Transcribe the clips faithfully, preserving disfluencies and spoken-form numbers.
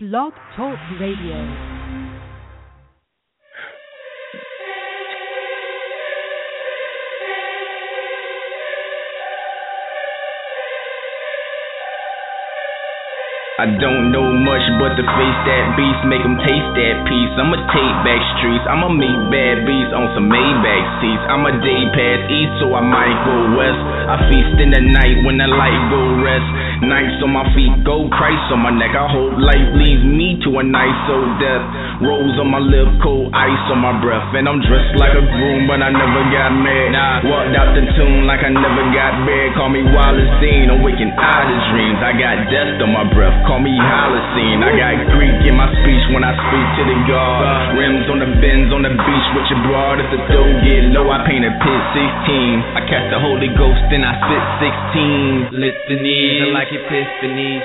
Blog Talk Radio. I don't know much, but to face that beast, make them taste that piece. I'ma take back streets, I'ma meet bad beasts on some Maybach seats. I'ma day past east, so I might go west. I feast in the night when the light go rest. Nights on my feet, go Christ on my neck. I hope life leads me to a nice old death. Rose on my lip, cold ice on my breath. And I'm dressed like a groom, but I never got mad. Nah, walked out the tomb like I never got bad. Call me Wallaceine, awaken out of dreams. I got dust on my breath. Call me Holocene. I got Greek in my speech when I speak to the God. Rims on the bends on the beach with your broad. If the dough get low, I paint a pit sixteen. I catch the Holy Ghost and I spit sixteen. Litany like Epiphany.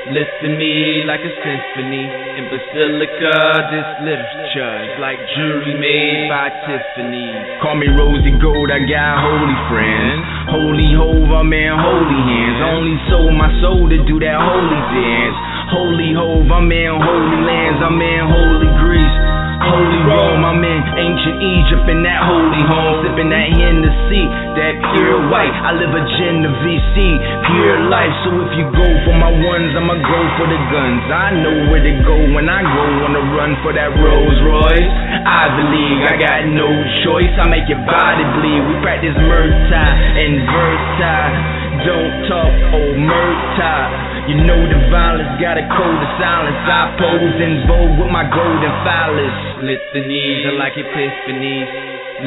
Listen me like a symphony. In Basilica, this literature is like jewelry made by Tiffany. Call me Rosie Gold, I got holy friends. Holy Hova, man, holy hands. I only sold my soul to do that holy dance. Holy Hove, I'm in Holy Lands, I'm in Holy Greece, Holy Rome, I'm in ancient Egypt in that holy home, sipping that Hennessy, that pure white. I live a Genovese, pure life. So if you go for my ones, I'ma go for the guns. I know where to go when I go on the run for that Rolls Royce. Ivy League, I got no choice. I make your body bleed. We practice Murta and Verta. Don't talk, oh Murta. You know the violence got a code of silence. I pose in vogue with my golden phallus. Litanies are like epiphanies.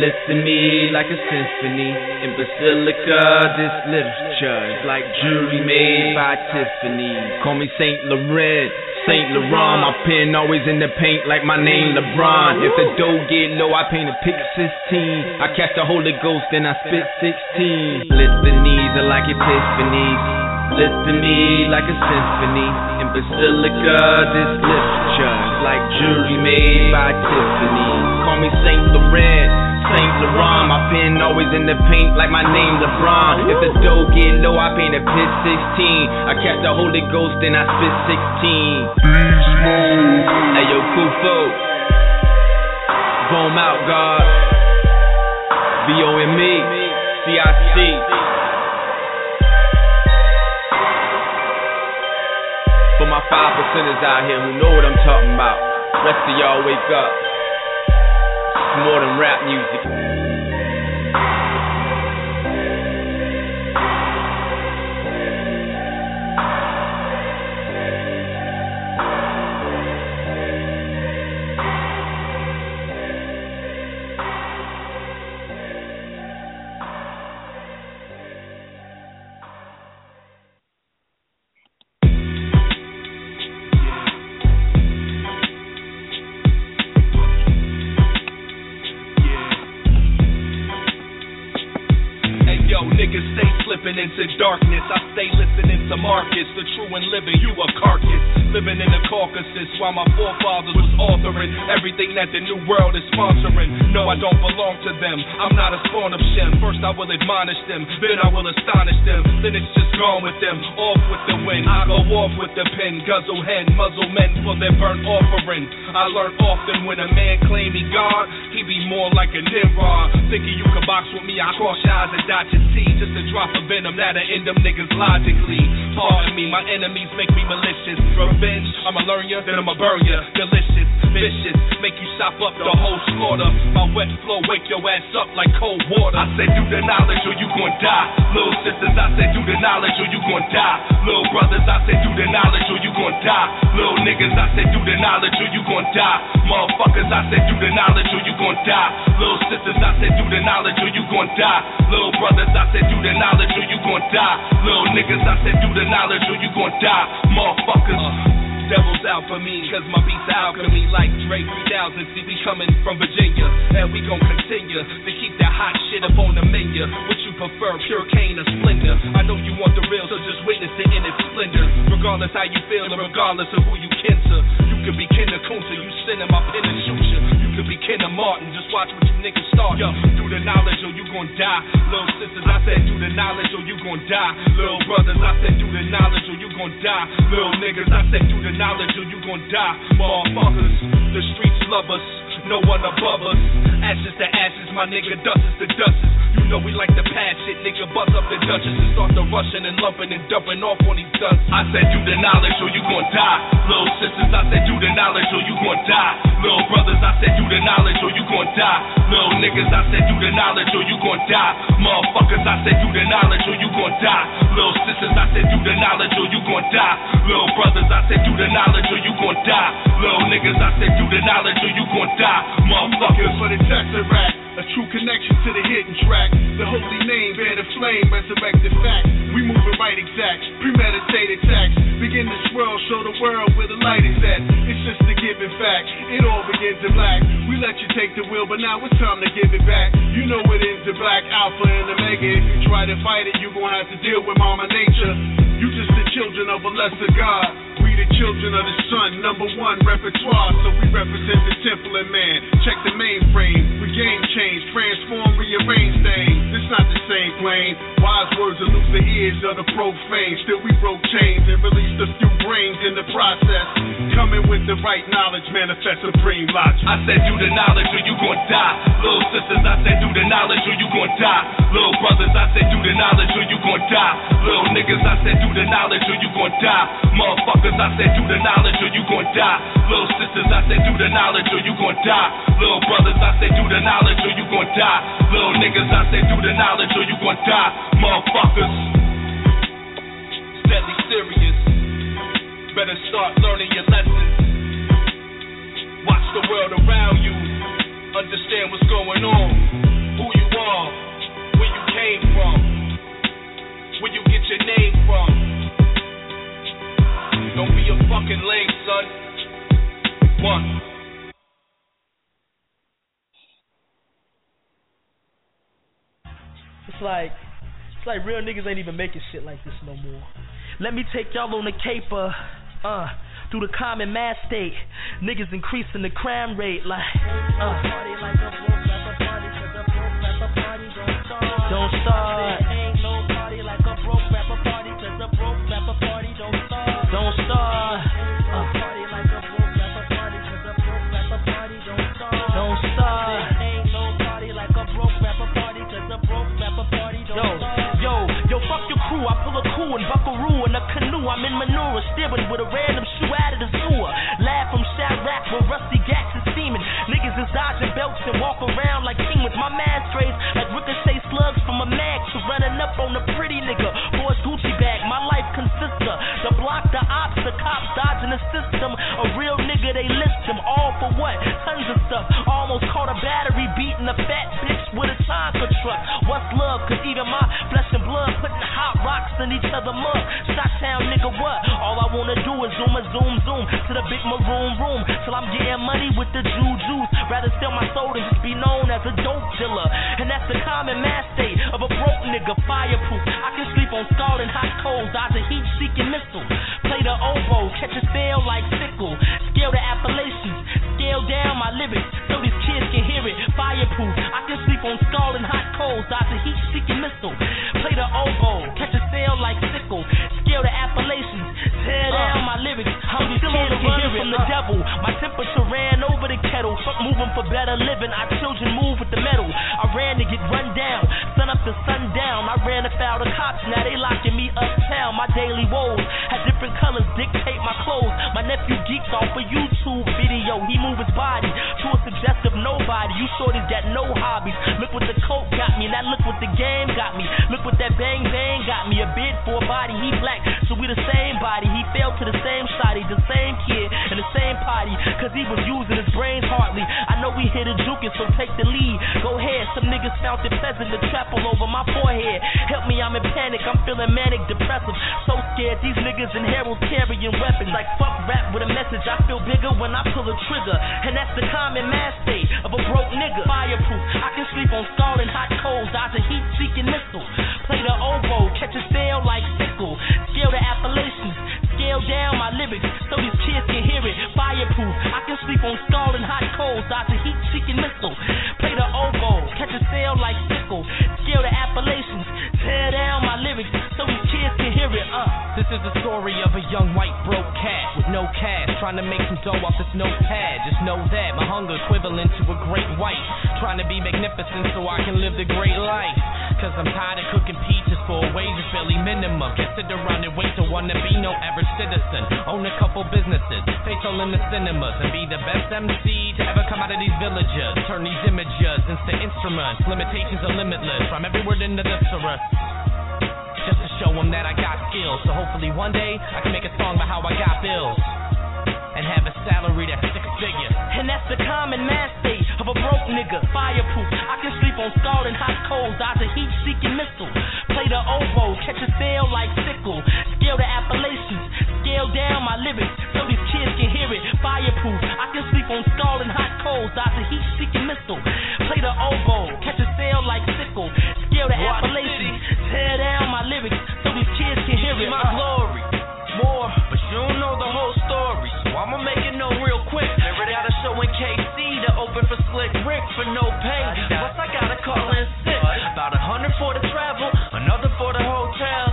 Listen me like a symphony. In Basilica, this literature is like jewelry made by Tiffany. Call me Saint Laurent, Saint Laurent. My pen always in the paint like my name LeBron. If the dough get low, I paint a pick sixteen. I catch the Holy Ghost and I spit sixteen. Litanies are like epiphanies. Listen me like a symphony. In Basilica, this literature is like jewelry made by Tiffany. Call me Saint Laurent, Saint Laurent. My pen always in the paint like my name LeBron. If the dough get low, I paint a pit sixteen. I catch the Holy Ghost and I spit sixteen. Hey yo, Kufo, boom out, God. V O M E, C I C. My five percenters out here who know what I'm talking about. Rest of y'all wake up. It's more than rap music. Into darkness, I stay listening to Marcus, the true and living, you a carcass, living in the Caucasus, while my forefathers was authoring everything that the new world is sponsoring. No, I don't belong to them, I'm not a spawn of Shem. First I will admonish them, then I will astonish them, then it's just gone with them, off with the wind. I go off with the pen, guzzle head, muzzle men for their burnt offering. I learn often when a man claim he God, he be more like a Nimrod. Thinking you can box with me, I cross your eyes and dot your T, just a drop of venom that'll end them niggas logically. Pardon me, my enemies make me malicious. Revenge, I'ma learn ya, then I'ma burn ya. Delicious, vicious, make you chop up the whole slaughter. My wet flow wake your ass up like cold water. I said do the knowledge or you gon' die. Little sisters, I said do the knowledge or you gon' die. Little brothers, I said do the knowledge or you gon' die. Little niggas, I said do the knowledge or you gon' die. Motherfuckers, I said do the knowledge or you gon' die. Little sisters, I said do the knowledge or you gon' die. Little brothers, I said do the knowledge or you gon' die. Little niggas, I said do the knowledge or you gon' die. Motherfuckers, uh, devil's out for me, cause my beats are alchemy like Drake three thousand. See we coming from Virginia, and we gon' continue to keep that hot shit up on the menu. What you prefer, pure cane or splendor? I know you want the real, so just witness it in its splendor. Regardless how you feel, and regardless of who you kin to. You could be kin to Kunta, you sending my pen and shoot you. You could be kin to Martin. Just watch what you niggas start. Yo, do the knowledge or you gon' die. Little sisters, I said do the knowledge or you gon' die. Little brothers, I said do the knowledge or you gon' die. Little niggas, I said do the knowledge or you gon' die. Motherfuckers, the streets love us, no one above us. Ashes to ashes, my nigga, dust is to dust. You know we like to pass shit, nigga, bust up the Dutchess and start the rushing and lumping and dumping off on these ducks. I said do the knowledge or you gon' die. Little sisters, I said do the knowledge or you gon' die. Little brothers, I said do the knowledge or you gon' die. Little niggas, I said do the knowledge or you gon' die. Motherfuckers, I said do the knowledge or you gon' die. Little sisters, I said do the knowledge or you gon' die. Little brothers, I said do the knowledge or you gon' die. Little niggas, I said do the knowledge or you gon' die. Motherfuckers for the Tesseract, a true connection to the hidden track. The holy name, bear the flame, resurrected fact. We moving right exact, premeditated tax. Begin this world, show the world where the light is at. It's just a given fact, it all begins in black. We let you take the wheel, but now it's time to give it back. You know it ends in black, alpha and omega. If you try to fight it, you gon' have to deal with mama nature. You just the children of a lesser god. The children of the sun, number one repertoire. So we represent the temple and man. Check the mainframe. We game change, transform, rearrange things. It's not the same plane. Wise words will lose the ears of the profane. Still we broke chains and released a few brains in the process. Coming with the right knowledge, manifest supreme logic. I said do the knowledge or you gon' die. Little sisters, I said do the knowledge or you gon' die. Little brothers, I said do the knowledge or you gon' die. Little niggas, I said do the knowledge or you gon' die. Motherfuckers, I said do the knowledge or you gon' die. Little sisters, I said do the knowledge or you gon' die. Little brothers, I said do the knowledge or you gon' die. Little niggas, I said do the knowledge or you gon' die. Motherfuckers, it's deadly serious. Better start learning your lessons. Watch the world around you. Understand what's going on. Who you are, where you came from, where you get your name from. Don't be a fucking lame, son. One. It's like, it's like real niggas ain't even making shit like this no more. Let me take y'all on the caper, uh, through the common mass state. Niggas increasing the crime rate, like, uh. Don't start. I pull a coup and buckaroo in a canoe. I'm in manure, steering with a random shoe out of the sewer. Laugh from Chirac with rusty gats and semen. Niggas is dodging belts and walk around like king with my mask trays, like ricochet slugs from a mag to running up on a pretty nigga for a Gucci bag. My life consists of the block, the ops, the cops, dodging the system. A real nigga, they list him. All for what? Tons of stuff. Almost caught a battery beating a fat bitch with a Tonka truck. What's love? Cause even my flesh and blood putting hot rocks in each other mug. Shot town nigga, what? All I wanna do is zoom a zoom zoom to the big maroon room till I'm getting money with the juju's. Rather sell my soul than just be known as a dope dealer. And that's the common mass state of a broke nigga. Fireproof, I can sleep on scalding hot coals, dodge a heat seeking missile. Play the oboe, catch a sail like sickle. Scale the Appalachians, scale down my lyrics so these kids can hear it. Fireproof, I can sleep on scalding hot coals, dodge a heat seeking missile. Play the oboe, catch a sail like sickle. Scale the Appalachians, tear down uh, my lyrics. I'm still on the run from the devil. My temperature ran over the kettle. Fuck moving for better living. Our children move with the metal. I ran to get run down, sun up to sundown. I ran afoul the cops, now they locking me uptown. My daily woes had different colors dictate my clothes. My nephew geeks off a YouTube video. He move his body to a suggestive nobody. You shorties got no hobbies. Look what the coke got me, now look what the game got me. Look what that bang bang got me. A bid for a body, he black, so we the same body. He fell to the same shotty, the same kid, and the same potty. Cause he was using his brains hardly. I know we hit a jukin', so take the lead. Go ahead, some niggas found the pheasant, the trap all over my forehead. Help me, I'm in panic, I'm feeling manic, depressive. So scared, these niggas in Heru carrying weapons. Like fuck rap with a message, I feel bigger when I pull a trigger. And that's the common mass state of a broke nigga. Fireproof, I can sleep on scalding hot coals, dodge a heat seeking missile. Play the oboe, catch a sail like sickle. Scale the Appalachians, scale down my lyrics so these kids can hear it. Fire bulletproof. I can sleep on scalding hot coals, dodge a heat-seeking missile. Play the oboe, catch a sail like sickle. Scale the Appalachians, tear down my lyrics so these kids can hear it. Uh, this is the story of a young white broke cat with no cash, trying to make some dough off this notepad. Just know that my hunger equivalent to a great white, trying to be magnificent so I can live the great life. Cause I'm tired of cooking peaches for a wages barely minimum. Can't sit around and wait to wanna be no average citizen. Own a couple businesses, facial in the cinemas, and be the best M C to ever come out of these villages. Turn these images into instruments. Limitations are limitless, from every word in the dipsera. Just to show them that I got skills. So hopefully one day I can make a song about how I got bills and have a salary that's six figures. And that's the common man state of a broke nigga. Fireproof, I can sleep on scalding hot coals, dodge a heat-seeking missile. Play the oboe, catch a sail like sickle. Scale the Appalachians, scale down my lyrics so these kids can hear it. Fireproof, I can sleep on scalding hot coals, dodge a heat-seeking missile. Play the oboe, catch a sail like sickle. Scale the Watch Appalachians, city. Tear down my lyrics so these kids can hear it. My uh, glory, more, but you don't know the whole story, so I'ma make it known real quick. Never got a show in K C to open for Slick Rick for no pay. Plus I gotta call in sick, about a hundred for the travel, another for the hotel.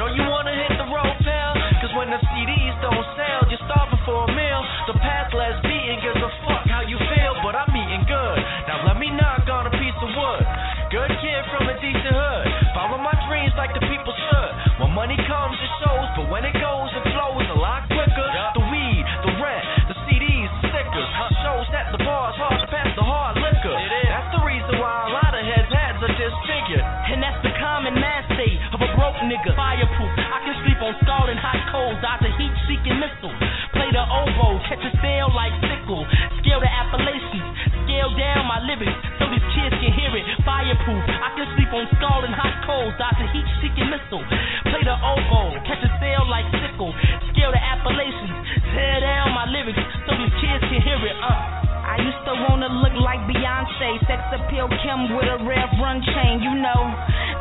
Sure you wanna hit the road, pal, cause when the C Ds don't sell, you're starving for a meal. The past lesbian gives a fuck how you feel, but I'm eating good. Now let me knock on a piece of wood. Good kid from a decent hood, follow my dreams like the people should. When money comes it shows, but when it goes it flows a lot quicker. The weed, the rent, the C Ds, the stickers, shows that the bar's hard to pass the hard liquor. That's the reason why a lot of heads' heads are disfigured. And that's the common man state of a broke nigga. Fireproof, I can sleep on scalding hot coals, dodge a heat-seeking missile. Play the oboe, catch a sail like sickle. Scale the Appalachians, scale down my lyrics so these kids can hear it. Fireproof, I can sleep on scalding hot coals, dodge a heat-seeking missile. Play the oboe, catch a sail like sickle. Scale the Appalachians, tear down my lyrics so these kids can hear it. Uh. I used to wanna look like Beyonce, sex appeal Kim with a red run chain, you know.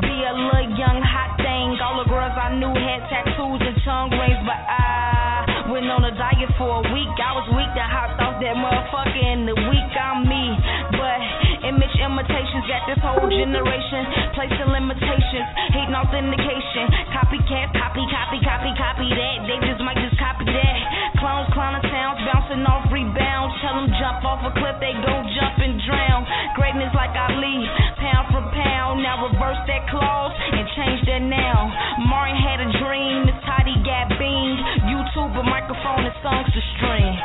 Be a little young hot thing. All the girls I knew had tattoos and tongue rings, but I went on a diet for a week. I was weak, I hopped off that motherfucker, and the week I'm me. But image imitations got this whole generation placing limitations, hating authentication. Copycat, copy, copy, copy, copy that. They just might just copy that. Clones, clowning sounds, bouncing off rebounds. Tell them jump off a cliff, they go jump and drown. Greatness like Ali, pound for pound. Now reverse that clause and change that noun. Martin had a dream, Miss Toddy got beamed. YouTube, a microphone, and songs to stream.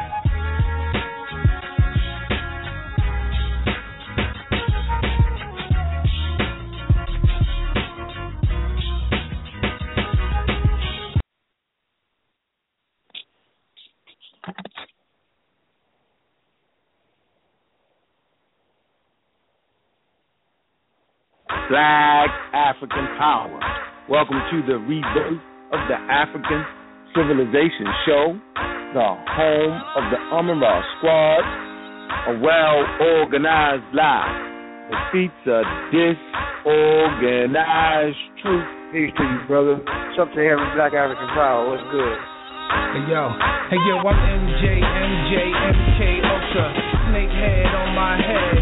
Black African Power. Welcome to the rebirth of the African Civilization Show, the home of the Amaru Squad, a well-organized lie that defeats a disorganized truth. Peace to you, brother. Chuck to Heru, Black African Power. What's good? Hey, yo. Hey, yo, I'm M J, M J, M K Ultra. Snakehead on my head.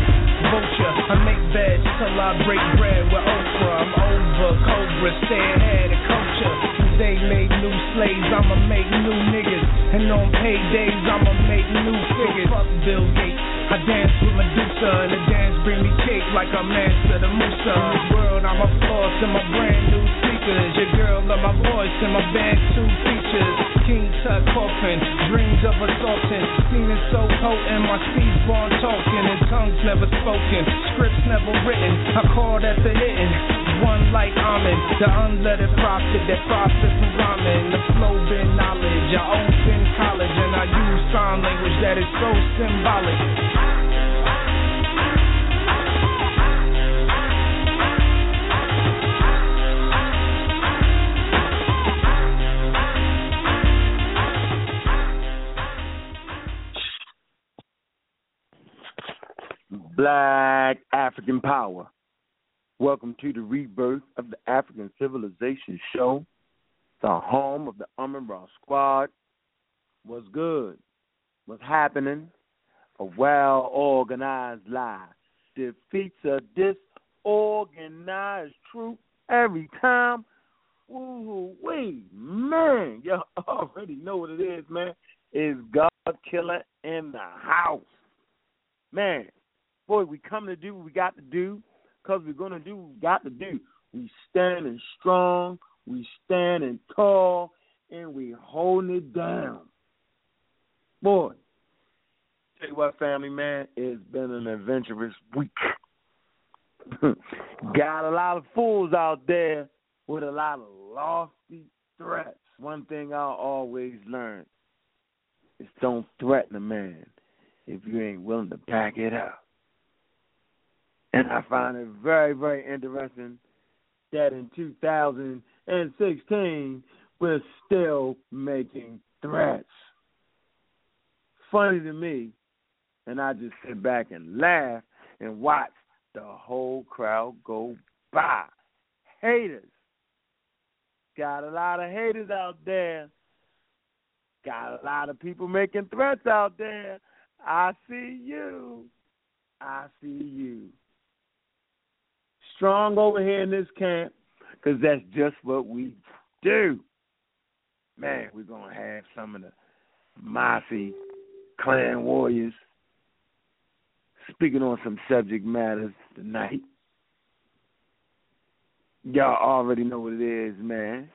Vulture, I make beds till I break bread with okra. I'm over Cobra, stay ahead of culture. They made new slaves, I'ma make new niggas. And on paydays, I'ma make new figures. Fuck Bill Gates, I dance with Medusa. And the dance bring me cake like I'm Master the Musa. In this world, I'm a floss in my brand new speakers. Your girl love my voice and my band two features. King Tut coffin, dreams of assaulting. Seen it so cold and my seeds born talking. And tongues never spoken, scripts never written. I called at the hitting, one like almond. The unleaded prophet that profits from ramen. The flow been knowledge, I own in college. And I use sign language that is so symbolic. Black African Power. Welcome to the rebirth of the African Civilization Show, the home of the Amaru Squad. What's good? was happening. A well-organized lie defeats a disorganized truth every time. Ooh-wee, man. Y'all already know what it is, man. It's God Killer in the house. Man, boy, we come to do what we got to do because we're going to do what we got to do. We standing strong, we standing tall, and we holding it down. Boy, tell you what, family, man, it's been an adventurous week. Got a lot of fools out there with a lot of lofty threats. One thing I'll always learn is don't threaten a man if you ain't willing to back it up. And I find it very, very interesting that in two thousand sixteen, we're still making threats. Funny to me, and I just sit back and laugh and watch the whole crowd go by. Haters. Got a lot of haters out there. Got a lot of people making threats out there. I see you. I see you. Strong over here in this camp, because that's just what we do. Man, we're going to have some of the Mazi Clan warriors speaking on some subject matters tonight. Y'all already know what it is, man.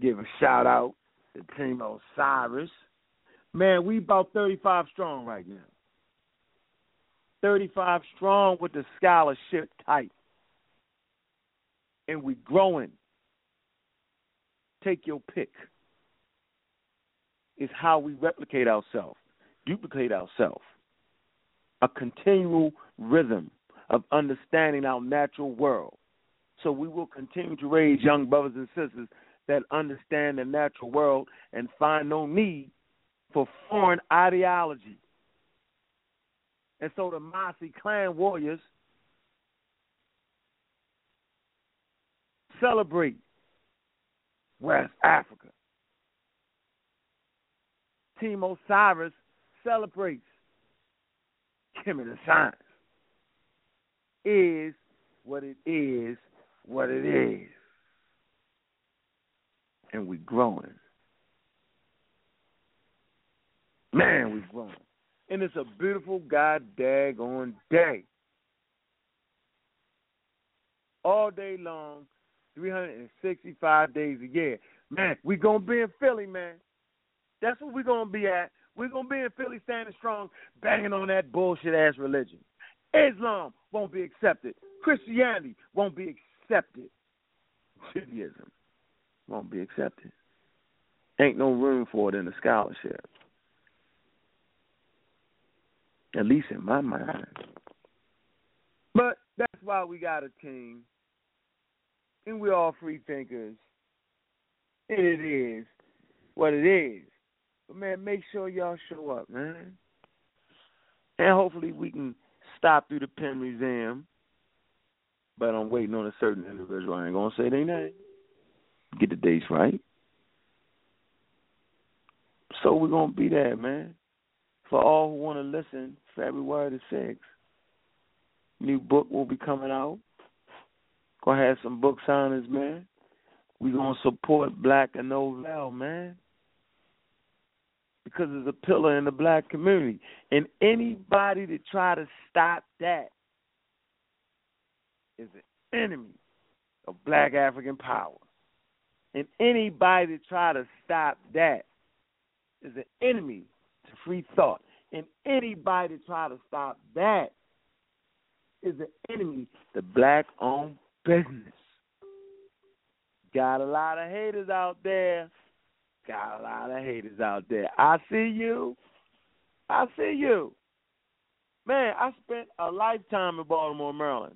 Give a shout out to Team Osiris. Man, we about thirty-five strong right now. thirty-five strong with the scholarship type. And we growing. Take your pick. It's how we replicate ourselves, duplicate ourselves. A continual rhythm of understanding our natural world. So we will continue to raise young brothers and sisters that understand the natural world and find no need for foreign ideology. And so the Massey Clan warriors celebrate West Africa. Team Osiris celebrates Kemet and Science. Is what it is, what it is. And we're growing. Man, we're growing. And it's a beautiful god-daggone day. All day long, three hundred sixty-five days a year. Man, we're going to be in Philly, man. That's what we're going to be at. We're going to be in Philly standing strong, banging on that bullshit-ass religion. Islam won't be accepted. Christianity won't be accepted. Judaism won't be accepted. Ain't no room for it in the scholarship. At least in my mind. But that's why we got a team. And we're all free thinkers. And it is what it is. But, man, make sure y'all show up, man. And hopefully we can stop through the Penn Museum. But I'm waiting on a certain individual. I ain't going to say their name. Get the dates right. So we're going to be there, man. For all who want to listen, February the sixth, new book will be coming out. Going to have some book signings, man. We're going to support Black and Novell, man. Because it's a pillar in the Black community. And anybody that try to stop that is an enemy of Black African Power. And anybody that try to stop that is an enemy to free thought. And anybody that try to stop that is an enemy to Black-owned business. Got a lot of haters out there. Got a lot of haters out there. I see you. I see you. Man, I spent a lifetime in Baltimore, Maryland,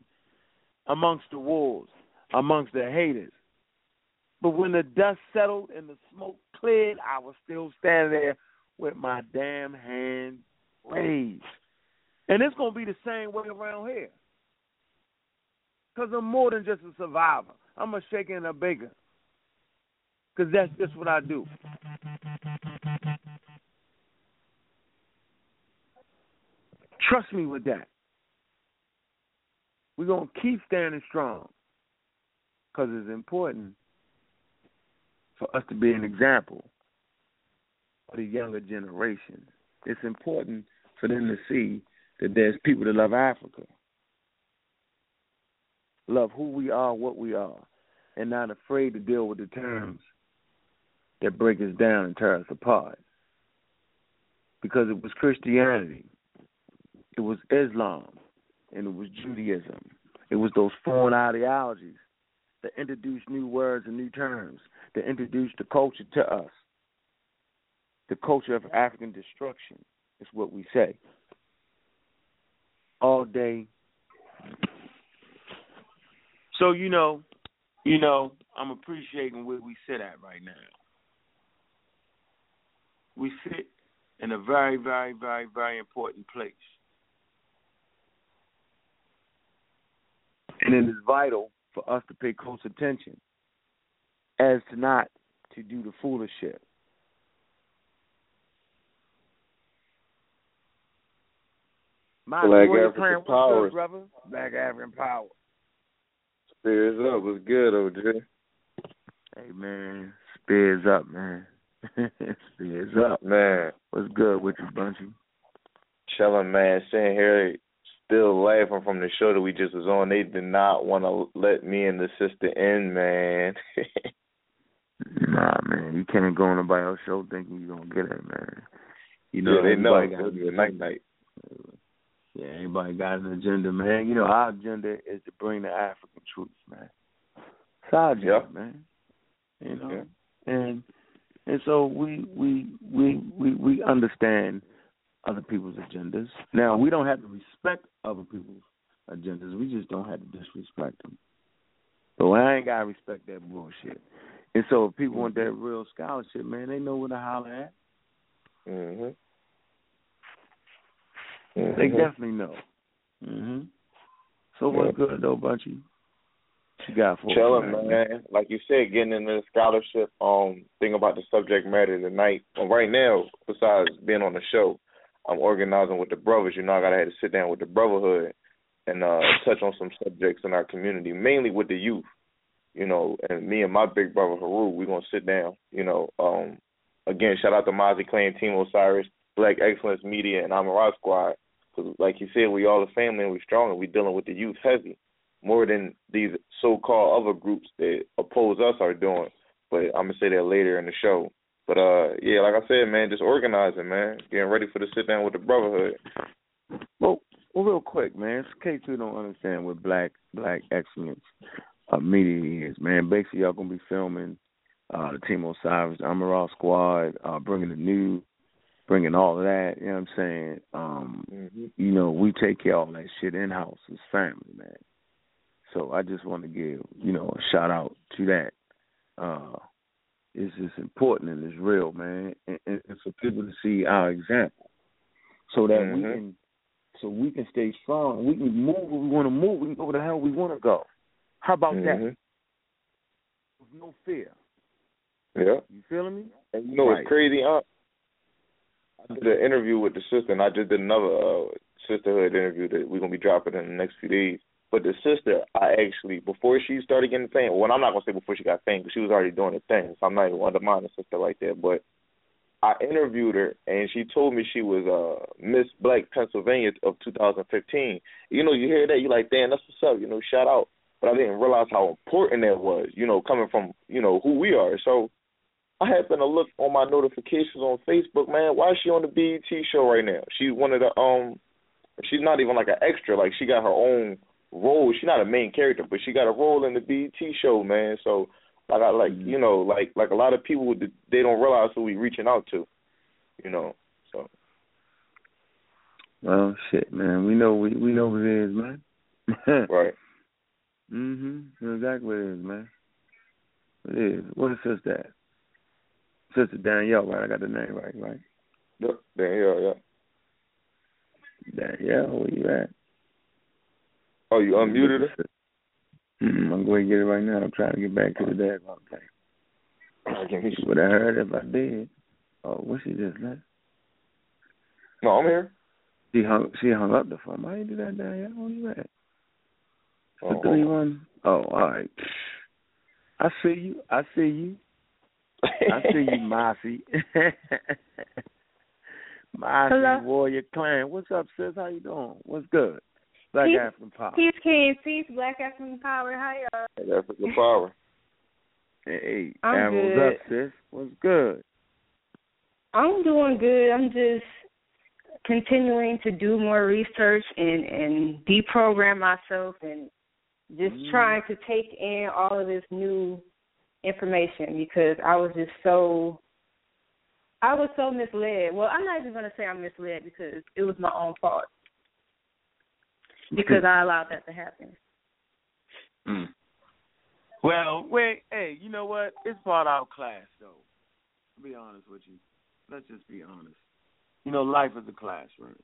amongst the wolves, amongst the haters. But when the dust settled and the smoke cleared, I was still standing there with my damn hand raised. And it's going to be the same way around here. Because I'm more than just a survivor. I'm a shaker and a baker. Because that's just what I do. Trust me with that. We're going to keep standing strong because it's important for us to be an example for the younger generation. It's important for them to see that there's people that love Africa, love who we are, what we are, and not afraid to deal with the terms that break us down and tear us apart. Because it was Christianity, it was Islam, and it was Judaism. It was those foreign ideologies that introduced new words and new terms, that introduced the culture to us. The culture of African destruction is what we say. All day. So, you know, you know, I'm appreciating where we sit at right now. We sit in a very, very, very, very important place. And it is vital for us to pay close attention as to not to do the foolish shit. My Black African Power. Good, brother? Black African Power. Spears up. What's good, O J? Hey, man. Spears up, man. Spears up, man. What's good with you, Bunchy? Chilling, man. Sitting here still laughing from the show that we just was on. They did not want to let me and the sister in, man. Nah, man. You can't go on nobody else's show thinking you're going to get it, man. You know, yeah, they know. It's going to be a night-night. Yeah, everybody got an agenda, man. You know, our agenda is to bring the African truth, man. It's our agenda, yeah. man. You know, yeah. and and so we we we we we understand other people's agendas. Now we don't have to respect other people's agendas. We just don't have to disrespect them. So I ain't gotta respect that bullshit. And so if people want that real scholarship, man, they know where to holler at. Mm-hmm. Mm-hmm. They definitely know. Mm-hmm. So what's yeah. good, though, Bunchy? You got for Chilling, man. man. Like you said, getting into the scholarship, um, thing about the subject matter tonight. Well, right now, besides being on the show, I'm organizing with the brothers. You know, I got to have to sit down with the brotherhood and uh, touch on some subjects in our community, mainly with the youth. You know, and me and my big brother, Heru, we're going to sit down. You know, um, again, shout out to Mazi Clan, Team Osiris, Black Excellence Media, and Amaru Squad. Like you said, we all a family and we're strong and we're dealing with the youth heavy, more than these so-called other groups that oppose us are doing. But I'm going to say that later in the show. But, uh, yeah, like I said, man, just organizing, man, getting ready for the sit-down with the brotherhood. Well, well real quick, man, in case you don't understand what Black Black Excellence uh, Media is, man, basically y'all going to be filming uh, the Team Osiris, the Amaru Squad, uh, bringing the news, bringing all of that, you know what I'm saying? Um, mm-hmm. You know, we take care of all that shit in-house. It's family, man. So I just want to give, you know, a shout-out to that. Uh, it's just important and it's real, man, and, and, and for people to see our example so that mm-hmm. we can so we can stay strong. We can move where we want to move. We can go where the hell we want to go. How about mm-hmm. that? With no fear. Yeah. You feeling me? And you know right. It's crazy, huh? I did an interview with the sister, and I just did another uh, sisterhood interview that we're going to be dropping in the next few days. But the sister, I actually, before she started getting famous, well, I'm not going to say before she got famous, because she was already doing her thing, so I'm not even undermining the sister like that. But I interviewed her, and she told me she was uh, Miss Black Pennsylvania of two thousand fifteen. You know, you hear that, you're like, damn, that's what's up, you know, shout out. But I didn't realize how important that was, you know, coming from, you know, who we are. So I happen to look on my notifications on Facebook, man. Why is she on the B E T show right now? She's one of the, um, she's not even like an extra. Like, she got her own role. She's not a main character, but she got a role in the B E T show, man. So, like, I, like you know, like like a lot of people, they don't realize who we reaching out to, you know. So, well, shit, man. We know we we know what it is, man. Right. Mm-hmm. That's exactly what it is, man. It is. What is this that? Sister Danielle, right? I got the name right, right? Yep, Danielle, yeah. Danielle, where you at? Oh, you unmuted her? Mm-hmm. I'm going to get it right now. I'm trying to get back to the dad. Okay. I can't hear you. Would I heard if I did? Oh, what she just left? No, I'm here. She hung, she hung up the phone. Why you do that, Danielle? What you at? Oh, three one. Oh, all right. I see you. I see you. I see you, Mazi. Mazi Warrior Clan. What's up, sis? How you doing? What's good? Black Peace, African Power. Peace, King. Peace, Black African Power. How y'all? Black African Power. Hey, I'm good. What's up, sis? What's good? I'm doing good. I'm just continuing to do more research and, and deprogram myself and just mm. trying to take in all of this new information because I was just so, I was so misled. Well, I'm not even going to say I'm misled because it was my own fault because mm. I allowed that to happen. Mm. Well, wait, hey, you know what? It's part of our class, though. I'll be honest with you. Let's just be honest. You know, life is a classroom.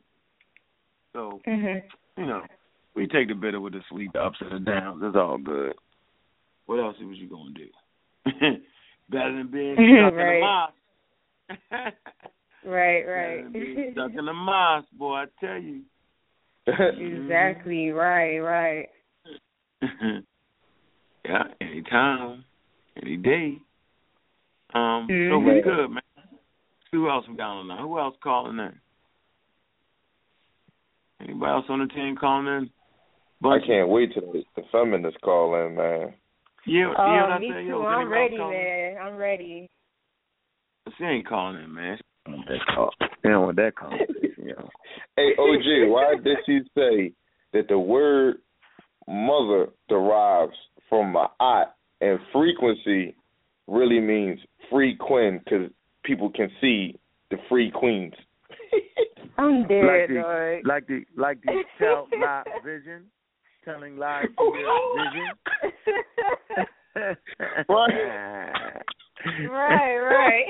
So, mm-hmm. you know, we take the bitter with the sweet, the ups and the downs. It's all good. What else was you going to do? Better than being stuck right. in the mosque. right, right. Better than being stuck in the mosque, boy, I tell you. Exactly, right, right. yeah, any time, any day. Um, mm-hmm. So we're good, man. Who else we got on now? Who else calling in? Anybody else on the team calling in? Bunchy. I can't wait till the feminists call in, man. Yeah, oh, yeah, me I too. Yo, I'm ready, man. I'm ready. She ain't calling in, man. She don't want that call. They don't want that conversation, yo. Hey, O J, why did she say that the word mother derives from ma'at and frequency really means frequent because people can see the free queens. I'm dead, like the, Lord. Like the, like the tell live vision, telling live vision. right, right.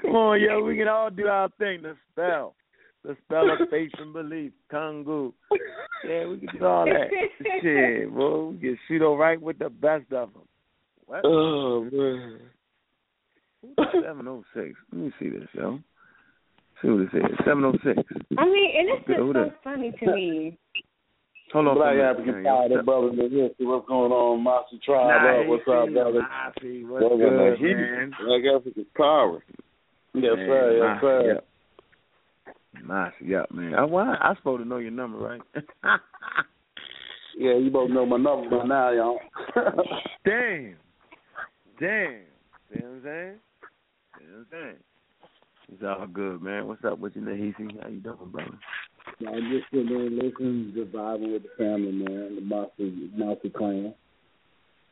Come on, yo, we can all do our thing. The spell, the spell of faith and belief, Kungu. Yeah, we can do all that. Shit, bro, we can shoot all right with the best of them. What? Oh man. seven oh six. Let me see this, yo. See what it says. seven oh six. I mean, and it's just so funny to me. Hold on. Black African Power, that brother. What's going on, Massey Tribe? What's up, brother? What's good, man? Black African Power. Yes, sir. Yes, sir. Massey up, man. I'm supposed to know your number, right? Yeah, you both know my number by now, y'all. Damn. Damn. You know what I'm saying? You know what I'm saying? It's all good, man. What's up with you, Nahisi? How you doing, brother? Yeah, I just been there listening, just vibing with the family, man. The Massey, Massey Clan.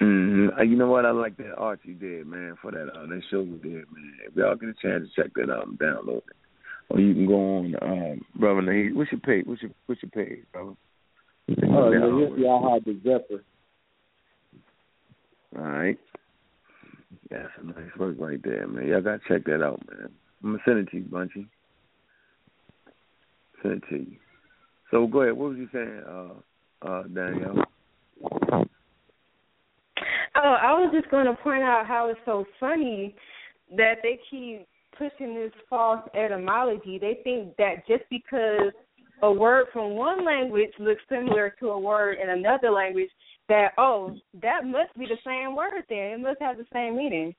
Mm-hmm. You know what? I like that art you did, man, for that uh, that show you did, man. If y'all get a chance to check that out and download it. Or you can go on, um, brother Nahisi. What's your page? What's your, what's your page, brother? Oh, Nahisi, y'all have the Zephyr. All right. That's some nice work right there, man. Y'all got to check that out, man. I'm going to send it to you, Bunchy. Send it to you. So, go ahead. What was you saying, uh, uh, Danielle? Oh, I was just going to point out how it's so funny that they keep pushing this false etymology. They think that just because a word from one language looks similar to a word in another language, that, oh, that must be the same word then. It must have the same meaning.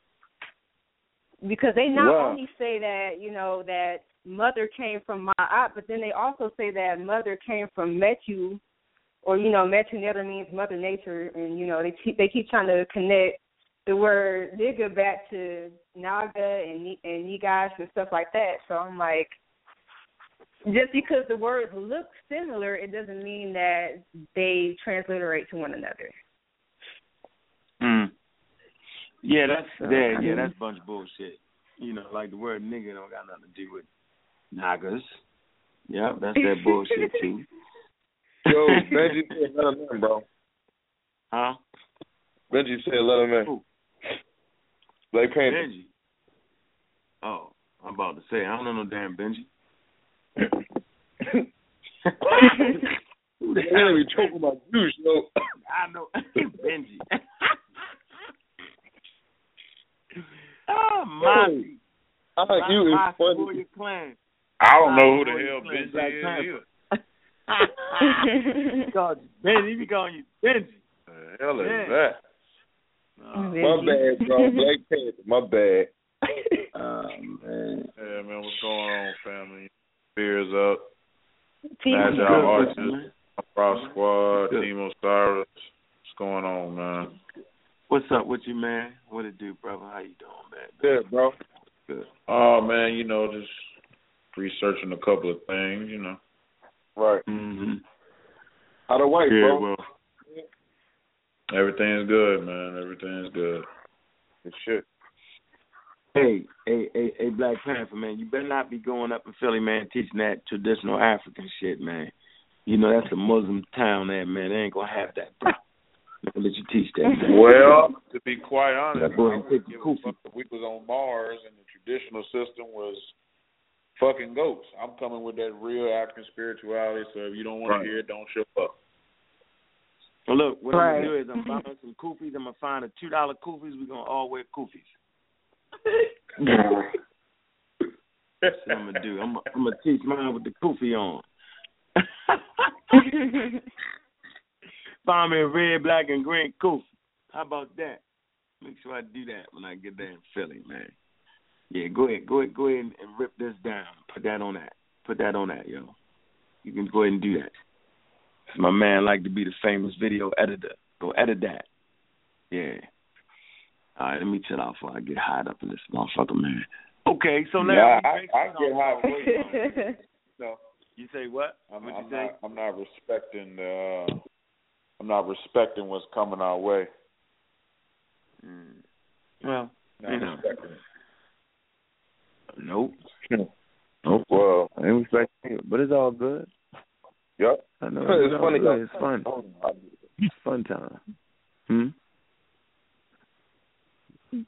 Because they not wow. only say that, you know, that mother came from Ma'at, but then they also say that mother came from Metu, or, you know, Metu Neter means mother nature, and, you know, they keep, they keep trying to connect the word nigga back to Naga and, and Nigash and stuff like that. So I'm like, just because the words look similar, it doesn't mean that they transliterate to one another. Mm. Yeah, that's so, yeah, I mean, yeah, that's a bunch of bullshit. You know, like the word nigga don't got nothing to do with Nagas. Yeah, that's that bullshit too. Yo, Benji said let him in, bro. Huh? Benji said let him in. Who? Blake Panther. Benji. Oh, I'm about to say I don't know no damn Benji. Who the hell are you talking about, Jews? Yo, I know Benji. oh, Mazi! I like you. Is funny. Warrior Clan. I don't know who the hell Benji is either. He called you Benji. He be calling you Benji. The hell is Benji. That? Uh, my bad, bro. Black Panther. My bad. Oh, man. Yeah, man, what's going on, family? Spears up. Team Osiris. Amaru Squad. Team Osiris. What's going on, man? What's up with you, man? What it do, brother? How you doing, man? Good, bro. Good. Oh, man, you know, just researching a couple of things, you know. Right. Mm-hmm. How the wife, yeah, bro? Well, everything's good, man. Everything's good. It should. Hey, hey, hey, hey, Black Panther, man, you better not be going up in Philly, man, teaching that traditional African shit, man. You know, that's a Muslim town there, man. They ain't going to have that. They're going to let you teach that. Man. Well, to be quite honest, go ahead, take your we was on Mars and the traditional system was fucking goats. I'm coming with that real African spirituality, so if you don't want right. to hear it, don't show up. Well, look, what right. I'm going to do is I'm buying some kufis. I'm going to find a two dollar kufis. We're going to all wear kufis. That's what I'm gonna do. I'm, I'm gonna teach mine with the kufi on. Find me a red, black, and green kufi. How about that? Make sure I do that when I get there in Philly, man. Yeah, go ahead, go ahead, go ahead and rip this down. Put that on that. Put that on that, yo. You can go ahead and do that. My man like to be the famous video editor. Go edit that. Yeah. All right, let me chill out before I get hot up in this motherfucker, man. Okay, so now yeah, I, I, I get hot. Away, no, you say what? I'm, I'm, you say? Not, I'm not respecting the. Uh, I'm not respecting what's coming our way. Mm. Well, not you know. Respecting it. Nope. Nope. Well, I ain't respecting it, but it's all good. Yep. I know. It's, it's funny. It's fun. It's fun time. Hmm.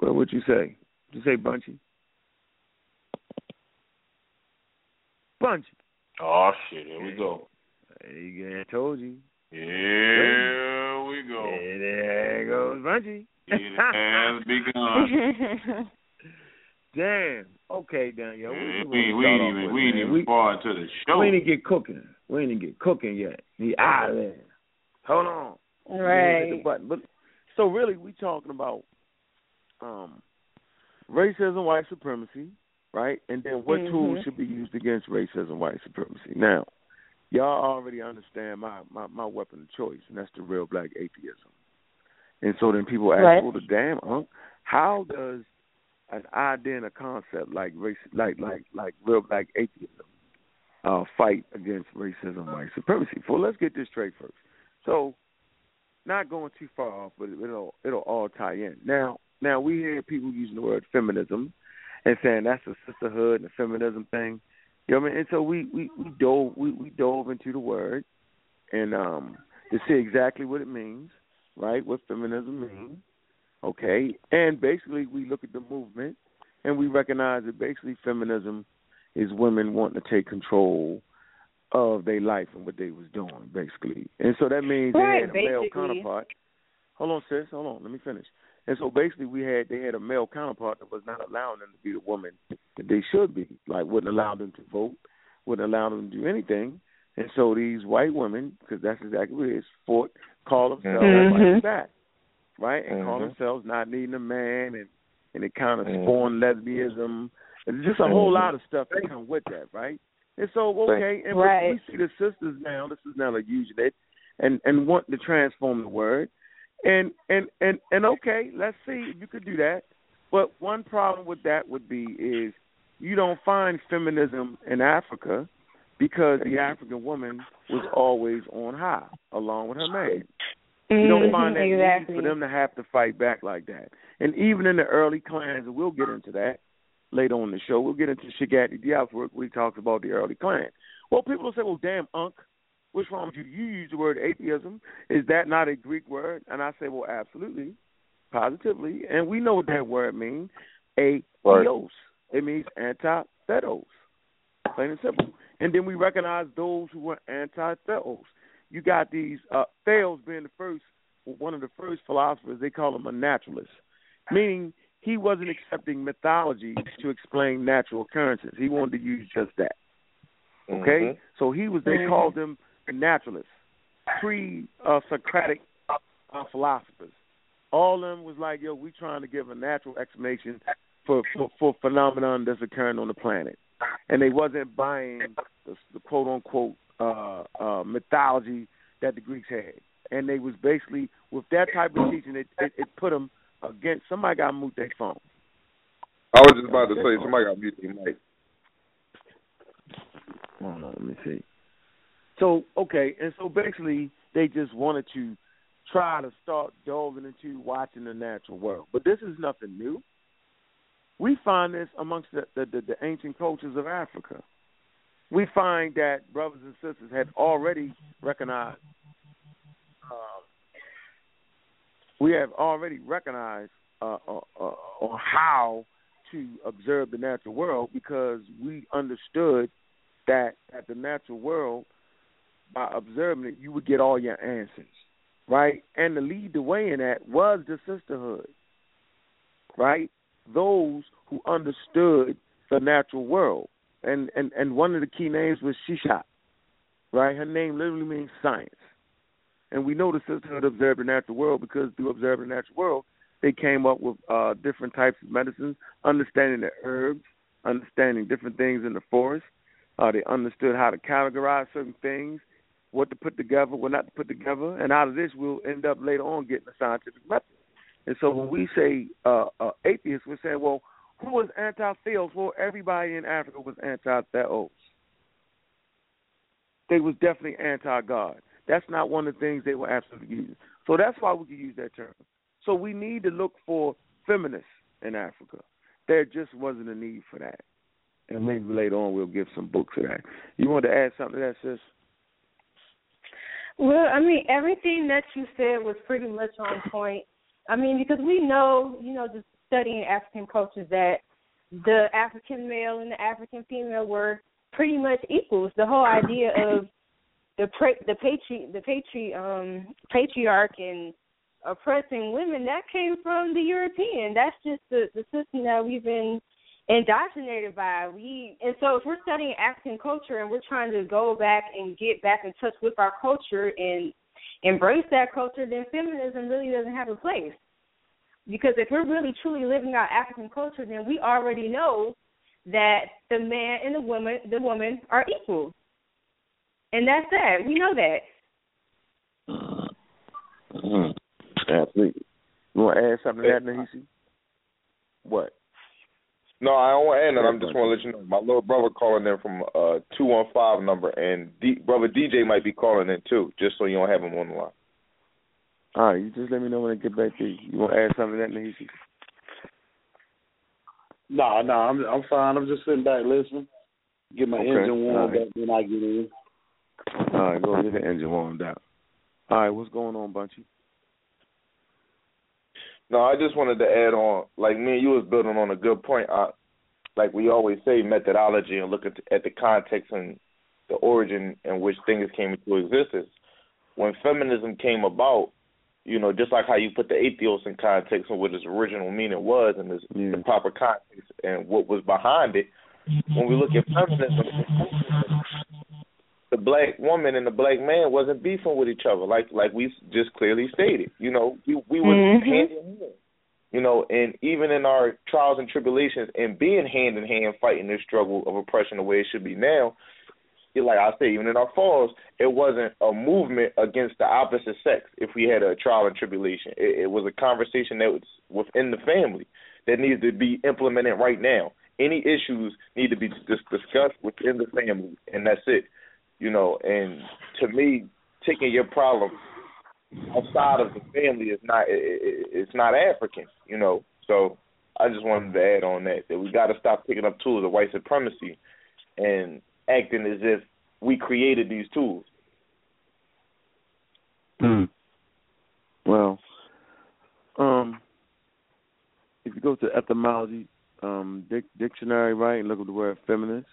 But what'd you say? What'd you say, Bunchy? Bunchy. Oh, shit. Here we go. Hey, I told you. Here we go. Hey, there goes Bunchy. It has begun. Damn. Okay, Danielle. We, we, we ain't even, we ain't even far into the show. We ain't get cooking. We ain't get cooking yet. The island. Hold on. Right. But, so, really, we talking about Um, racism, white supremacy, right? And then what mm-hmm. tools should be used against racism, white supremacy? Now, y'all already understand my, my, my weapon of choice, and that's the real black atheism. And so then people ask, right. well, the damn, unk, how does an idea and a concept like race, like like like real black atheism uh, fight against racism, white supremacy? Well, let's get this straight first. So, not going too far off, but it'll it'll all tie in. Now, Now, we hear people using the word feminism and saying that's a sisterhood and a feminism thing. You know what I mean? And so we, we, we, dove, we, we dove into the word and um, to see exactly what it means, right, what feminism means, okay? And basically we look at the movement and we recognize that basically feminism is women wanting to take control of their life and what they was doing, basically. And so that means right, they had a basically. male counterpart. Hold on, sis. Hold on. Let me finish. And so basically we had they had a male counterpart that was not allowing them to be the woman that they should be, like wouldn't allow them to vote, wouldn't allow them to do anything. And so these white women, because that's exactly what it is, fought, call themselves mm-hmm. like that, right? And mm-hmm. call themselves not needing a man, and, and it kind of mm-hmm. spawned lesbianism. And just a whole lot of stuff that come with that, right? And so, okay, and right. we, we see the sisters now, this is now like using it, and, and want to transform the word. And, and and and okay, let's see if you could do that. But one problem with that would be is you don't find feminism in Africa because the African woman was always on high along with her man. You don't find that exactly. easy for them to have to fight back like that. And even in the early clans, and we'll get into that later on in the show, we'll get into Shigati Diop's work where he talks about the early clan. Well, people will say, well, damn, Unc, what's wrong with you? You use the word atheism. Is that not a Greek word? And I say, well, absolutely, positively. And we know what that word means. Atheos. It means anti-theos. Plain and simple. And then we recognize those who were anti-theos. You got these uh, theos being the first, one of the first philosophers, they call him a naturalist, meaning he wasn't accepting mythology to explain natural occurrences. He wanted to use just that. Okay? Mm-hmm. So he was, they called them naturalists, pre-Socratic uh, uh, philosophers. All of them was like, yo, we trying to give a natural explanation for, for, for phenomenon that's occurring on the planet. And they wasn't buying the, the quote-unquote uh, uh, mythology that the Greeks had. And they was basically, with that type of teaching, it, it, it put them against, somebody got to mute their phone. I was just about to say, somebody got to mute their mic. Hold on, let me see. So, okay, and so basically they just wanted to try to start delving into watching the natural world. But this is nothing new. We find this amongst the, the, the, the ancient cultures of Africa. We find that brothers and sisters had already recognized, uh, we have already recognized uh, uh, uh, on how to observe the natural world, because we understood that at the natural world, by observing it, you would get all your answers, right? And to lead the way in that was the sisterhood, right? Those who understood the natural world. And, and, and one of the key names was Shishat, right? Her name literally means science. And we know the sisterhood observed the natural world because through observing the natural world, they came up with uh, different types of medicines, understanding the herbs, understanding different things in the forest. Uh, they understood how to categorize certain things, what to put together, what not to put together, and out of this we'll end up later on getting a scientific method. And so when we say uh, uh, atheists, we're saying, well, who was anti-theos? Well, everybody in Africa was anti-theos. They was definitely anti-God. That's not one of the things they were absolutely using. So that's why we can use that term. So we need to look for feminists in Africa. There just wasn't a need for that. And maybe later on we'll give some books to that. You want to add something to that, sis? Well, I mean, everything that you said was pretty much on point. I mean, because we know, you know, just studying African cultures, that the African male and the African female were pretty much equals. The whole idea of the pre- the patri- the patri- um, patriarch and oppressing women, that came from the European. That's just the, the system that we've been indoctrinated by. We and so if we're studying African culture and we're trying to go back and get back in touch with our culture and embrace that culture, then feminism really doesn't have a place. Because if we're really truly living our African culture, then we already know that the man and the woman, the woman are equal, and that's that. We know that. Mm-hmm. Absolutely. You want to add something to that, Nahisi? What? No, I don't want to add that. I'm just want to let you know. My little brother calling in from a two one five number, and D- brother D J might be calling in too, just so you don't have him on the line. All right, you just let me know when I get back to you. You want to add something to that, Nahisi? No, no, I'm I'm fine. I'm just sitting back listening. Get my okay. engine warmed up, then I get in. All right, go get the engine warmed up. All right, what's going on, Bunchy? No, I just wanted to add on, like me and you was building on a good point. I, like we always say, methodology and look at the, at the context and the origin in which things came into existence. When feminism came about, you know, just like how you put the atheos in context and what its original meaning was and its, mm. the proper context and what was behind it, when we look at feminism, the black woman and the black man wasn't beefing with each other, like like we just clearly stated. You know, we, we were mm-hmm. hand in hand. You know, and even in our trials and tribulations and being hand in hand fighting this struggle of oppression the way it should be now, it, like I say, even in our falls, it wasn't a movement against the opposite sex if we had a trial and tribulation. It, it was a conversation that was within the family that needs to be implemented right now. Any issues need to be discussed within the family, and that's it. You know, and to me, taking your problem outside of the family is not it's not African, you know. So I just wanted to add on that, that we got to stop picking up tools of white supremacy and acting as if we created these tools. Mm. Well, um, if you go to etymology um, dic- dictionary, right, and look at the word feminist,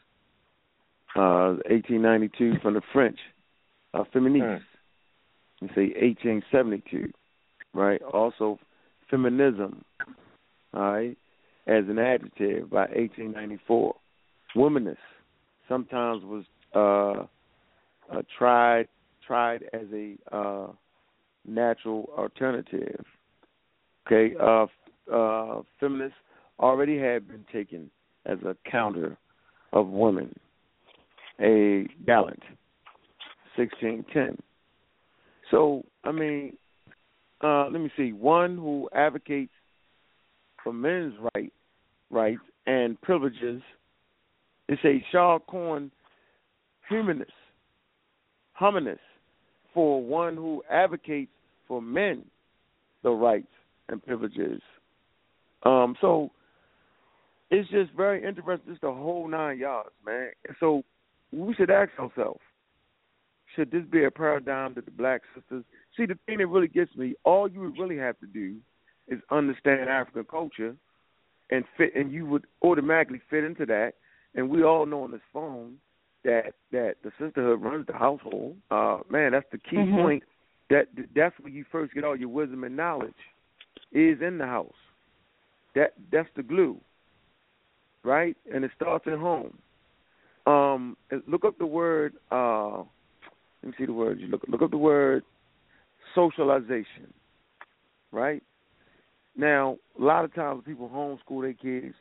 Uh, eighteen ninety-two from the French, uh, feministe. You say eighteen seventy-two, right? Also, feminism, all right, as an adjective by eighteen ninety-four. Womanist sometimes was uh, uh, tried tried as a uh, natural alternative. Okay, uh, uh, feminists already had been taken as a counter of women, a gallant, sixteen ten. So, I mean, uh, let me see. One who advocates for men's right, rights and privileges is a Shah Korn humanist, hominist, for one who advocates for men, the rights and privileges. Um, so it's just very interesting, just the whole nine yards, man. So we should ask ourselves, should this be a paradigm that the black sisters... See, the thing that really gets me, all you would really have to do is understand African culture and fit, and you would automatically fit into that. And we all know on this phone that, that the sisterhood runs the household. Uh, man, that's the key mm-hmm. point. That That's where you first get all your wisdom and knowledge is in the house. That That's the glue, right? And it starts at home. Um, look up the word... Uh, Let me see the word. You look, look up the word socialization, right? Now, a lot of times people homeschool their kids.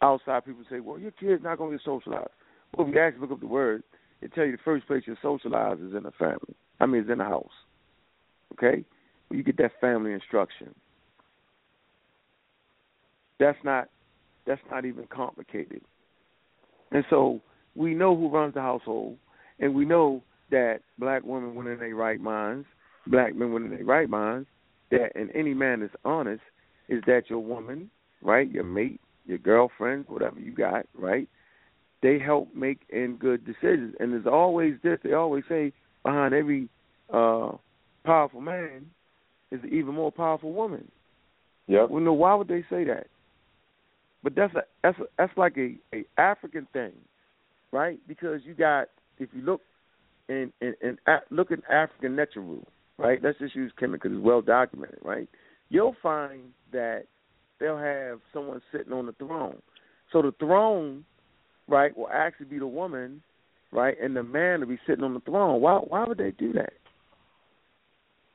Outside people say, well, your kid's not going to get socialized. Well, if you actually look up the word, it tells you the first place you socialize is in the family. I mean, it's in the house, okay? Well, you get that family instruction. That's not, that's not even complicated. And so we know who runs the household, and we know that black women were in their right minds, black men were in their right minds, that in any man that's honest is that your woman, right, your mate, your girlfriend, whatever you got, right, they help make in good decisions. And there's always this, they always say behind every uh, powerful man is an even more powerful woman. Yeah. Well, no, why would they say that? But that's a, that's a, that's like a, a African thing, right? Because you got, if you look, And, and, and look at African Neteru, right? Let's just use Kemet because it's well documented, right? You'll find that they'll have someone sitting on the throne. So the throne, right, will actually be the woman, right, and the man will be sitting on the throne. Why Why would they do that?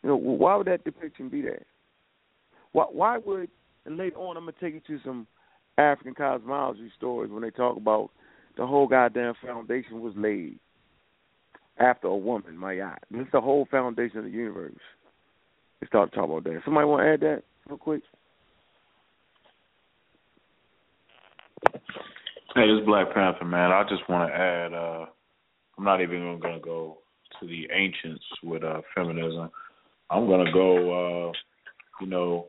You know, why would that depiction be there? Why, why would, and later on I'm going to take you to some African cosmology stories when they talk about the whole goddamn foundation was laid after a woman, my God. It's the whole foundation of the universe. Let's start talking about that. Somebody want to add that real quick? Hey, this is Black Panther, man. I just want to add, uh, I'm not even going to go to the ancients with uh, feminism. I'm going to go, uh, you know,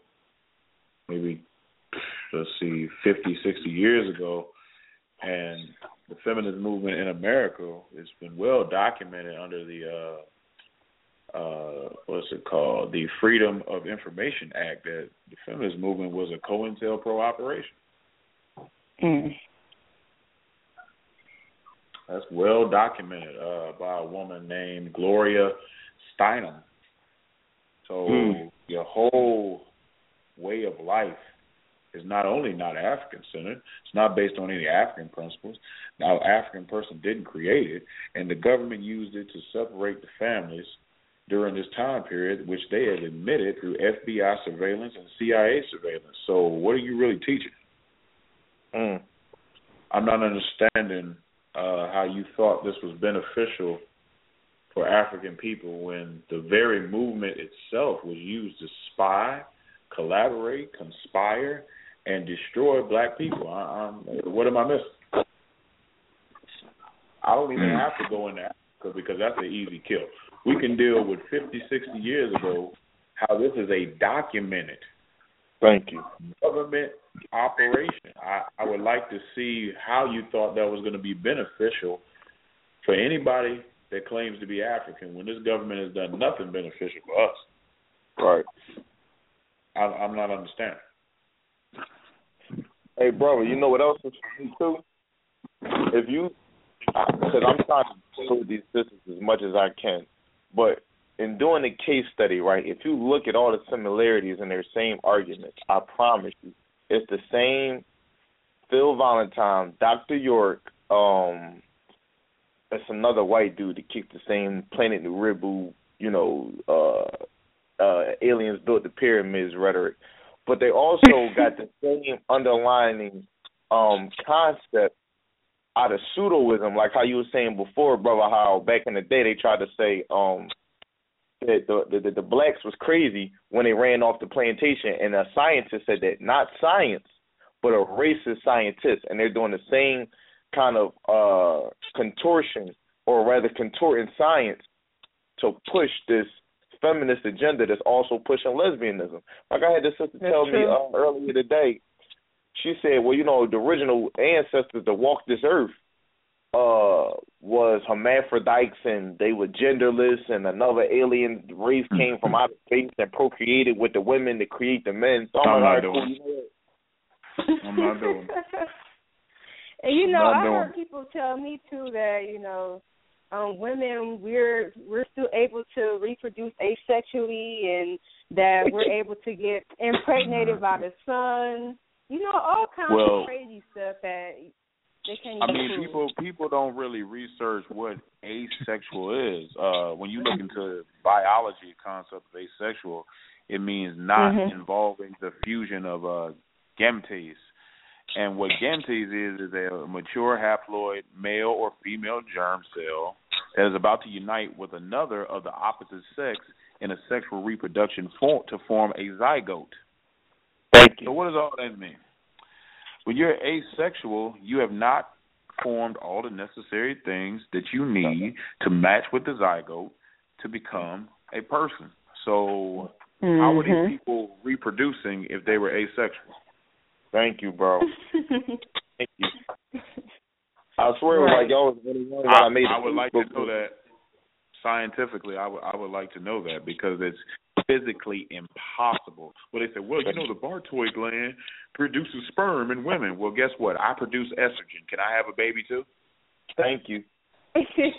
maybe, let's see, fifty, sixty years ago, and the feminist movement in America has been well documented under the, uh, uh, what's it called, the Freedom of Information Act, that the feminist movement was a COINTELPRO operation. Mm. That's well documented uh, by a woman named Gloria Steinem. So mm. your whole way of life is not only not African-centered, it's not based on any African principles. Now, African person didn't create it, and the government used it to separate the families during this time period, which they have admitted through F B I surveillance and C I A surveillance. So what are you really teaching? Mm. I'm not understanding uh, how you thought this was beneficial for African people when the very movement itself was used to spy, collaborate, conspire, and destroy black people. I, what am I missing? I don't even have to go into Africa because that's an easy kill. We can deal with fifty, sixty years ago how this is a documented Thank you. government operation. I, I would like to see how you thought that was going to be beneficial for anybody that claims to be African when this government has done nothing beneficial for us. Right. I, I'm not understanding. Hey, brother, you know what else is for me, too? If you, because I'm trying to include these sisters as much as I can, but in doing the case study, right, if you look at all the similarities in their same arguments, I promise you, it's the same Phil Valentine, Doctor York, um, that's another white dude that kicked the same planet Nibiru, you know, uh, uh, aliens built the pyramids rhetoric. But they also got the same underlining um, concept out of pseudoism, like how you were saying before, brother, how back in the day they tried to say um, that the, the, the blacks was crazy when they ran off the plantation, and a scientist said that, not science, but a racist scientist, and they're doing the same kind of uh, contortion, or rather contorting science to push this feminist agenda that's also pushing lesbianism. Like I had this sister tell me uh, earlier today, she said, well, you know, the original ancestors that walked this earth uh, was hermaphrodites, and they were genderless, and another alien race came from outer space and procreated with the women to create the men. So I'm, I'm not doing it. I'm not doing it. And, you know, I heard people tell me, too, that, you know, um, women, we're we're still able to reproduce asexually, and that we're able to get impregnated by the sun. You know, all kinds well, of crazy stuff that they can't I mean, do. people people don't really research what asexual is. Uh, when you look into biology, concept of asexual, it means not mm-hmm. involving the fusion of uh, gametes. And what gametes is is a mature haploid male or female germ cell that is about to unite with another of the opposite sex in a sexual reproduction form to form a zygote. Thank you. So what does all that mean? When you're asexual, you have not formed all the necessary things that you need to match with the zygote to become a person. So mm-hmm. how are these people reproducing if they were asexual? Thank you, bro. Thank you. I swear, right. like y'all was really wondering why I made. I would like to know that scientifically. I would, I would like to know that because it's physically impossible. Well, they said, well, you know, the Bartholin gland produces sperm in women. Well, guess what? I produce estrogen. Can I have a baby too? Thank you.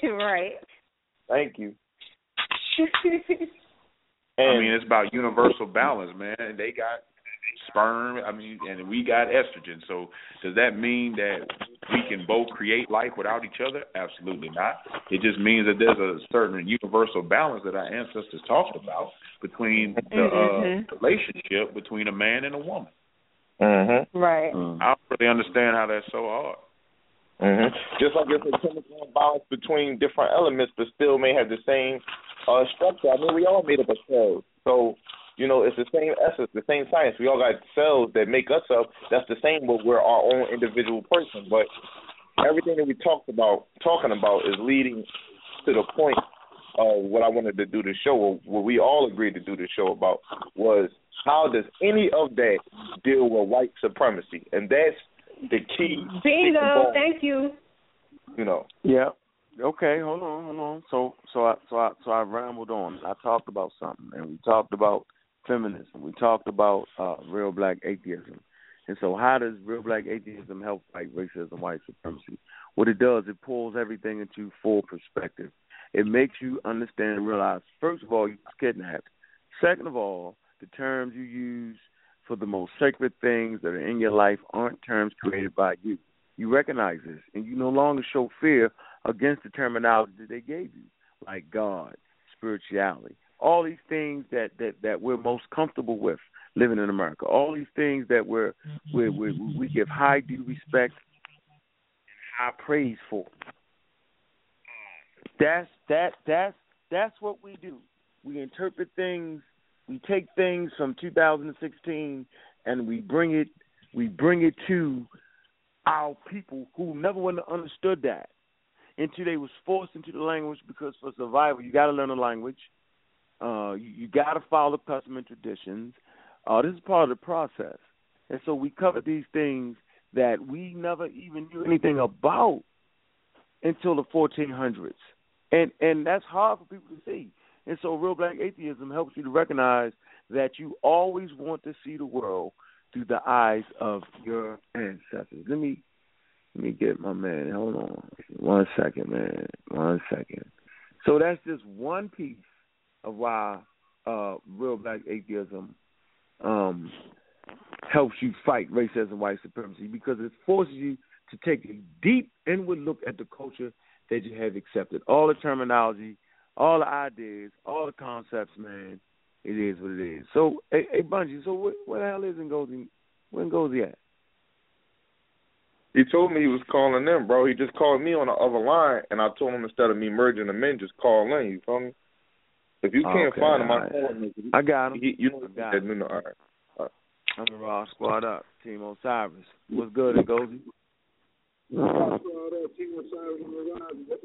Right. Thank you. I mean, it's about universal balance, man. They got sperm, I mean, and we got estrogen. So does that mean that we can both create life without each other? Absolutely not. It just means that there's a certain universal balance that our ancestors talked about between the mm-hmm. uh, relationship between a man and a woman. Mm-hmm. Right. Mm-hmm. I don't really understand how that's so hard. Mm-hmm. Just like it's a chemical imbalance between different elements, but still may have the same uh, structure. I mean, we all made up a cell. So you know, it's the same essence, the same science. We all got cells that make us up. That's the same, but we're our own individual person. But everything that we talked about, talking about is leading to the point of what I wanted to do the show, or what we all agreed to do the show about, was how does any of that deal with white supremacy? And that's the key. Bingo, thank you. You know. Yeah. Okay, hold on, hold on. So, so I, so I, so I rambled on. I talked about something, and we talked about feminism. We talked about uh, real black atheism. And so how does real black atheism help fight racism, white supremacy? What it does, it pulls everything into full perspective. It makes you understand and realize, first of all, you was kidnapped. Second of all, the terms you use for the most sacred things that are in your life aren't terms created by you. You recognize this, and you no longer show fear against the terminology that they gave you, like God, spirituality, all these things that, that, that we're most comfortable with living in America, all these things that we're, we're, we're, we give high due respect and high praise for. That's, that, that's, that's what we do. We interpret things, we take things from two thousand sixteen, and we bring it, we bring it to our people who never would have understood that until they was forced into the language, because for survival, you got to learn the language. Uh, you you got to follow custom and traditions. Uh, this is part of the process. And so we covered these things that we never even knew anything about until the fourteen hundreds. And and that's hard for people to see. And so real black atheism helps you to recognize that you always want to see the world through the eyes of your ancestors. Let me let me get my man. Hold on. One second, man. One second. So that's just one piece of why uh, real black atheism um, helps you fight racism and white supremacy, because it forces you to take a deep inward look at the culture that you have accepted. All the terminology, all the ideas, all the concepts, man, it is what it is. So, hey, hey Bunchy, so what, what the hell is Ngozi? Where Ngozi at? He told me he was calling them, bro. He just called me on the other line, and I told him instead of me merging them in, just call in. You feel me? If you can't okay, find him, right. I'm calling him. I got him. He, you know, I got him. No, all right. All right. I'm the Raw Squad Up, Team Osiris. What's good, Ngozi? Raw Squad Up, Team Osiris on the rise. What's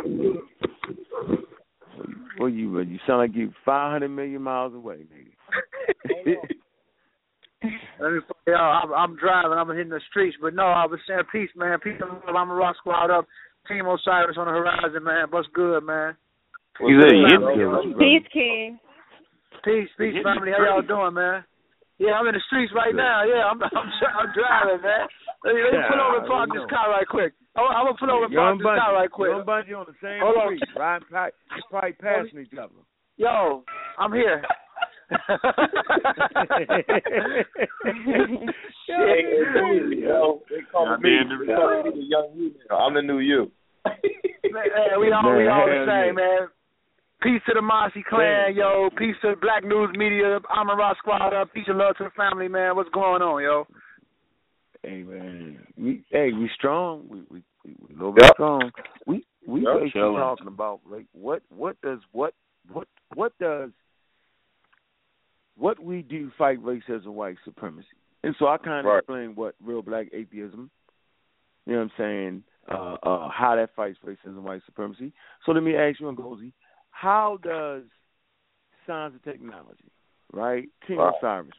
happening? Well, you, you sound like you're five hundred million miles away, nigga. Yo, I'm, I'm driving. I'm hitting the streets. But, no, I was saying peace, man. Peace and love. I'm a Rock Squad Up. Team Osiris on the horizon, man. What's good, man? What's He's good, man? Him, peace, King. Peace, peace, family. How y'all doing, man? Yeah, I'm in the streets right yeah. now. Yeah, I'm, I'm, I'm driving, man. Let me, let me yeah, pull over and park this car right quick. I'm, I'm going to pull over and park this car right quick. You're on Bungie on the same Hold street. On. Riding, probably passing each other. Yo, I'm here. I'm the new you. Man, we all man, we all the same, man. Peace to the Mazi Clan, man. Yo. Peace to Black News Media. Amaru Squad Up. Peace and love to the family, man. What's going on, yo? Hey, man. We, hey, we strong. We we we a little bit yep. strong. We we yep, basically chilling. talking about like what what does what what what does what we do fight racism, white supremacy. And so I kind of right. explain what real black atheism, you know what I'm saying, uh, uh, how that fights racism, white supremacy. So let me ask you, Ngozi, how does science and technology, right, Team right. Osiris,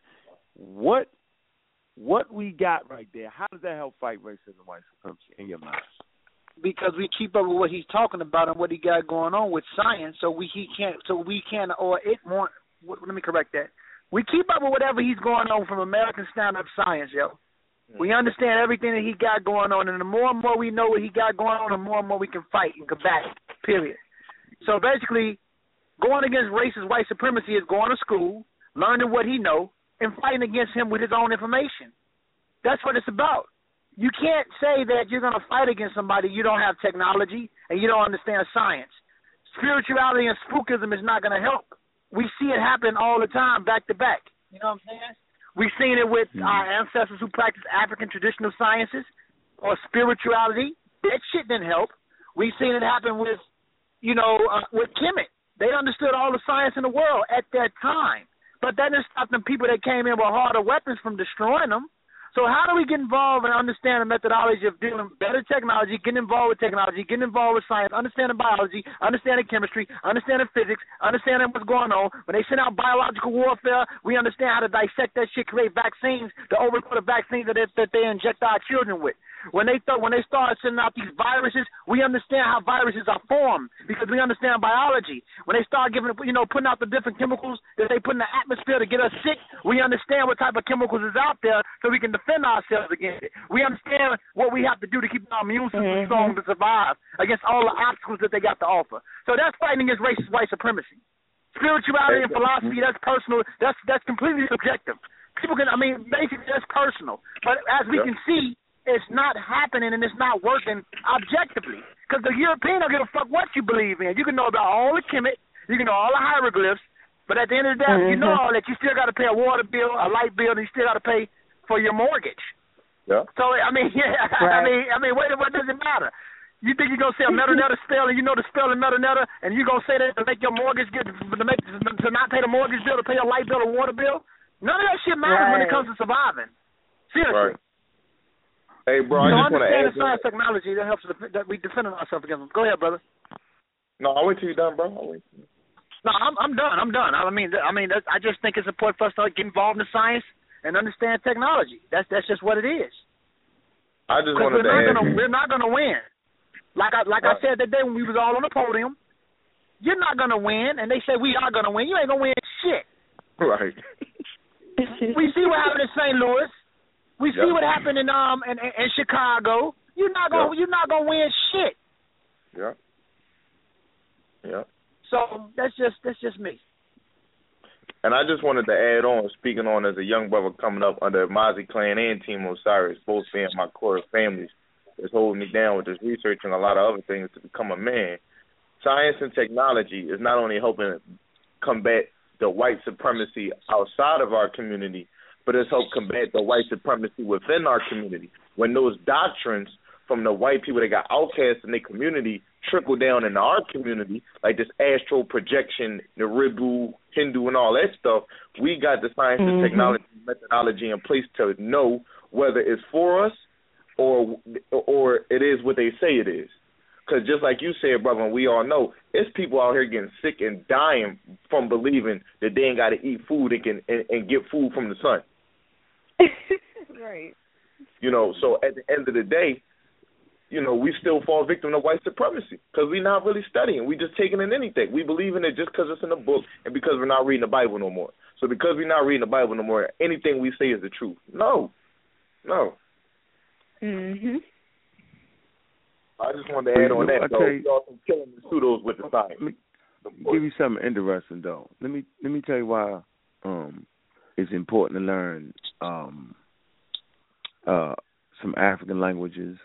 what what we got right there, how does that help fight racism, white supremacy in your mind? Because we keep up with what he's talking about and what he got going on with science, so we he can't, so we can or it won't. Let me correct that. We keep up with whatever he's going on from American stand-up science, yo. Yeah. We understand everything that he got going on, and the more and more we know what he got going on, the more and more we can fight and combat it, period. So basically, going against racist white supremacy is going to school, learning what he know, and fighting against him with his own information. That's what it's about. You can't say that you're going to fight against somebody you don't have technology and you don't understand science. Spirituality and spookism is not going to help. We see it happen all the time, back to back. You know what I'm saying? We've seen it with mm-hmm. our ancestors who practice African traditional sciences or spirituality. That shit didn't help. We've seen it happen with, you know, uh, with Kemet. They understood all the science in the world at that time, but that didn't stop them people that came in with harder weapons from destroying them. So how do we get involved and understand the methodology of dealing with better technology, getting involved with technology, getting involved with science, understanding biology, understanding chemistry, understanding physics, understanding what's going on. When they send out biological warfare, we understand how to dissect that shit, create vaccines, to overthrow the vaccines that they, that they inject our children with. When they, th- when they start sending out these viruses, we understand how viruses are formed because we understand biology. When they start giving, you know, putting out the different chemicals that they put in the atmosphere to get us sick, we understand what type of chemicals is out there so we can defend ourselves against it. We understand what we have to do to keep our immune system mm-hmm. strong to survive against all the obstacles that they got to offer. So that's fighting against racist white supremacy. Spirituality and philosophy, that's personal. That's, that's completely subjective. People can, I mean, basically that's personal. But as we yeah. can see, it's not happening and it's not working objectively. Because the European don't give a fuck what you believe in. You can know about all the Kemet, you can know all the hieroglyphs, but at the end of the day, mm-hmm. you know all that, you still got to pay a water bill, a light bill, and you still got to pay for your mortgage. Yeah. So, I mean, yeah, right. I mean, I mean, wait, what does it matter? You think you're going to say a Medu Neter spell and you know the spell in Medu Neter and you're going to say that to make your mortgage, get, to, make, to not pay the mortgage bill, to pay your light bill or water bill? None of that shit matters right. when it comes to surviving. Seriously. Right. Hey, bro, I no, just want to ask. Science you. Technology that helps def- that we defend ourselves against them. Go ahead, brother. No, I'll wait till you're done, bro. I'll wait. No, I'm I'm done. I'm done. I mean, I mean, I just think it's important for us to like, get involved in science and understand technology. That's that's just what it is. I just wanted to ask. Gonna, we're not going to win. Like I like right. I said that day when we was all on the podium, you're not going to win, and they say we are going to win. You ain't going to win shit. Right. We see what happened in Saint Louis. We see yep. what happened in um in, in Chicago. You're not gonna yep. you're not gonna win shit. Yeah. Yeah. So that's just that's just me. And I just wanted to add on, speaking on as a young brother coming up under Mazi Clan and Team Osiris, both being my core families. is holding me down with this research and a lot of other things to become a man. Science and technology is not only helping combat the white supremacy outside of our community, but it's helped combat the white supremacy within our community. When those doctrines from the white people that got outcast in their community trickle down into our community, like this astral projection, the Naribu, Hindu, and all that stuff, we got the science mm-hmm. and technology methodology in place to know whether it's for us or or it is what they say it is. Because just like you said, brother, and we all know, it's people out here getting sick and dying from believing that they ain't got to eat food and, can, and, and get food from the sun. Right. You know, so at the end of the day, you know, we still fall victim to white supremacy because we're not really studying. We're just taking in anything. We believe in it just because it's in a book and because we're not reading the Bible no more. So because we're not reading the Bible no more, anything we say is the truth. No. No. Mm-hmm. I just wanted to add on that, though. You, y'all some killing the pseudos with the science. Let me give you something interesting, though. Let me let me tell you why um, it's important to learn um, uh, some African languages.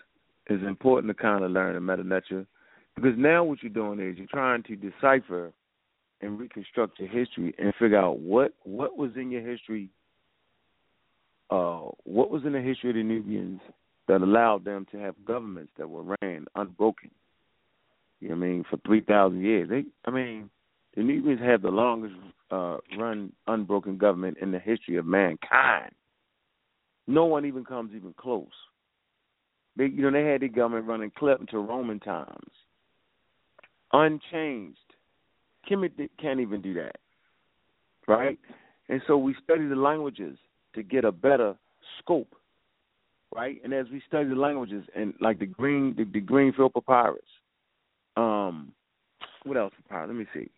It's important to kind of learn the Medu Neter, because now what you're doing is you're trying to decipher and reconstruct your history and figure out what, what was in your history, uh, what was in the history of the Nubians that allowed them to have governments that were ran unbroken, you know what I mean, for three thousand years. They, I mean, the Nubians have the longest uh, run unbroken government in the history of mankind. No one even comes even close. They, you know, they had their government running clear into Roman times. Unchanged. Kemet can't even do that, right? And so we study the languages to get a better scope, right? And as we study the languages, and like the green, the, the Greenfield Papyrus, um, what else papyrus? Let me see.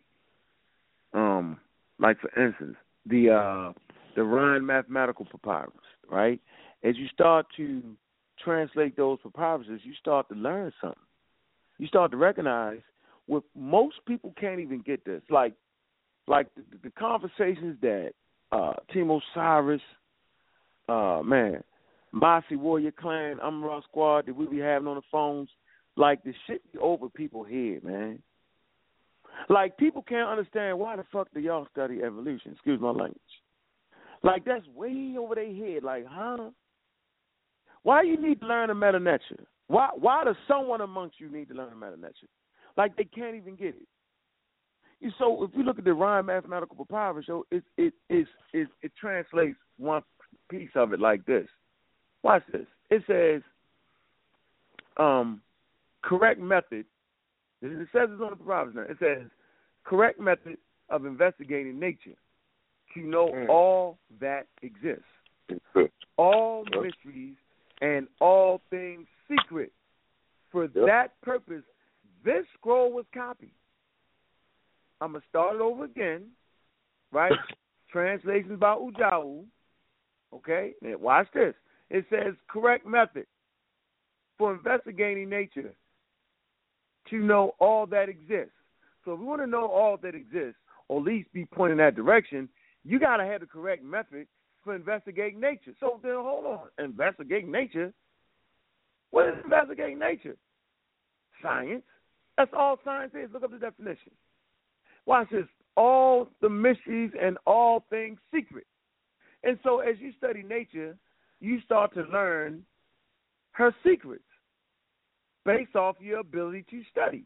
Um, like for instance, the uh, the Rhine Mathematical Papyrus, right? As you start to translate those papyruses, you start to learn something. You start to recognize what most people can't even get this. Like, like the, the conversations that uh, Team Osiris, uh, man, Massey Warrior Clan, Amaru Squad that we be having on the phones, like the shit be over people's head, man. Like people can't understand why the fuck do y'all study evolution? Excuse my language. Like that's way over their head. Like, huh? Why you need to learn the Medu Neter? Why why does someone amongst you need to learn the Medu Neter? Like they can't even get it. You so if you look at the Rhine Mathematical Papyrus, yo, it it it it it translates one piece of it like this. Watch this. It says, um, correct method. It says it's on the papyrus now. It says correct method of investigating nature to know mm. all that exists, all mysteries. And all things secret. For yep. that purpose, this scroll was copied. I'm going to start it over again, right? Translations by Ujau. Okay? Now watch this. It says, correct method for investigating nature to know all that exists. So if you want to know all that exists, or at least be pointing that direction, you got to have the correct method for investigating nature. So then hold on. Investigating nature? What is investigating nature? Science. That's all science is. Look up the definition. Watch this. All the mysteries and all things secret. And so as you study nature, you start to learn her secrets based off your ability to study.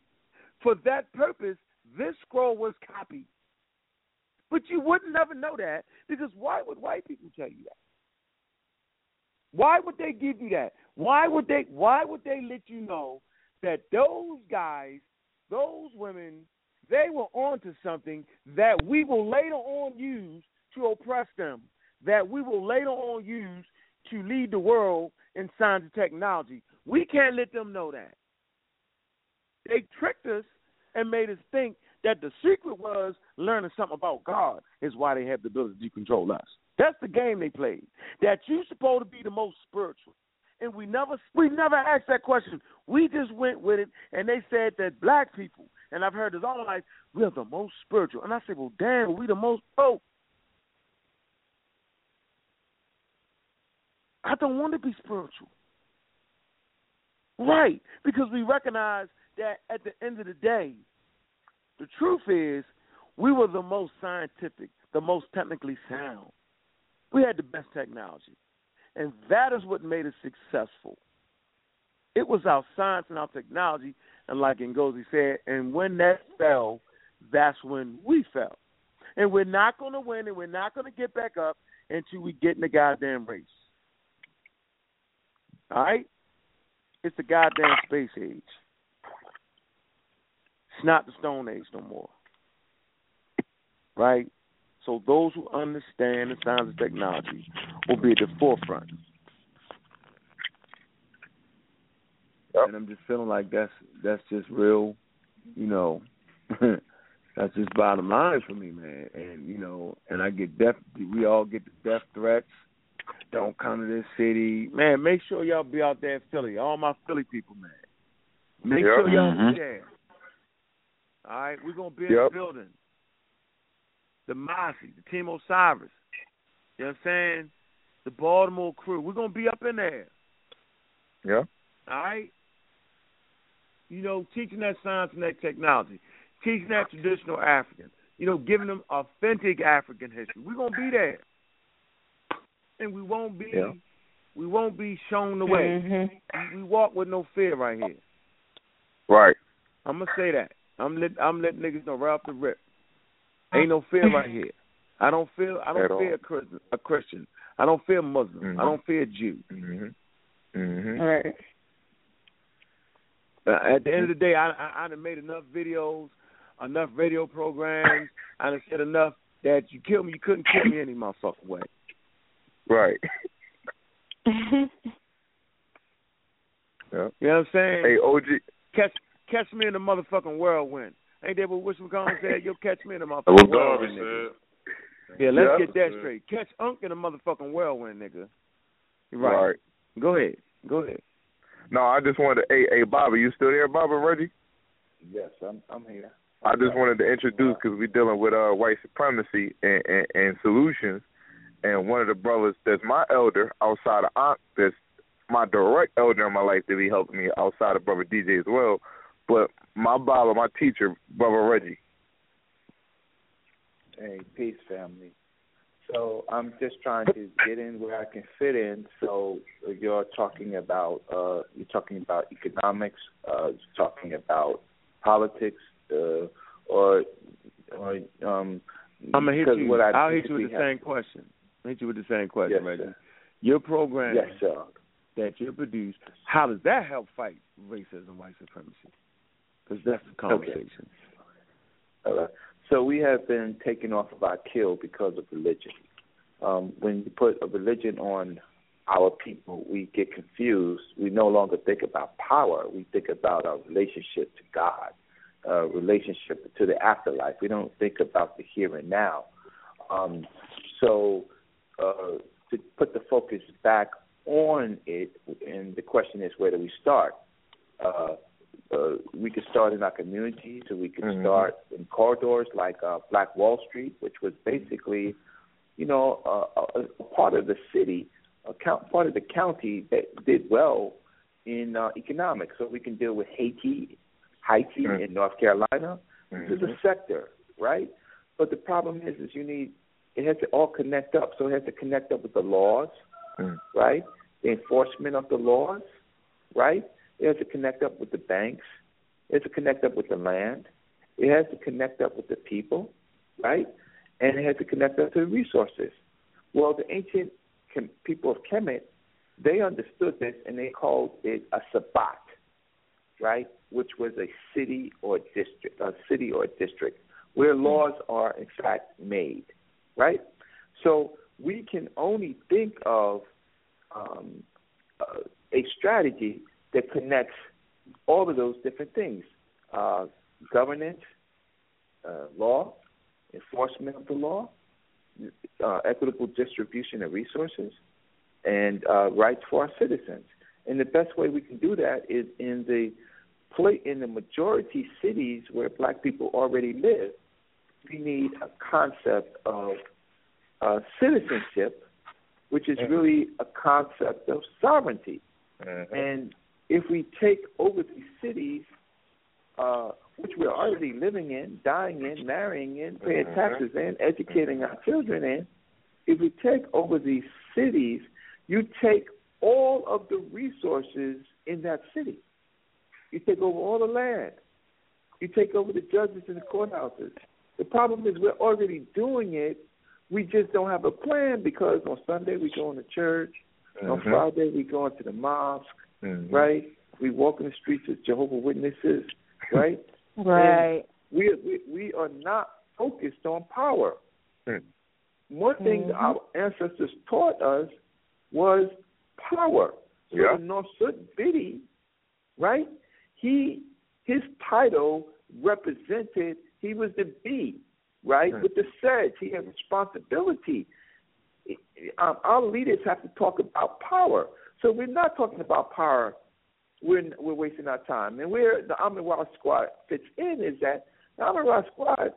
For that purpose, this scroll was copied. But you wouldn't ever know that, because why would white people tell you that? Why would they give you that? Why would they why would they let you know that those guys, those women, they were onto something that we will later on use to oppress them, that we will later on use to lead the world in science and technology? We can't let them know that. They tricked us and made us think that the secret was learning something about God is why they have the ability to control us. That's the game they played. That you're supposed to be the most spiritual. And we never we never asked that question. We just went with it, and they said that black people, and I've heard this all my life, we're the most spiritual. And I said, well, damn, we the most broke. I don't want to be spiritual. Right, because we recognize that at the end of the day, the truth is we were the most scientific, the most technically sound. We had the best technology, and that is what made us successful. It was our science and our technology, and like Ngozi said, and when that fell, that's when we fell. And we're not going to win, and we're not going to get back up until we get in the goddamn race. All right? It's the goddamn space age. It's not the Stone Age no more. Right? So those who understand the science of technology will be at the forefront. Yep. And I'm just feeling like that's that's just real, you know, that's just bottom line for me, man. And, you know, and I get death, we all get the death threats. Don't come to this city. Man, make sure y'all be out there in Philly. All my Philly people, man. Make yep. sure y'all mm-hmm. be there. All right, we're going to be yep. in the building. The Massey, the Team Osiris, you know what I'm saying? The Baltimore crew. We're going to be up in there. Yeah. All right? You know, teaching that science and that technology. Teaching that traditional African. You know, giving them authentic African history. We're going to be there. And we won't be yeah. we won't be shown the way. Mm-hmm. We walk with no fear right here. Right. I'm going to say that. I'm let, I'm letting niggas know right off the rip. Ain't no fear right here. I don't feel I don't fear a Christian. I don't fear Muslim. Mm-hmm. I don't fear Jew. Mm-hmm. Mm-hmm. All right. Uh, at the end of the day, I I, I done made enough videos, enough radio programs. I done said enough that you kill me, you couldn't kill me any motherfucking way. Right. Yep. You know what I'm saying? Hey, O G. Catch catch me in the motherfucking whirlwind. Ain't that what Wishman Khan said? You'll catch me in the motherfucking whirlwind, nigga. Yeah, let's yeah, get that good. straight. Catch Unk in the motherfucking whirlwind, nigga. Right. All right. Go ahead. Go ahead. No, I just wanted to, hey, hey, Bobby, you still there, Bobby Reggie? Yes, I'm I'm here. I just wanted to introduce, because we're dealing with uh, white supremacy and, and, and solutions, and one of the brothers that's my elder outside of Unk, that's my direct elder in my life that he helped me outside of Brother D J as well, but my Bible, my teacher, Brother Reggie. Hey, peace, family. So I'm just trying to get in where I can fit in. So you're talking about uh, you're talking about economics, uh, you're talking about politics, uh, or or um. I'm gonna hit you. I'll hit you with the have. same question. I'll hit you with the same question, yes, Reggie. Sir. Your program yes, sir. that you produce, how does that help fight racism, white supremacy? Because that's the conversation. Okay. All right. So we have been taken off of our kill because of religion. Um, when you put a religion on our people, we get confused. We no longer think about power. We think about our relationship to God, uh, relationship to the afterlife. We don't think about the here and now. Um, so uh, to put the focus back on it, and the question is, where do we start? Uh Uh, we could start in our communities, or we could mm-hmm. start in corridors like uh, Black Wall Street, which was basically, you know, uh, a, a part of the city, a count, part of the county that did well in uh, economics. So we can deal with Haiti, Haiti mm-hmm. in North Carolina. Mm-hmm. This is a sector, right? But the problem is, is you need it has to all connect up. So it has to connect up with the laws, mm-hmm. right? The enforcement of the laws, right? It has to connect up with the banks. It has to connect up with the land. It has to connect up with the people, right? And it has to connect up to the resources. Well, the ancient people of Kemet, they understood this, and they called it a sabbat, right, which was a city or district, a city or district where laws are, in fact, made, right? So we can only think of um, uh, a strategy that connects all of those different things, uh, governance, uh, law, enforcement of the law, uh, equitable distribution of resources, and uh, rights for our citizens. And the best way we can do that is in the play, in the majority cities where Black people already live. We need a concept of uh, citizenship, which is really a concept of sovereignty. Mm-hmm. And if we take over these cities, uh, which we're already living in, dying in, marrying in, paying mm-hmm. taxes in, educating our children in, if we take over these cities, you take all of the resources in that city. You take over all the land. You take over the judges and the courthouses. The problem is we're already doing it. We just don't have a plan because on Sunday we go into church. Mm-hmm. On Friday we go into the mosque, mm-hmm. right? We walk in the streets as Jehovah's Witnesses, right? Right. We, we we are not focused on power. Mm. One thing mm-hmm. our ancestors taught us was power. So yeah. Norsut Biddy, right? He his title represented he was the B, right? Mm. With the sedge, he had responsibility. Um, our leaders have to talk about power. So we're not talking about power. We're, we're wasting our time. And where the Amaru Squad fits in is that the Amaru Squad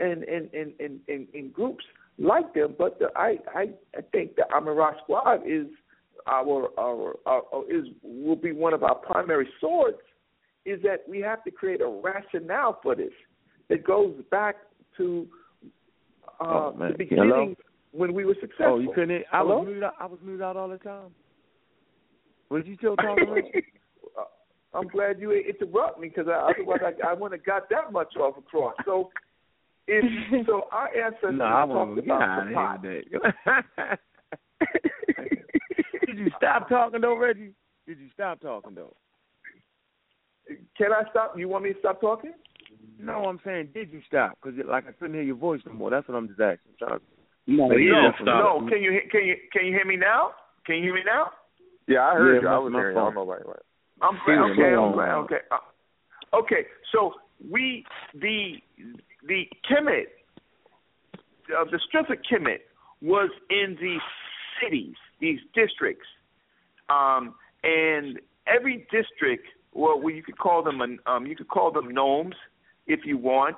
and in and, and, and, and groups like them, but the, I, I I think the Amaru Squad is our, our, our, our is will be one of our primary swords. Is that we have to create a rationale for this that goes back to uh, oh, the beginning Hello? When we were successful. Oh, you couldn't? I Hello? was muted. I was muted out all the time. Was you still talking about? I'm glad you interrupt me because I, otherwise I, I wouldn't have got that much off across. So, if, so our ancestors no, I talked about the pot. Did you stop talking though, Reggie? Did you stop talking though? Can I stop? You want me to stop talking? No, I'm saying did you stop? Because like I couldn't hear your voice no more. That's what I'm just asking. I'm to... No, no, no. no. Can you can you can you hear me now? Can you hear me now? Yeah, I heard yeah, you. I was hearing. I don't know why. I'm glad, okay, I'm glad, okay, uh, okay. So we the the Kemet, uh, the strength of Kemet was in these cities, these districts, um, and every district, well, well, you could call them an, um, you could call them nomes if you want.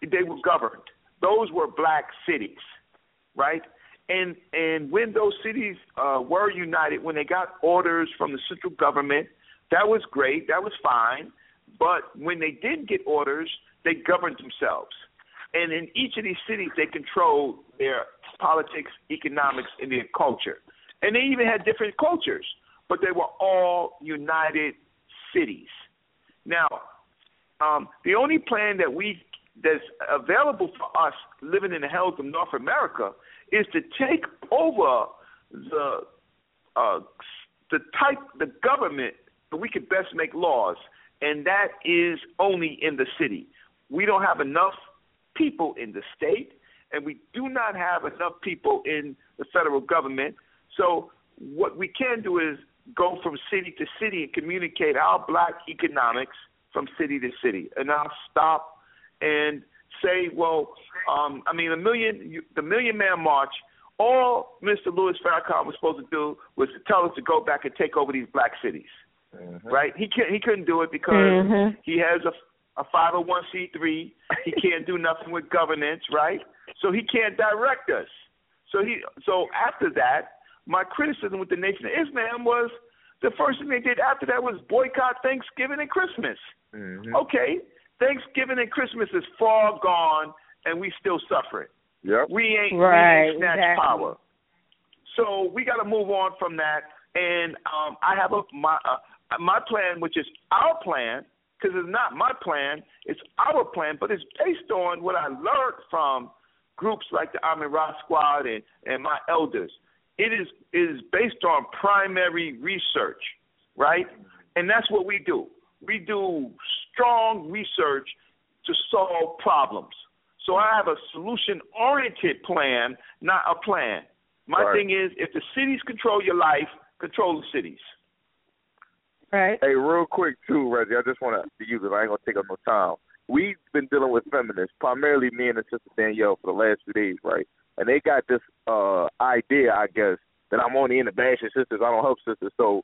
They were governed. Those were black cities, right? And and when those cities uh, were united, when they got orders from the central government. That was great. That was fine. But when they did get orders, they governed themselves. And in each of these cities, they controlled their politics, economics, and their culture. And they even had different cultures, but they were all united cities. Now, um, the only plan that we that's available for us living in the hells of North America is to take over the uh, the type the government. We could best make laws, and that is only in the city. We don't have enough people in the state, and we do not have enough people in the federal government. So what we can do is go from city to city and communicate our black economics from city to city. And I'll stop and say, well, um, I mean, a million, the Million Man March, all Mister Louis Farrakhan was supposed to do was to tell us to go back and take over these black cities. Mm-hmm. Right, he can't. He couldn't do it because mm-hmm. he has a a five oh one c three. He can't do nothing with governance, right? So he can't direct us. So he. So after that, my criticism with the Nation of Islam was the first thing they did after that was boycott Thanksgiving and Christmas. Mm-hmm. Okay, Thanksgiving and Christmas is far gone, and we still suffering. Yep. We ain't right, we ain't snatched exactly. power. So we got to move on from that, and um, I have a my. Uh, My plan, which is our plan, because it's not my plan, it's our plan, but it's based on what I learned from groups like the Amaru Squad and, and my elders. It is, it is based on primary research, right? And that's what we do. We do strong research to solve problems. So I have a solution-oriented plan, not a plan. My right. thing is, if the cities control your life, control the cities. Right. Hey, real quick, too, Reggie, I just want to use it. I ain't going to take up no time. We've been dealing with feminists, primarily me and Sister Danielle, for the last few days, right? And they got this uh, idea, I guess, that I'm only into bashing sisters. I don't help sisters. So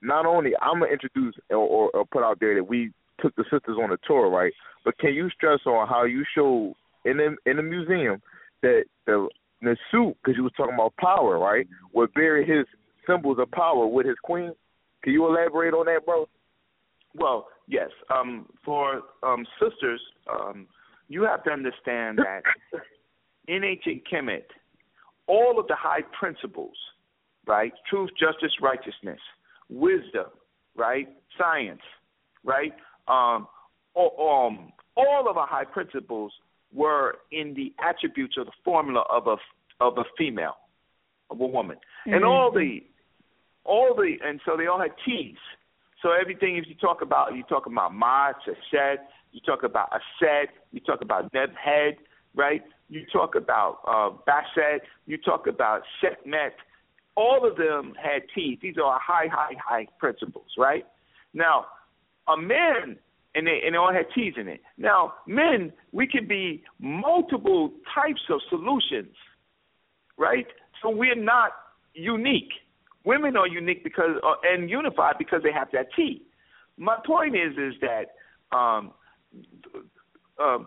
not only I'm going to introduce or, or, or put out there that we took the sisters on a tour, right? But can you stress on how you show in the, in the museum that the, the suit, because you was talking about power, right, would bury his symbols of power with his queen? Can you elaborate on that, bro? Well, yes. Um, for um, sisters, um, you have to understand that in ancient Kemet, all of the high principles, right, truth, justice, righteousness, wisdom, right, science, right, um, all, um, all of our high principles were in the attributes or the formula of a of a female, of a woman, mm-hmm. and all the all the and so they all had T's. So everything, if you talk about, you talk about Ma, Sesed, you talk about Ased, you talk about Nebthet, right? You talk about uh, Based, you talk about Setmet. All of them had T's. These are high, high, high principles, right? Now, a man, and they, and they all had T's in it. Now, men, we could be multiple types of solutions, right? So we're not unique. Women are unique because uh, and unified because they have that T. My point is is that um, um,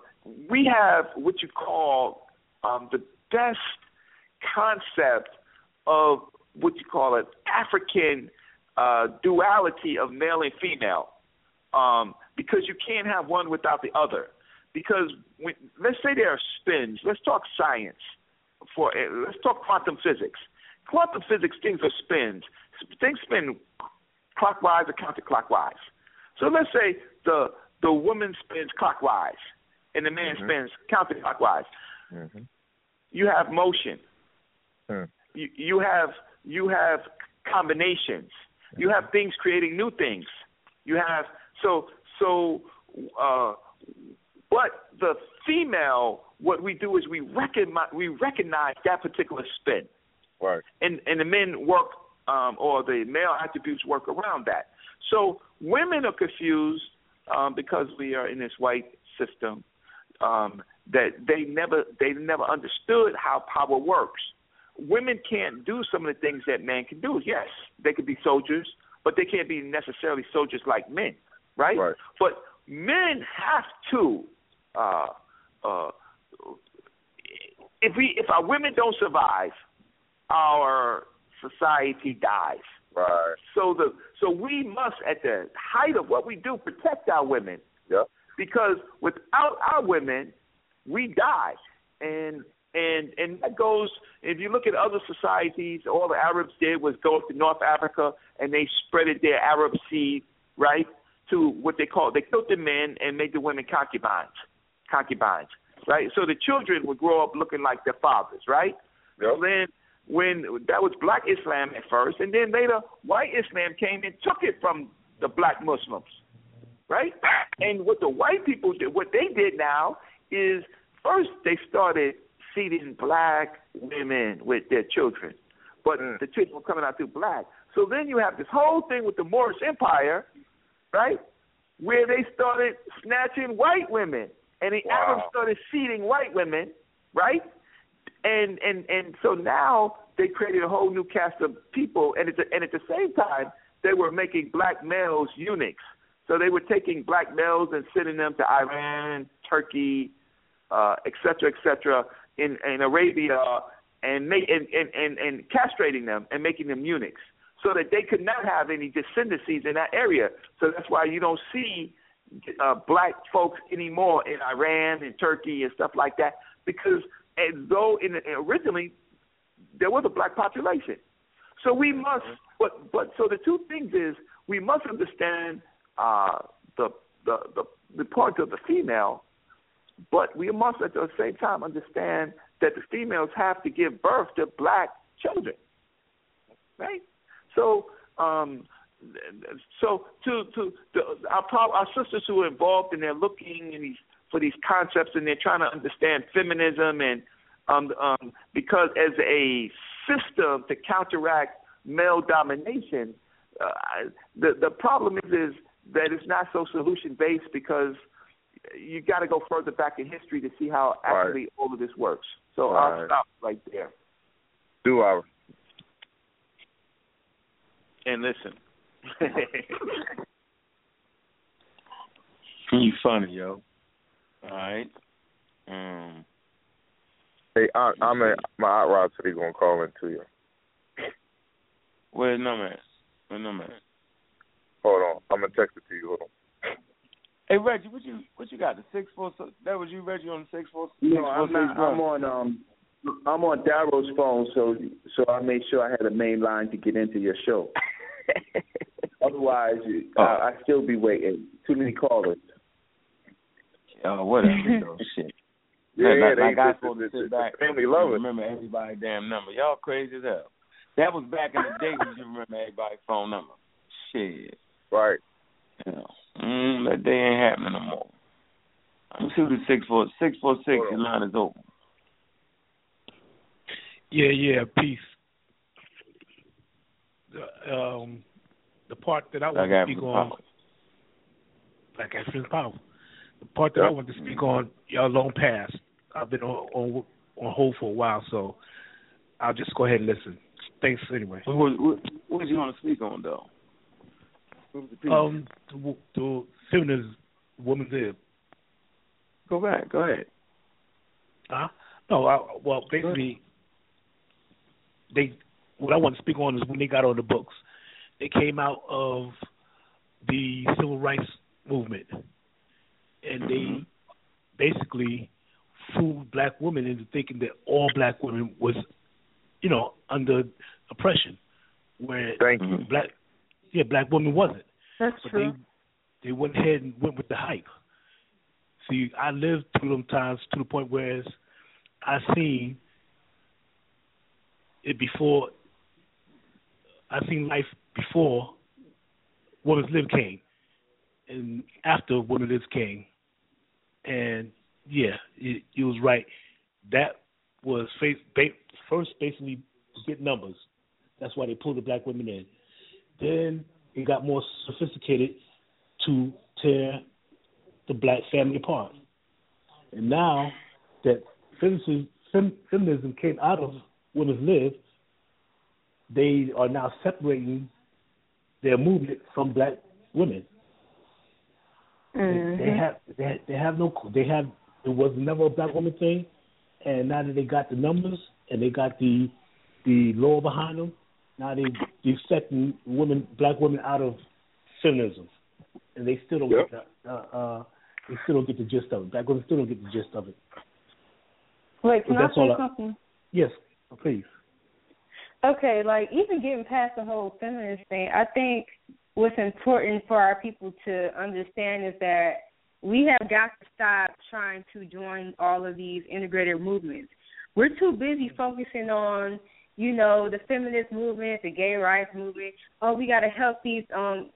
we have what you call um, the best concept of what you call an African uh, duality of male and female, um, because you can't have one without the other. Because when, let's say there are spins. Let's talk science. For uh, let's talk quantum physics. Quantum physics, things are spins. Things spin clockwise or counterclockwise. So let's say the the woman spins clockwise and the man mm-hmm. spins counterclockwise. Mm-hmm. You have motion. Mm. You, you have you have combinations. Mm-hmm. You have things creating new things. You have so so. Uh, but the female, what we do is we recognize we recognize that particular spin. Right. And and the men work, um, or the male attributes work around that. So women are confused um, because we are in this white system um, that they never they never understood how power works. Women can't do some of the things that men can do. Yes, they could be soldiers, but they can't be necessarily soldiers like men, right? Right. But men have to. Uh, uh, if we if our women don't survive, our society dies. Right. So the so we must, at the height of what we do, protect our women. Yeah. Because without our women, we die. And and and that goes. If you look at other societies, all the Arabs did was go to North Africa and they spreaded their Arab seed, right, to what they call, they killed the men and made the women concubines, concubines, right. So the children would grow up looking like their fathers, right. Yeah. So then, when that was black Islam at first, and then later white Islam came and took it from the black Muslims, right? And what the white people did, what they did now is first they started seeding black women with their children, but mm. the children were coming out through black. So then you have this whole thing with the Moorish Empire, right, where they started snatching white women, and the wow. Arabs started seeding white women, right? And, and and so now they created a whole new cast of people, and, it's a, and at the same time, they were making black males eunuchs. So they were taking black males and sending them to Iran, Turkey, uh, et cetera, et cetera, in, in Arabia, and, make, and, and, and, and castrating them and making them eunuchs so that they could not have any descendancies in that area. So that's why you don't see uh, black folks anymore in Iran and Turkey and stuff like that, because – and though in, originally there was a black population. So we must, but, but so the two things is we must understand uh, the, the, the, the part of the female, but we must at the same time understand that the females have to give birth to black children, right? So um, so to, to the, our, our sisters who are involved and they're looking in these, for these concepts, and they're trying to understand feminism and um, um, because as a system to counteract male domination, uh, the the problem is, is that it's not so solution based, because you got to go further back in history to see how actually all, right. all of this works. So all I'll right. stop right there. Do our and listen. You funny, yo. All right. Mm. Hey, I, I'm a, my hot rod said he's going to call in to you. Where's number? Where's number? Hold on. I'm going to text it to you. Hold on. Hey Reggie, what you what you got? The six four? That was you, Reggie, on the six four? No, six, I'm four, not. Six, I'm on um, I'm on Darrow's phone, so so I made sure I had a main line to get into your show. Otherwise, oh. I, I'd still be waiting. Too many callers. Oh, whatever. Shit. Yeah, yeah, they got to sit back. Family love it. Remember everybody's damn number. Y'all crazy as hell. That was back in the day when you remember everybody's phone number. Shit. Right. You know, mm, that day ain't happening no more. I'm shooting six four six. six four six, your line is open. Yeah, yeah, peace. The, um, the part that I want to speak on, Black African Power. The part that I want to speak on, y'all long past. I've been on, on on hold for a while, so I'll just go ahead and listen. Thanks anyway. What, what, what was you going to speak on, though? What was the piece? Um, the, the feminist woman's head. Go back. Go ahead. Huh? No, I, well, basically, they what I want to speak on is when they got on the books. They came out of the civil rights movement. And they basically fooled black women into thinking that all black women was, you know, under oppression, where Thank you. black, yeah, black women wasn't. That's but true. They, they went ahead and went with the hype. See, I lived through them times to the point where I seen it before. I seen life before women's live came. And after Women Live came, and yeah, you, you was right. That was face, ba- first basically to get numbers. That's why they pulled the black women in. Then it got more sophisticated to tear the black family apart. And now that feminism, fem, feminism came out of Women Live, they are now separating their movement from black women. Mm-hmm. They, they have they, they have no they have it was never a black woman thing, and now that they got the numbers and they got the the law behind them, now they they setting women black women out of feminism, and they still don't yep. get the, uh, uh, they still don't get the gist of it. Black women still don't get the gist of it. Wait, can so I say something? I, yes, please. Okay, like even getting past the whole feminist thing, I think what's important for our people to understand is that we have got to stop trying to join all of these integrated movements. We're too busy focusing on, you know, the feminist movement, the gay rights movement. Oh, we got to help these um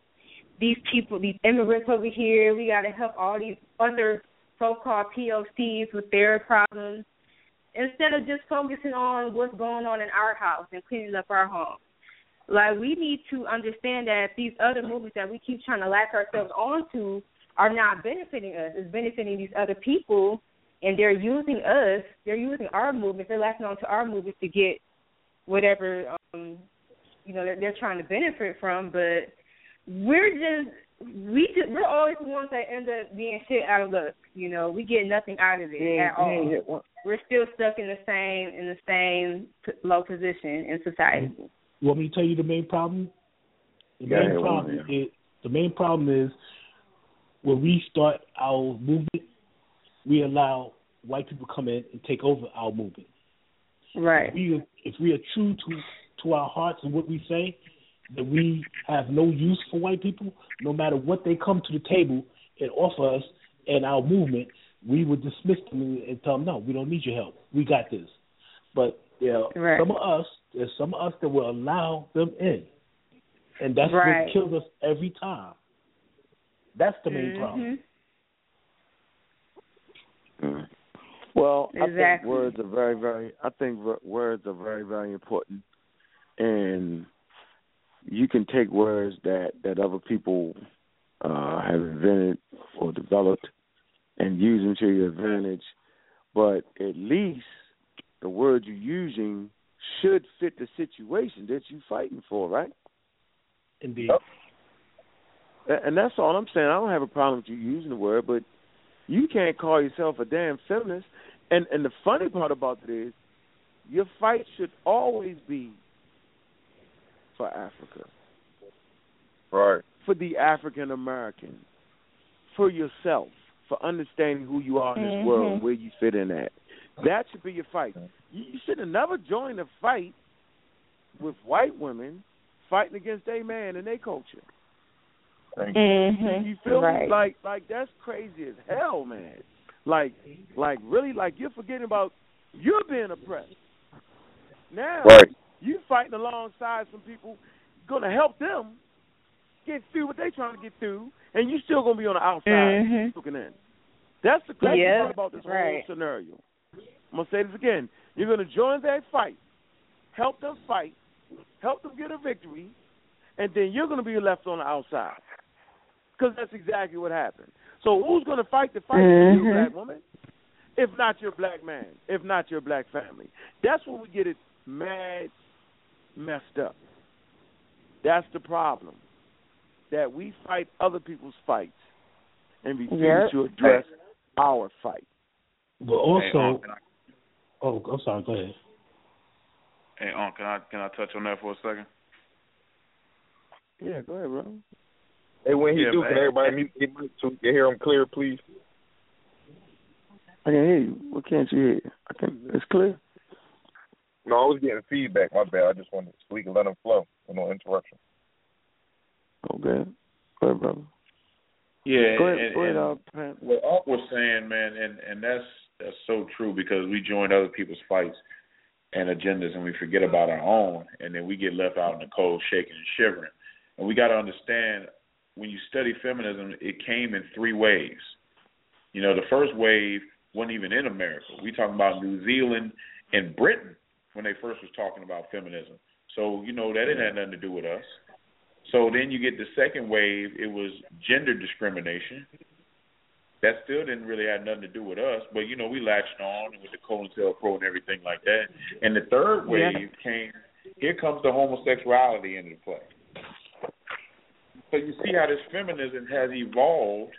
these people, these immigrants over here. We got to help all these other so-called P O Cs with their problems instead of just focusing on what's going on in our house and cleaning up our home. Like, we need to understand that these other movements that we keep trying to latch ourselves onto are not benefiting us. It's benefiting these other people, and they're using us. They're using our movements. They're latching onto our movements to get whatever, um, you know, they're, they're trying to benefit from. But we're just, we just, we're always the ones that end up being shit out of luck. You know, we get nothing out of it yeah, at all. Yeah. We're still stuck in the same, in the same low position in society. Mm-hmm. You want me to tell you the main problem? The main yeah, problem yeah. is the main problem is when we start our movement, we allow white people come in and take over our movement. Right. If we, if we are true to to our hearts and what we say, that we have no use for white people, no matter what they come to the table and offer us and our movement, we would dismiss them and tell them, no, we don't need your help. We got this. But there are right. some of us. There's some of us that will allow them in, and that's right. what kills us every time. That's the main mm-hmm. problem. Mm. Well, exactly. I think words are very, very. I think words are very, very important, and you can take words that, that other people uh, have invented or developed and use them to your advantage, but at least the words you're using should fit the situation that you're fighting for, right? Indeed. Yep. And that's all I'm saying. I don't have a problem with you using the word, but you can't call yourself a damn feminist. And and the funny part about it is your fight should always be for Africa. Right. For the African American. for yourself, for understanding who you are in this mm-hmm. world and where you fit in at. That should be your fight. You should have never joined a fight with white women fighting against their man and their culture. Mm-hmm. You feel right. me? Like, like that's crazy as hell, man. Like, like really, like you're forgetting about you're being oppressed. Now right. you fighting alongside some people, going to help them get through what they're trying to get through, and you still going to be on the outside mm-hmm. looking in. That's the crazy yep. part about this right. whole scenario. I'm going to say this again. You're going to join that fight, help them fight, help them get a victory, and then you're going to be left on the outside. Because that's exactly what happened. So who's going to fight the fight mm-hmm. for you, black woman? If not your black man, if not your black family. That's when we get it mad, messed up. That's the problem, that we fight other people's fights and refuse yep. to address our fight. But also, hey, I, oh, I'm sorry, go ahead. Hey, um, can I can I touch on that for a second? Yeah, go ahead, bro. Hey, when he yeah, do, man. Can everybody mute their mic so we can hear him clear, please? I can hear you. What can't you hear? I can. It's clear. No, I was getting feedback. My bad. I just wanted to speak and let him flow with no interruption. Okay. Go ahead, brother. Yeah. Go ahead, and, go ahead, and uh, what Unc was saying, man, and, and that's that's so true, because we join other people's fights and agendas and we forget about our own, and then we get left out in the cold, shaking and shivering. And we got to understand, when you study feminism, it came in three waves. You know, the first wave wasn't even in America. We talking about New Zealand and Britain when they first was talking about feminism. So, you know, that didn't have nothing to do with us. So then you get the second wave. It was gender discrimination. That still didn't really have nothing to do with us. But, you know, we latched on with the COINTELPRO and everything like that. And the third wave yeah. came, here comes the homosexuality into play. So you see how this feminism has evolved,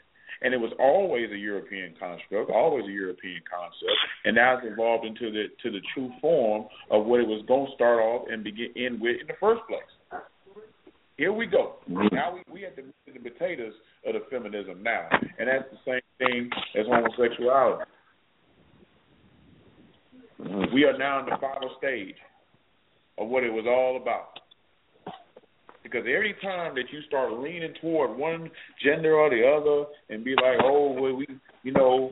and it was always a European construct, always a European concept, and now it's evolved into the to the true form of what it was going to start off and begin end with in the first place. Here we go. Now we we at the, the potatoes of the feminism now, and that's the same thing as homosexuality. We are now in the final stage of what it was all about. Because every time that you start leaning toward one gender or the other and be like, oh, well, we, you know,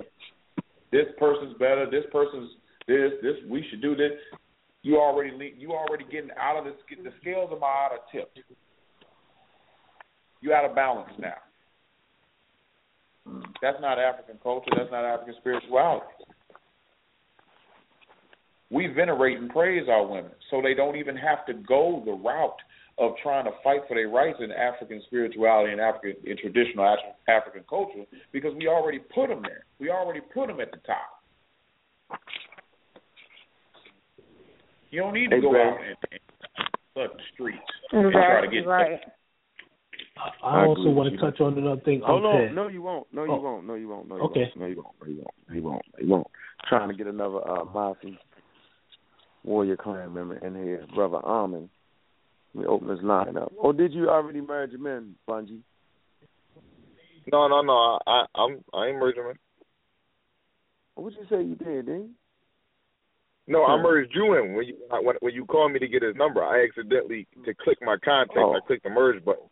this person's better, this person's this, this, we should do this, you already lean, you already getting out of the, the scales of my out of tip. You're out of balance now. That's not African culture. That's not African spirituality. We venerate and praise our women, so they don't even have to go the route of trying to fight for their rights in African spirituality and African in traditional African culture, because we already put them there. We already put them at the top. You don't need to go out and, and flood the streets and try to get right. I, I also want to touch on another thing. Hold on. No, you won't. No, you oh. won't. No, you won't. No, you okay. won't. No, you won't. No, you won't. No, you won't. No, you won't. Trying to get another uh, Mazi Warrior Clan member in here, Brother Armin. Let me open this line up. Or did you already merge him in, Bungie? No, no, no. I, I'm, I ain't merging him. What you say you did, didn't you? No, I merged you in when you when, when you called me to get his number. I accidentally to click my contact. Oh. I clicked the merge button.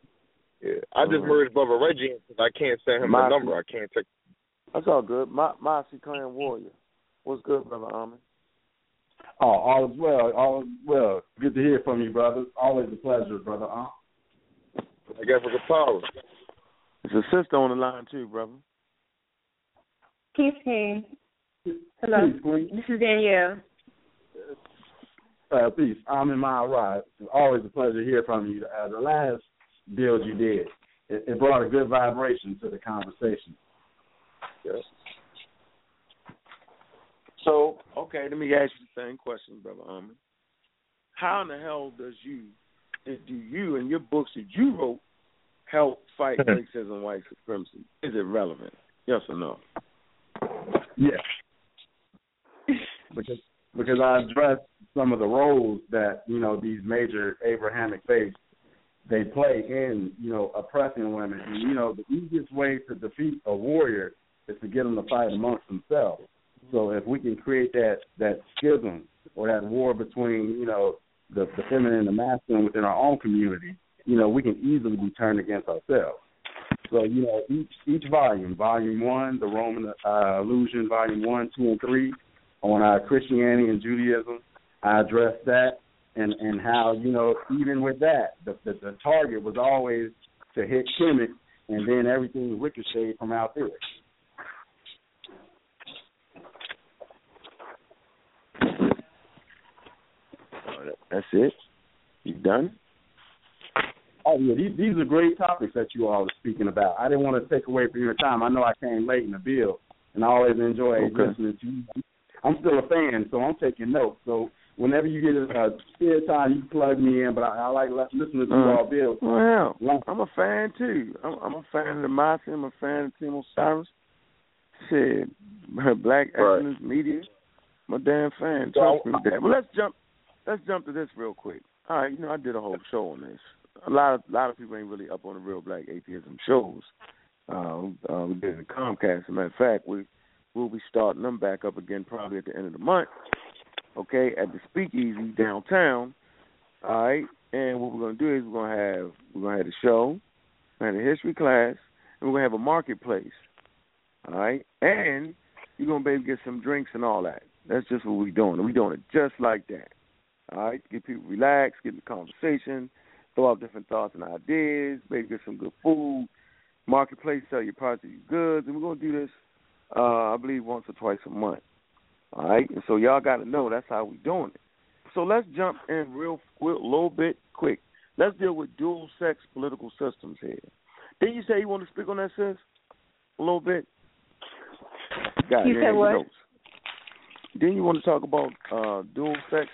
Yeah, I just mm-hmm. merged Bubba Reggie because I can't send him Massey. The number. I can't take. That's all good. My Massey Clan Warrior. What's good, Brother Armin? Oh, all is well. All is well. Good to hear from you, brother. Always a pleasure, brother. Uh, I guess we're power. It's a sister on the line too, brother. Peace, King. Hello. Peace, Queen. This is Danielle. Uh, peace. I'm in my ride. It's always a pleasure to hear from you. Uh, the last build you did, it, it brought a good vibration to the conversation. Yes. So, okay, let me ask you the same question, Brother Armin. How in the hell does you, do you and your books that you wrote help fight racism and white supremacy? Is it relevant? Yes or no? Yes. Because because I addressed some of the roles that, you know, these major Abrahamic faiths they play in, you know, oppressing women. And, you know, the easiest way to defeat a warrior is to get them to fight amongst themselves. So if we can create that, that schism or that war between, you know, the, the feminine and the masculine within our own community, you know, we can easily be turned against ourselves. So, you know, each each volume, volume one, the Roman uh, Illusion, volume one, two, and three, on uh, Christianity and Judaism, I addressed that and, and how, you know, even with that, the, the, the target was always to hit Kemet, and then everything ricocheted from out there. That's it? You done? Oh, yeah, these, these are great topics that you all are speaking about. I didn't want to take away from your time. I know I came late in the bill, and I always enjoy okay. listening to you. I'm still a fan, so I'm taking notes. So whenever you get a spare time, you plug me in, but I, I like listening to uh, you all bills. Well, I'm a fan, too. I'm, I'm a fan of the Mazi. I'm a fan of Team Osiris. Shit, Black Excellence right. Media. I'm a damn fan. Trust so, me with that. Well, let's jump. Let's jump to this real quick. All right, you know, I did a whole show on this. A lot of a lot of people ain't really up on the real Black atheism shows. Uh, uh, we did it in Comcast. As a matter of fact, we, we'll be starting them back up again probably at the end of the month, okay, at the Speakeasy downtown, all right? And what we're going to do is we're going to have we're gonna have a show, we're going to have a history class, and we're going to have a marketplace, all right? And you're going to be able to get some drinks and all that. That's just what we're doing, and we're doing it just like that. All right, get people relaxed, get in the conversation, throw out different thoughts and ideas, maybe get some good food, marketplace, sell your products and your goods. And we're going to do this, uh, I believe, once or twice a month. All right, and so y'all got to know that's how we're doing it. So let's jump in real quick, a little bit quick. Let's deal with dual-sex political systems here. Didn't you say you want to speak on that, sis? A little bit? God, you said what? Notes. Didn't you want to talk about uh, dual-sex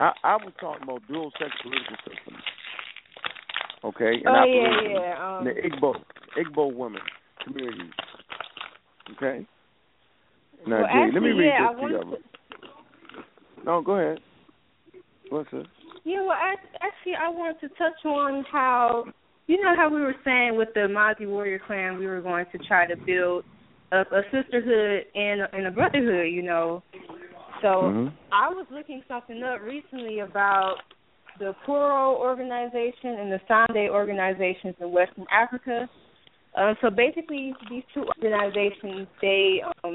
I, I was talking about dual-sex political systems, okay? And oh, I yeah, yeah. Um, the Igbo, Igbo women community, okay? Now, well, Jay, actually, let me read yeah, this I to you. To... No, go ahead. What's it? Yeah, well, I, actually, I wanted to touch on how, you know how we were saying with the Mazi Warrior Clan, we were going to try to build a, a sisterhood and, and a brotherhood, you know? So mm-hmm. I was looking something up recently about the Poro organization and the Sande organizations in Western Africa. Uh, so basically, these two organizations, they um,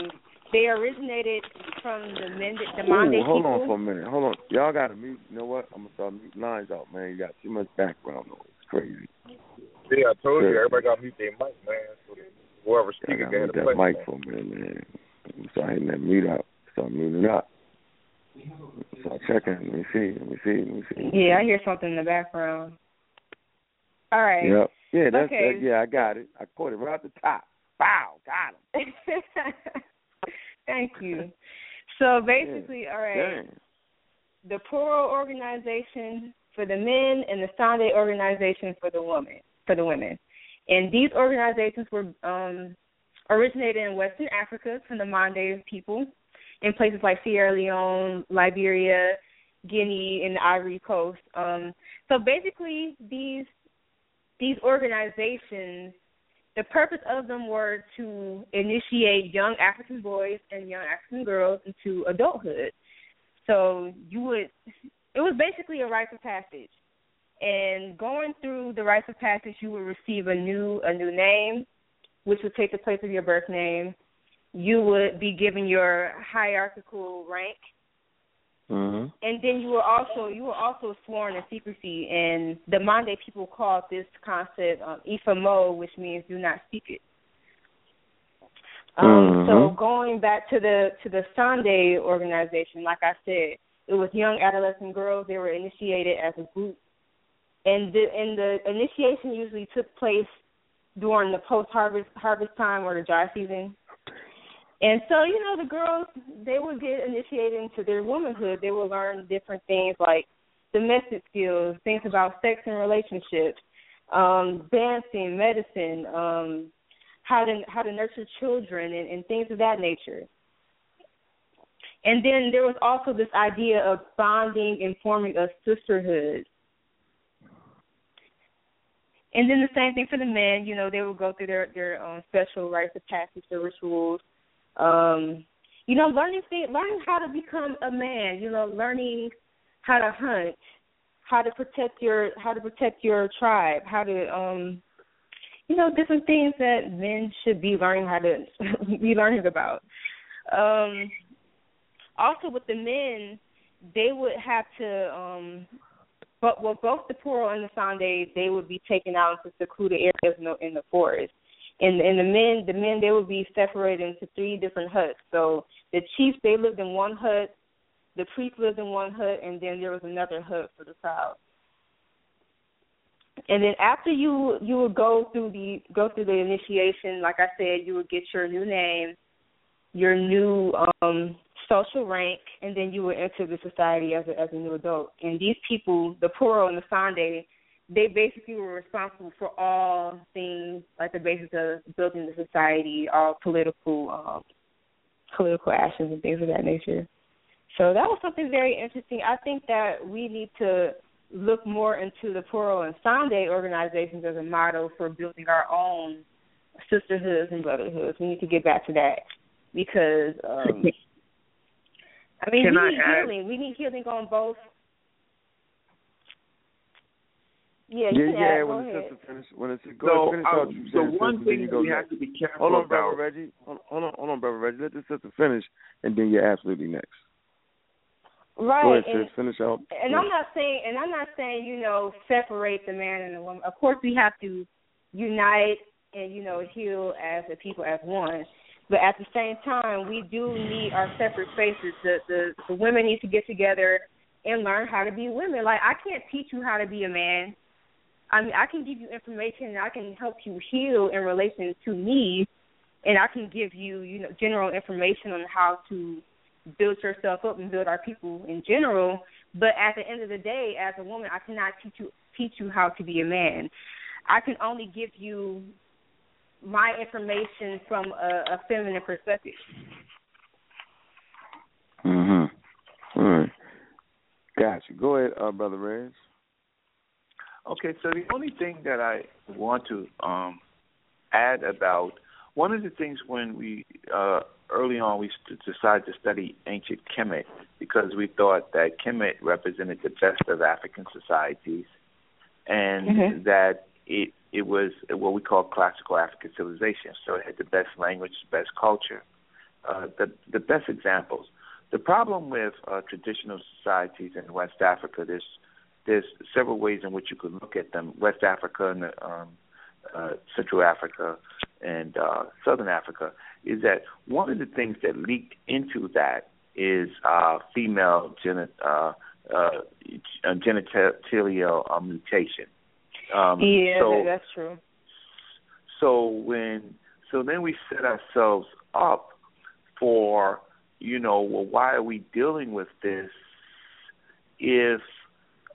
they originated from the Mende, the Ooh, Mende hold people. Hold on for a minute. Hold on. Y'all got to mute. You know what? I'm going to start muting lines out, man. You got too much background noise. It's crazy. Yeah, I told yeah. you. Everybody got to mute their mic, man. So whoever's speaking got to mute that mic for a minute, man. I'm start hitting that mute out. Start muting it up. Stop checking. Let me see. Let me see. Let me see. Yeah, I hear something in the background. All right. Yep. Yeah, that's okay. that, yeah, I got it. I caught it right at the top. Wow, got him. Thank you. So basically, yeah. all right, Dang. the Poro organization for the men and the Sande organization for the woman for the women, and these organizations were um, originated in Western Africa from the Mande people. In places like Sierra Leone, Liberia, Guinea, and the Ivory Coast. Um, so basically, these these organizations, the purpose of them were to initiate young African boys and young African girls into adulthood. So you would, it was basically a rites of passage. And going through the rites of passage, you would receive a new a new name, which would take the place of your birth name. You would be given your hierarchical rank, mm-hmm. and then you were also you were also sworn in secrecy. And the Mande people called this concept um, "ifamo," which means "do not speak it." Um, mm-hmm. So going back to the to the Sande organization, like I said, it was young adolescent girls. They were initiated as a group, and the, and the initiation usually took place during the post harvest harvest time or the dry season. And so, you know, the girls, they would get initiated into their womanhood. They would learn different things like domestic skills, things about sex and relationships, um, dancing, medicine, um, how to how to nurture children and, and things of that nature. And then there was also this idea of bonding and forming a sisterhood. And then the same thing for the men. You know, they would go through their their um, special rites of passage, their rituals. Um, you know, learning learning how to become a man. You know, learning how to hunt, how to protect your how to protect your tribe, how to um, you know, different things that men should be learning how to be learning about. Um, also, with the men, they would have to. Um, But well, both the Poro and the Sande, they would be taken out into secluded areas in the, in the forest. And and the men, the men, they would be separated into three different huts. So the chiefs, they lived in one hut, the priest lived in one hut, and then there was another hut for the crowd. And then after you you would go through the go through the initiation, like I said, you would get your new name, your new um. social rank, and then you would enter the society as a, as a new adult. And these people, the Poro and the Sande, they basically were responsible for all things, like the basis of building the society, all political um, political actions and things of that nature. So that was something very interesting. I think that we need to look more into the Poro and Sande organizations as a model for building our own sisterhoods and brotherhoods. We need to get back to that because... Um, I mean, Can we I need add, healing. We need healing on both. Yeah, you yeah, can yeah. Add, when, the sister finish, when the sister finishes, so, finish out, you so one sister, thing you we have next. to be careful hold on, about. Brother Reggie. Hold, hold on, hold on, brother Reggie. Let the sister finish, and then you're absolutely next. Right. Go ahead, and, sis, finish out. And yeah. I'm not saying, and I'm not saying, you know, separate the man and the woman. Of course, we have to unite and you know heal as a people as one. But at the same time, we do need our separate spaces. The, the the women need to get together and learn how to be women. Like, I can't teach you how to be a man. I mean, I can give you information, and I can help you heal in relation to me, and I can give you, you know, general information on how to build yourself up and build our people in general. But at the end of the day, as a woman, I cannot teach you teach you how to be a man. I can only give you my information from a, a feminine perspective. Mm-hmm. All right. Gotcha. Go ahead, uh, Brother Reyes. Okay, so the only thing that I want to um, add about, one of the things when we, uh, early on, we st- decided to study ancient Kemet because we thought that Kemet represented the best of African societies and mm-hmm. that it It was what we call classical African civilization, so it had the best language, the best culture, uh, the the best examples. The problem with uh, traditional societies in West Africa, there's there's several ways in which you could look at them. West Africa and um, uh, Central Africa and uh, Southern Africa is that one of the things that leaked into that is uh, female geni- uh, uh, genitalial uh, mutation. Um, yeah, so, that's true. So when so then we set ourselves up for, you know, well, why are we dealing with this if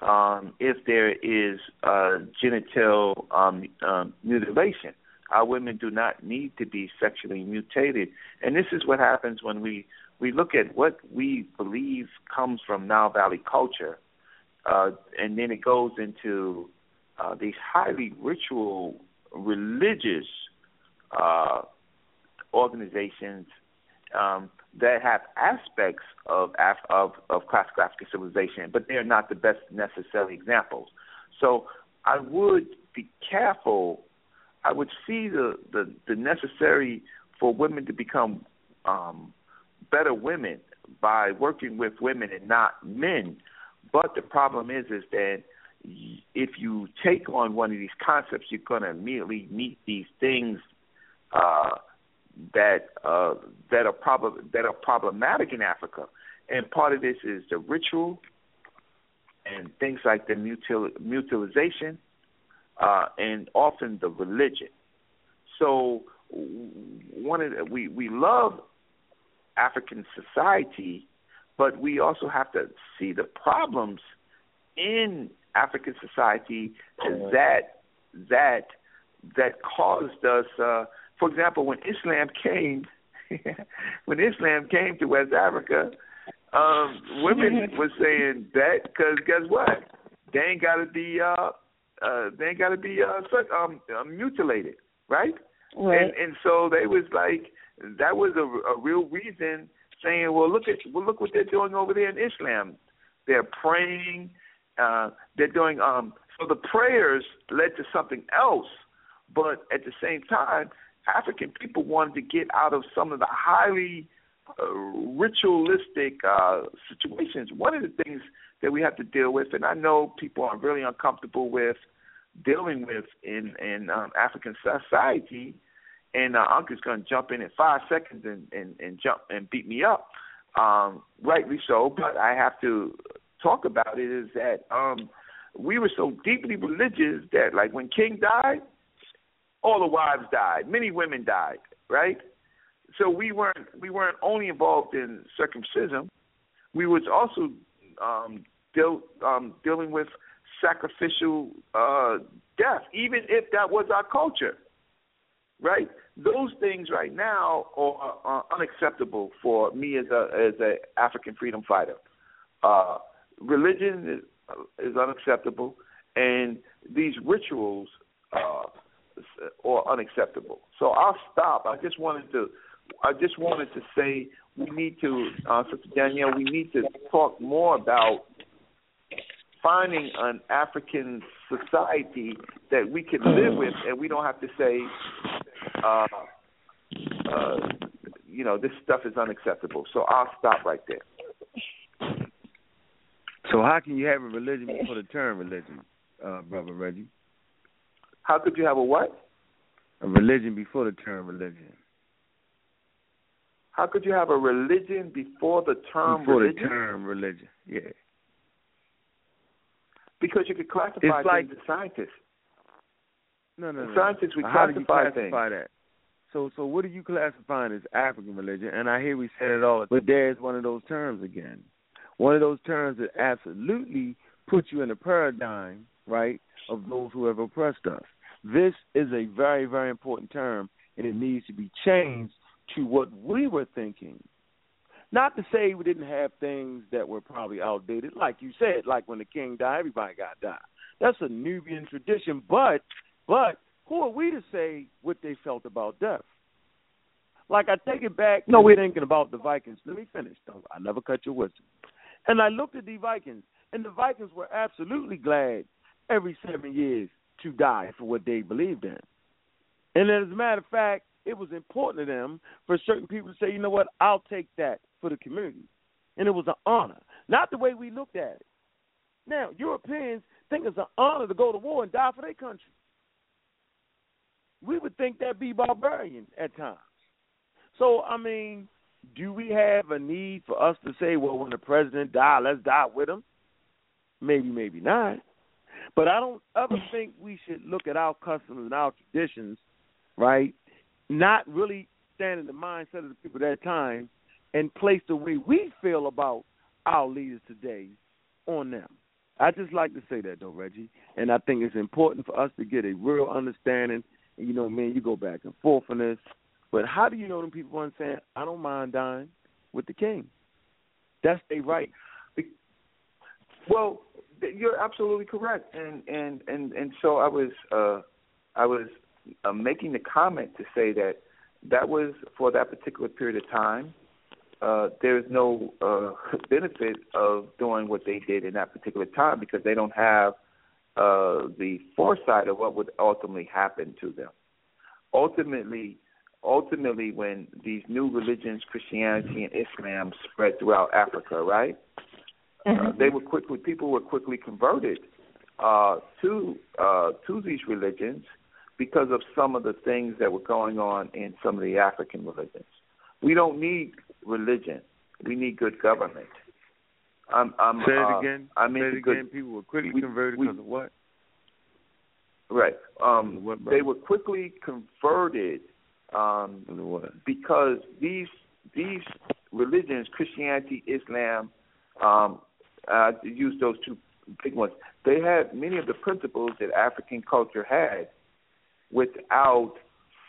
um, if there is uh, genital um, um, mutilation? Our women do not need to be sexually mutated, and this is what happens when we, we look at what we believe comes from Nile Valley culture, uh, and then it goes into Uh, these highly ritual, religious uh, organizations um, that have aspects of, Af- of of classical African civilization, but they are not the best necessary examples. So I would be careful. I would see the, the, the necessary for women to become um, better women by working with women and not men. But the problem is, is that if you take on one of these concepts, you're going to immediately meet these things uh, that uh, that are prob- that are problematic in Africa, and part of this is the ritual and things like the mutil- mutilization uh, and often the religion. So one of the, we we love African society, but we also have to see the problems in African society that that that caused us. Uh, for example, when Islam came, when Islam came to West Africa, um, women were saying that because guess what? They ain't got to be uh, uh, they ain't got to be uh, um, mutilated, right? Right. And and so they was like, that was a, a real reason, saying, well, look at well, look what they're doing over there in Islam. They're praying. Uh, they're doing um, so the prayers led to something else, but at the same time, African people wanted to get out of some of the highly uh, ritualistic uh, situations. One of the things that we have to deal with, and I know people are really uncomfortable with dealing with in, in um, African society, and uh, Uncle's going to jump in in five seconds and, and, and jump and beat me up, um, rightly so, but I have to talk about it, is that um, we were so deeply religious that, like, when King died, all the wives died. Many women died, right? So we weren't we weren't only involved in circumcision. We was also um, deal, um, dealing with sacrificial uh, death, even if that was our culture, right? Those things right now are, are unacceptable for me as a as a African freedom fighter. Uh, religion is, is unacceptable, and these rituals Uh, or unacceptable. So I'll stop. I just wanted to I just wanted to say we need to, uh, Sister Danielle, we need to talk more about finding an African society that we can live with, and we don't have to say, uh, uh, you know, this stuff is unacceptable. So I'll stop right there. So how can you have a religion before the term religion, uh, Brother Reggie? How could you have a what? A religion before the term religion. How could you have a religion before the term before religion? Before the term religion, yeah. Because you could classify like, things as scientists. No, no, no. Scientists, we classify, how do you classify things. That? So, so what are you classifying as African religion? And I hear we said it all, but there's one of those terms again. One of those terms that absolutely puts you in a paradigm, right, of those who have oppressed us. This is a very, very important term, and it needs to be changed to what we were thinking. Not to say we didn't have things that were probably outdated, like you said, like when the king died, everybody got died. That's a Nubian tradition, but but who are we to say what they felt about death? Like, I take it back no, we're thinking about the Vikings. Let me finish, though. I never cut your wisdom. And I looked at the Vikings, and the Vikings were absolutely glad every seven years to die for what they believed in. And as a matter of fact, it was important to them for certain people to say, you know what, I'll take that for the community. And it was an honor, not the way we looked at it. Now, Europeans think it's an honor to go to war and die for their country. We would think that'd be barbarian at times. So, I mean, do we have a need for us to say, well, when the president died, let's die with him? Maybe, maybe not. But I don't ever think we should look at our customs and our traditions, right, not really standing in the mindset of the people at that time and place the way we feel about our leaders today on them. I just like to say that, though, Reggie, and I think it's important for us to get a real understanding. You know, man, you go back and forth on this, but how do you know them people aren't saying, I don't mind dying with the king? That's their right. Well, you're absolutely correct, and and, and, and so I was uh, I was uh, making the comment to say that that was for that particular period of time. Uh, there is no uh, benefit of doing what they did in that particular time because they don't have uh, the foresight of what would ultimately happen to them. Ultimately, ultimately, when these new religions, Christianity and Islam, spread throughout Africa, right? Mm-hmm. Uh, they were quickly people were quickly converted uh, to uh, to these religions because of some of the things that were going on in some of the African religions. We don't need religion; we need good government. I'm, I'm, Say it uh, again. I mean, Say it again. Good, people were quickly we, converted because of what? Right. Um, what, they were quickly converted um, what? because these these religions, Christianity, Islam. Um, I use those two big ones. They had many of the principles that African culture had without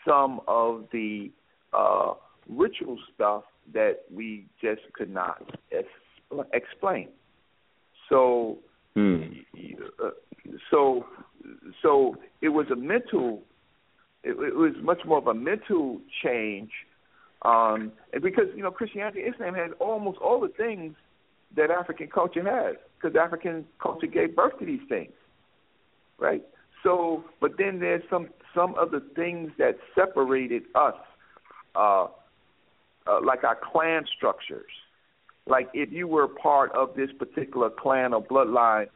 some of the uh, ritual stuff that we just could not ex- explain. So, hmm. uh, so, So it was a mental, it, it was much more of a mental change, um, and because, you know, Christianity, Islam has almost all the things that African culture has, because African culture gave birth to these things, right? So, but then there's some some of the things that separated us, uh, uh, like our clan structures. Like if you were part of this particular clan or bloodline,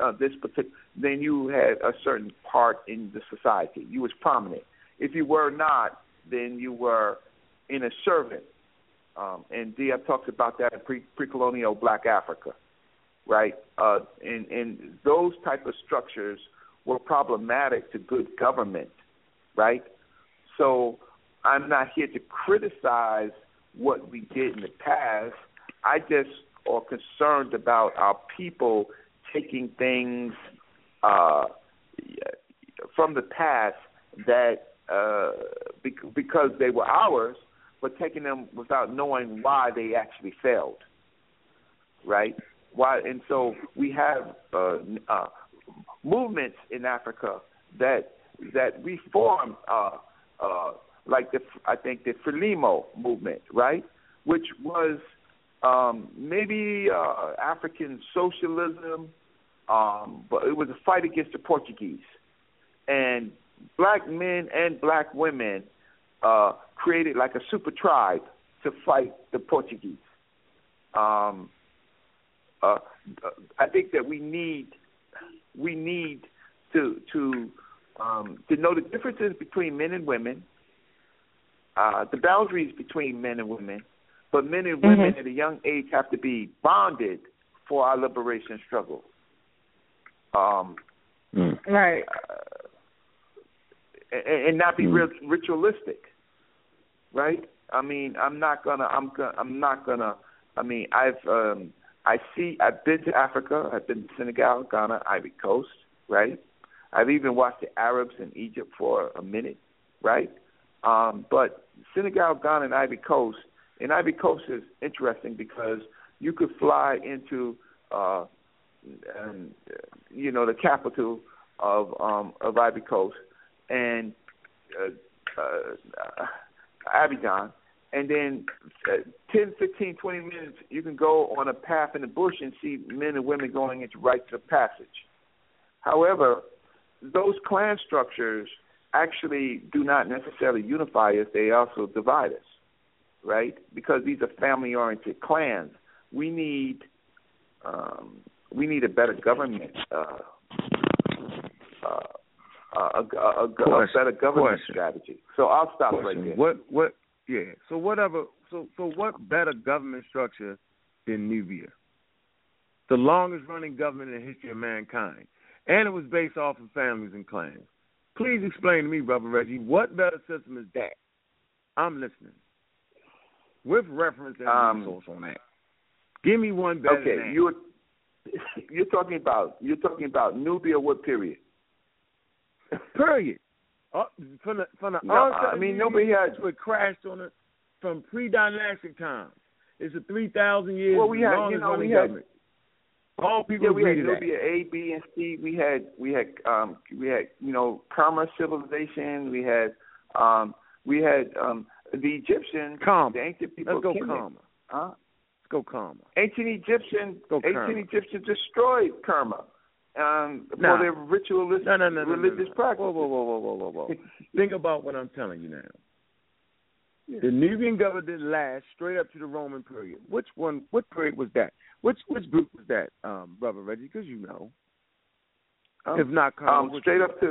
uh, this partic- then you had a certain part in the society. You was prominent. If you were not, then you were inner servant. Um, and D F talks about that in pre- pre-colonial Black Africa, right? Uh, and, and those type of structures were problematic to good government, right? So I'm not here to criticize what we did in the past. I just are concerned about our people taking things uh, from the past that uh, because they were ours, but taking them without knowing why they actually failed, right? Why? And so we have uh, uh, movements in Africa that that we formed, uh, uh, like the I think the Frelimo movement, right, which was Um, maybe uh, African socialism, um, but it was a fight against the Portuguese. And black men and black women uh, created like a super tribe to fight the Portuguese. Um, uh, I think that we need we need to to um, to know the differences between men and women, uh, the boundaries between men and women. But men and women mm-hmm. at a young age have to be bonded for our liberation struggle. Um, mm. Right. Uh, and, and not be mm. ritualistic, right? I mean, I'm not gonna. I'm gonna. I'm not gonna. I mean, I've. Um, I see. I've been to Africa. I've been to Senegal, Ghana, Ivory Coast, right? I've even watched the Arabs in Egypt for a minute, right? Um, but Senegal, Ghana, and Ivory Coast. And Ivory Coast is interesting because you could fly into, uh, um, you know, the capital of um, of Ivory Coast and uh, uh, Abidjan, and then ten, fifteen, twenty minutes you can go on a path in the bush and see men and women going into rites of passage. However, those clan structures actually do not necessarily unify us; they also divide us. Right, because these are family-oriented clans. We need um, we need a better government, uh, uh, a, a, a, a better government strategy. So I'll stop right there. What what? Yeah. So whatever. So so what better government structure than Nubia, the longest running government in the history of mankind, and it was based off of families and clans. Please explain to me, Brother Reggie, what better system is that? I'm listening. With reference and um, resource on that, give me one better. Okay, than you're you're talking about you're talking about Nubia. What period? Period. Uh, from the from the no, onset, I mean, nobody has it crashed on it from pre-dynastic times. It's a three thousand years well, we had, longest you know, running we had, government. All people yeah, we had Nubia A, B, and C. We had we had um, we had you know Kerma civilization. We had um, we had. Um, The Egyptian, Calm. the ancient people. Let's go Kerma. Huh? Let's go Kerma. Ancient Egyptian, go ancient Egyptians destroyed Kerma um, nah. for their ritualistic no, no, no, religious no, no, no. practice. Whoa, whoa, whoa, whoa, whoa, whoa! Think about what I'm telling you now. Yeah. The Nubian government last straight up to the Roman period. Which one? What period was that? Which which group was that, um, Brother Reggie? Because you know, um, if not Kerma, um, straight up to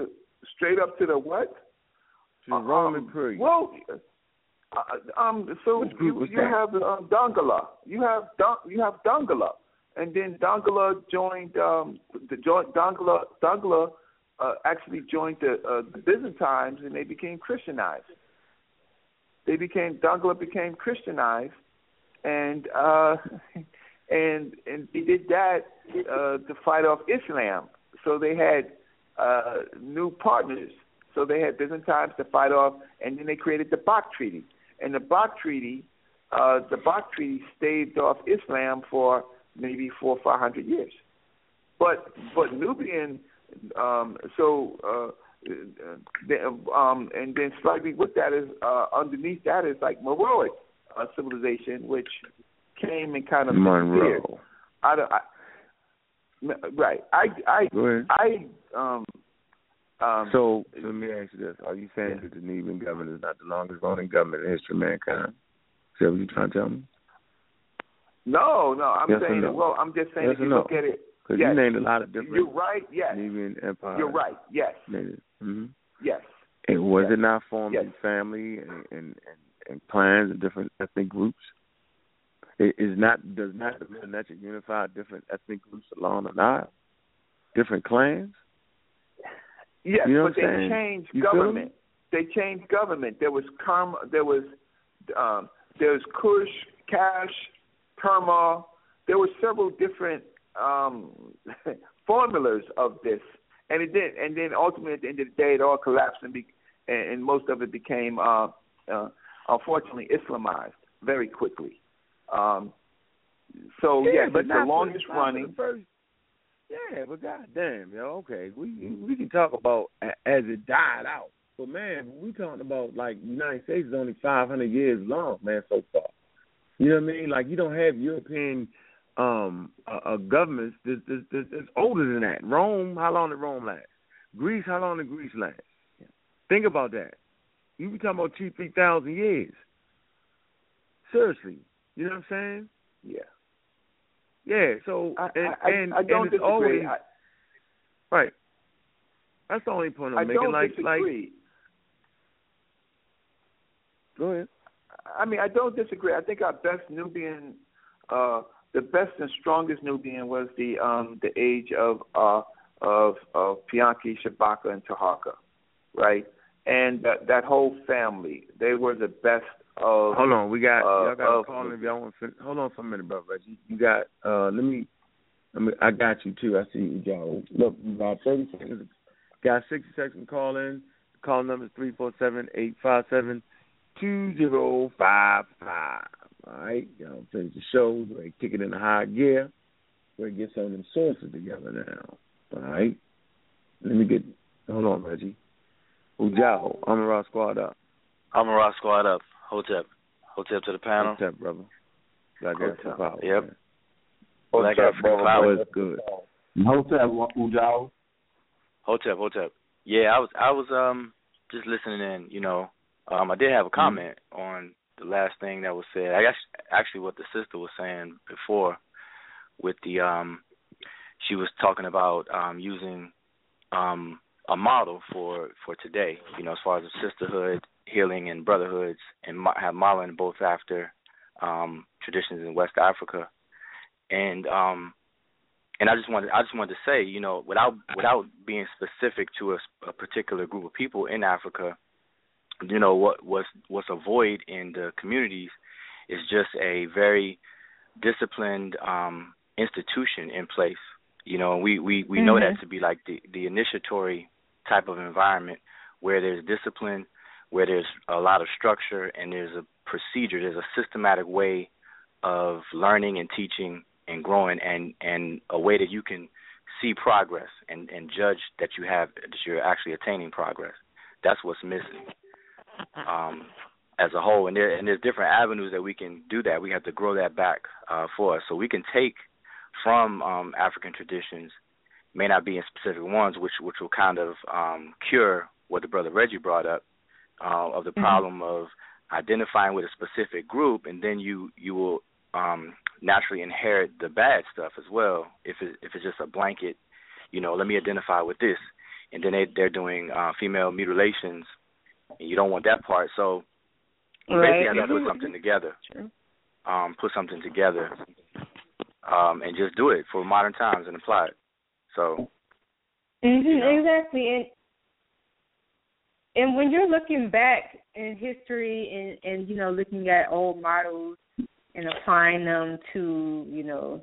straight up to the what? To the uh, Roman um, period. Well. Uh, um, so you, you have um, Dongola, you have Don, you have Dongola, and then Dongola joined um, the joint Dongola. Dongola uh, actually joined the, uh, the Byzantines, and they became Christianized. They became Dongola became Christianized, and uh, and and they did that uh, to fight off Islam. So they had uh, new partners. So they had Byzantines to fight off, and then they created the Bak Treaty. And the Bak Treaty, uh, the Bak Treaty staved off Islam for maybe four or five hundred years. But but Nubian Um, so, uh, then, um, and then slightly with that is uh, underneath that is like Meroic uh, civilization, which came and kind of disappeared. I don't. I, Right. I I I um um So let me ask you this. Are you saying that the Nevian government is not the longest running government in history of mankind? Is that what you're trying to tell me? No, no, I'm yes saying no? well I'm just saying yes if you no? look at it. Because yes, you named a lot of different You're right, yes. Nevian empires. You're right, yes. Mm-hmm. Yes. And was yes. it not formed yes. in family and, and, and, and clans and different ethnic groups? It is not does not the Medu Neter unify different ethnic groups along the Nile, different clans? Yes, you know but they saying? changed you government. They changed government. There was Kerma, there was um, there was Kush, Cash, Kerma. There were several different um, formulas of this, and it did. And then ultimately, at the end of the day, it all collapsed, and be, and most of it became, uh, uh, unfortunately, Islamized very quickly. Um, so yeah, yeah but it's the longest the, running. The first, yeah, but goddamn, yo, okay, we we can talk about as it died out, but man, we talking about like the United States is only five hundred years long, man, so far. You know what I mean? Like you don't have European um uh, uh, governments that's, that's, that's older than that. Rome, how long did Rome last? Greece, how long did Greece last? Yeah. Think about that. You be talking about two, three thousand years. Seriously. You know what I'm saying? Yeah. Yeah, so, I, and, I, and, I don't and it's disagree. always, I, right. That's the only point I'm I making. I don't like, disagree. Like, go ahead. I mean, I don't disagree. I think our best Nubian, uh, the best and strongest Nubian was the um, the age of uh, of, of Pianki, Shabaka, and Tahaka, right? And that, that whole family, they were the best. Of, hold on, we got uh, y'all got a call if y'all want to finish. Hold on for a minute, brother. You, you got uh, let me, let me. I got you too. I see y'all. Look, about thirty seconds. Got sixty seconds. Call in. Call number is three four seven eight five seven two zero five five. All right, y'all finish the show. We're kicking in the high gear. We're gonna get some of them sources together now. All right, let me get. Hold on, Reggie. Ujaho, Amaru Squad up. Amaru Squad up. Hotep. Hotep to the panel. Hotep, brother. Black African Power. Yep. Man. Black African Power is good. Hotep, Ujao. Hotep, Hotep. Yeah, I was I was um just listening in, you know. Um, I did have a comment mm-hmm. on the last thing that was said. I guess actually what the sister was saying before with the um she was talking about um using um a model for, for today, you know, as far as the sisterhood, healing, and brotherhoods, and have modeling both after um, traditions in West Africa, and um, and I just wanted I just wanted to say, you know, without without being specific to a, a particular group of people in Africa, you know, what what's what's a void in the communities is just a very disciplined um, institution in place. You know, we, we, we mm-hmm. know that to be like the, the initiatory type of environment where there's discipline, where there's a lot of structure, and there's a procedure, there's a systematic way of learning and teaching and growing, and, and a way that you can see progress and, and judge that you have, that you're actually attaining progress. That's what's missing um, as a whole. And, there, and there's different avenues that we can do that. We have to grow that back uh, for us. So we can take from um, African traditions, may not be in specific ones, which which will kind of um, cure what the brother Reggie brought up uh, of the mm-hmm. problem of identifying with a specific group, and then you you will um, naturally inherit the bad stuff as well. If it, if it's just a blanket, you know, let me identify with this, and then they they're doing uh, female mutilations, and you don't want that part. So you right. basically have to put something together. Sure. Um, put something together. Um, and just do it for modern times and apply it. So mm-hmm, you know. Exactly, and and when you're looking back in history and, and you know looking at old models and applying them to you know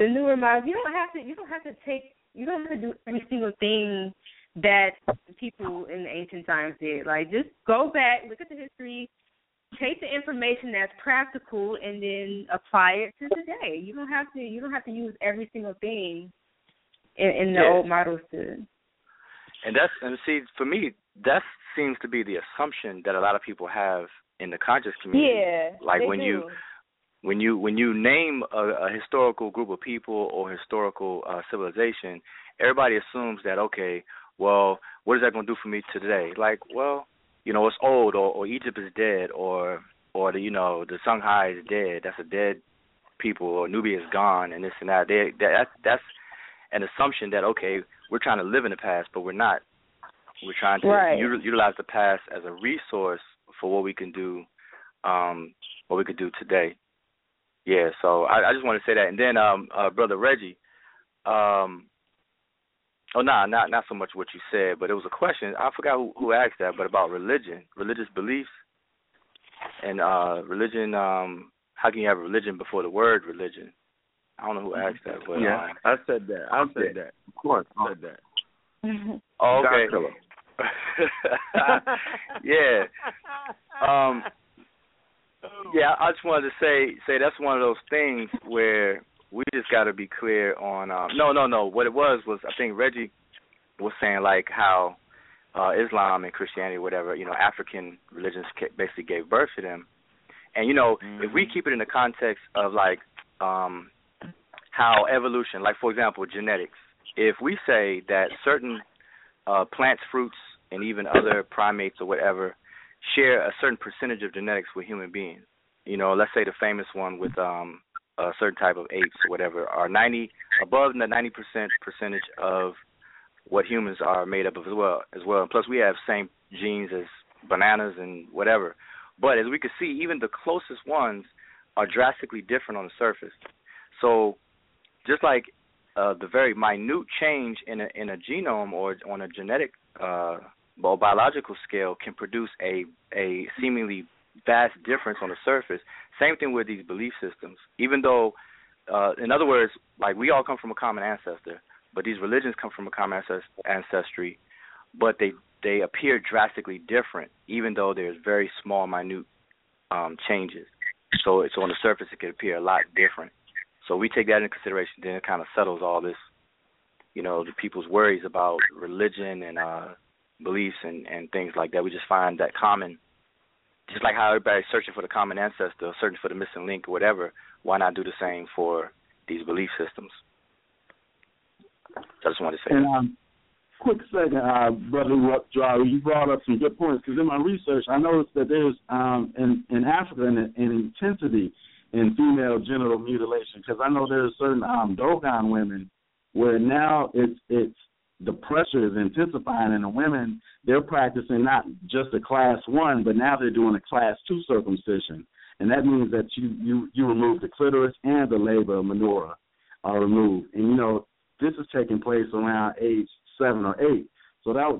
the newer models, you don't have to you don't have to take you don't have to do every single thing that people in the ancient times did. Like just go back, look at the history. Take the information that's practical and then apply it to today. You don't have to. You don't have to use every single thing in, in the yeah. old models too. And that's and see for me that seems to be the assumption that a lot of people have in the conscious community. Yeah, like when do. you when you when you name a, a historical group of people or historical uh, civilization, everybody assumes that okay, well, what is that going to do for me today? Like, well, you know, it's old, or, or Egypt is dead, or or the you know the Songhai is dead. That's a dead people, or Nubia is gone, and this and that. They, that that's an assumption that okay, we're trying to live in the past, but we're not. We're trying to right. u- utilize the past as a resource for what we can do, um, what we could do today. Yeah, so I, I just want to say that. And then, um, uh, Brother Reggie, um, oh, no, nah, not not so much what you said, but it was a question. I forgot who, who asked that, but about religion, religious beliefs, and uh, religion. Um, how can you have religion before the word religion? I don't know who asked that, but yeah, um, I said that. I said that. Of course, I said that. Oh, okay. yeah. Um, yeah, I just wanted to say say that's one of those things where we just got to be clear on. Um, no, no, no. What it was was I think Reggie was saying like how uh, Islam and Christianity, whatever, you know, African religions basically gave birth to them. And you know, mm-hmm. if we keep it in the context of like um, how evolution, like for example, genetics. If we say that certain uh, plants, fruits, and even other primates or whatever share a certain percentage of genetics with human beings, you know, let's say the famous one with um, a certain type of apes or whatever are ninety above the ninety percent percentage of what humans are made up of as well. As well, plus we have same genes as bananas and whatever. But as we can see, even the closest ones are drastically different on the surface. So just like Uh, the very minute change in a in a genome or on a genetic uh, or biological scale can produce a a seemingly vast difference on the surface. Same thing with these belief systems. Even though, uh, in other words, like we all come from a common ancestor, but these religions come from a common ancestry, but they they appear drastically different, even though there's very small, minute um, changes. So it's on the surface it could appear a lot different. So we take that into consideration, then it kind of settles all this, you know, the people's worries about religion and uh, beliefs and, and things like that. We just find that common, just like how everybody's searching for the common ancestor, or searching for the missing link or whatever, why not do the same for these belief systems? So I just wanted to say and, that. Um, quick second, uh, Brother Jari, you brought up some good points, because in my research, I noticed that there's, um, in, in Africa, an in, in intensity, in female genital mutilation, because I know there's certain um, Dogon women where now it's it's the pressure is intensifying, and the women they're practicing not just a class one, but now they're doing a class two circumcision, and that means that you you, you remove the clitoris and the labia minora are removed, and you know this is taking place around age seven or eight. So that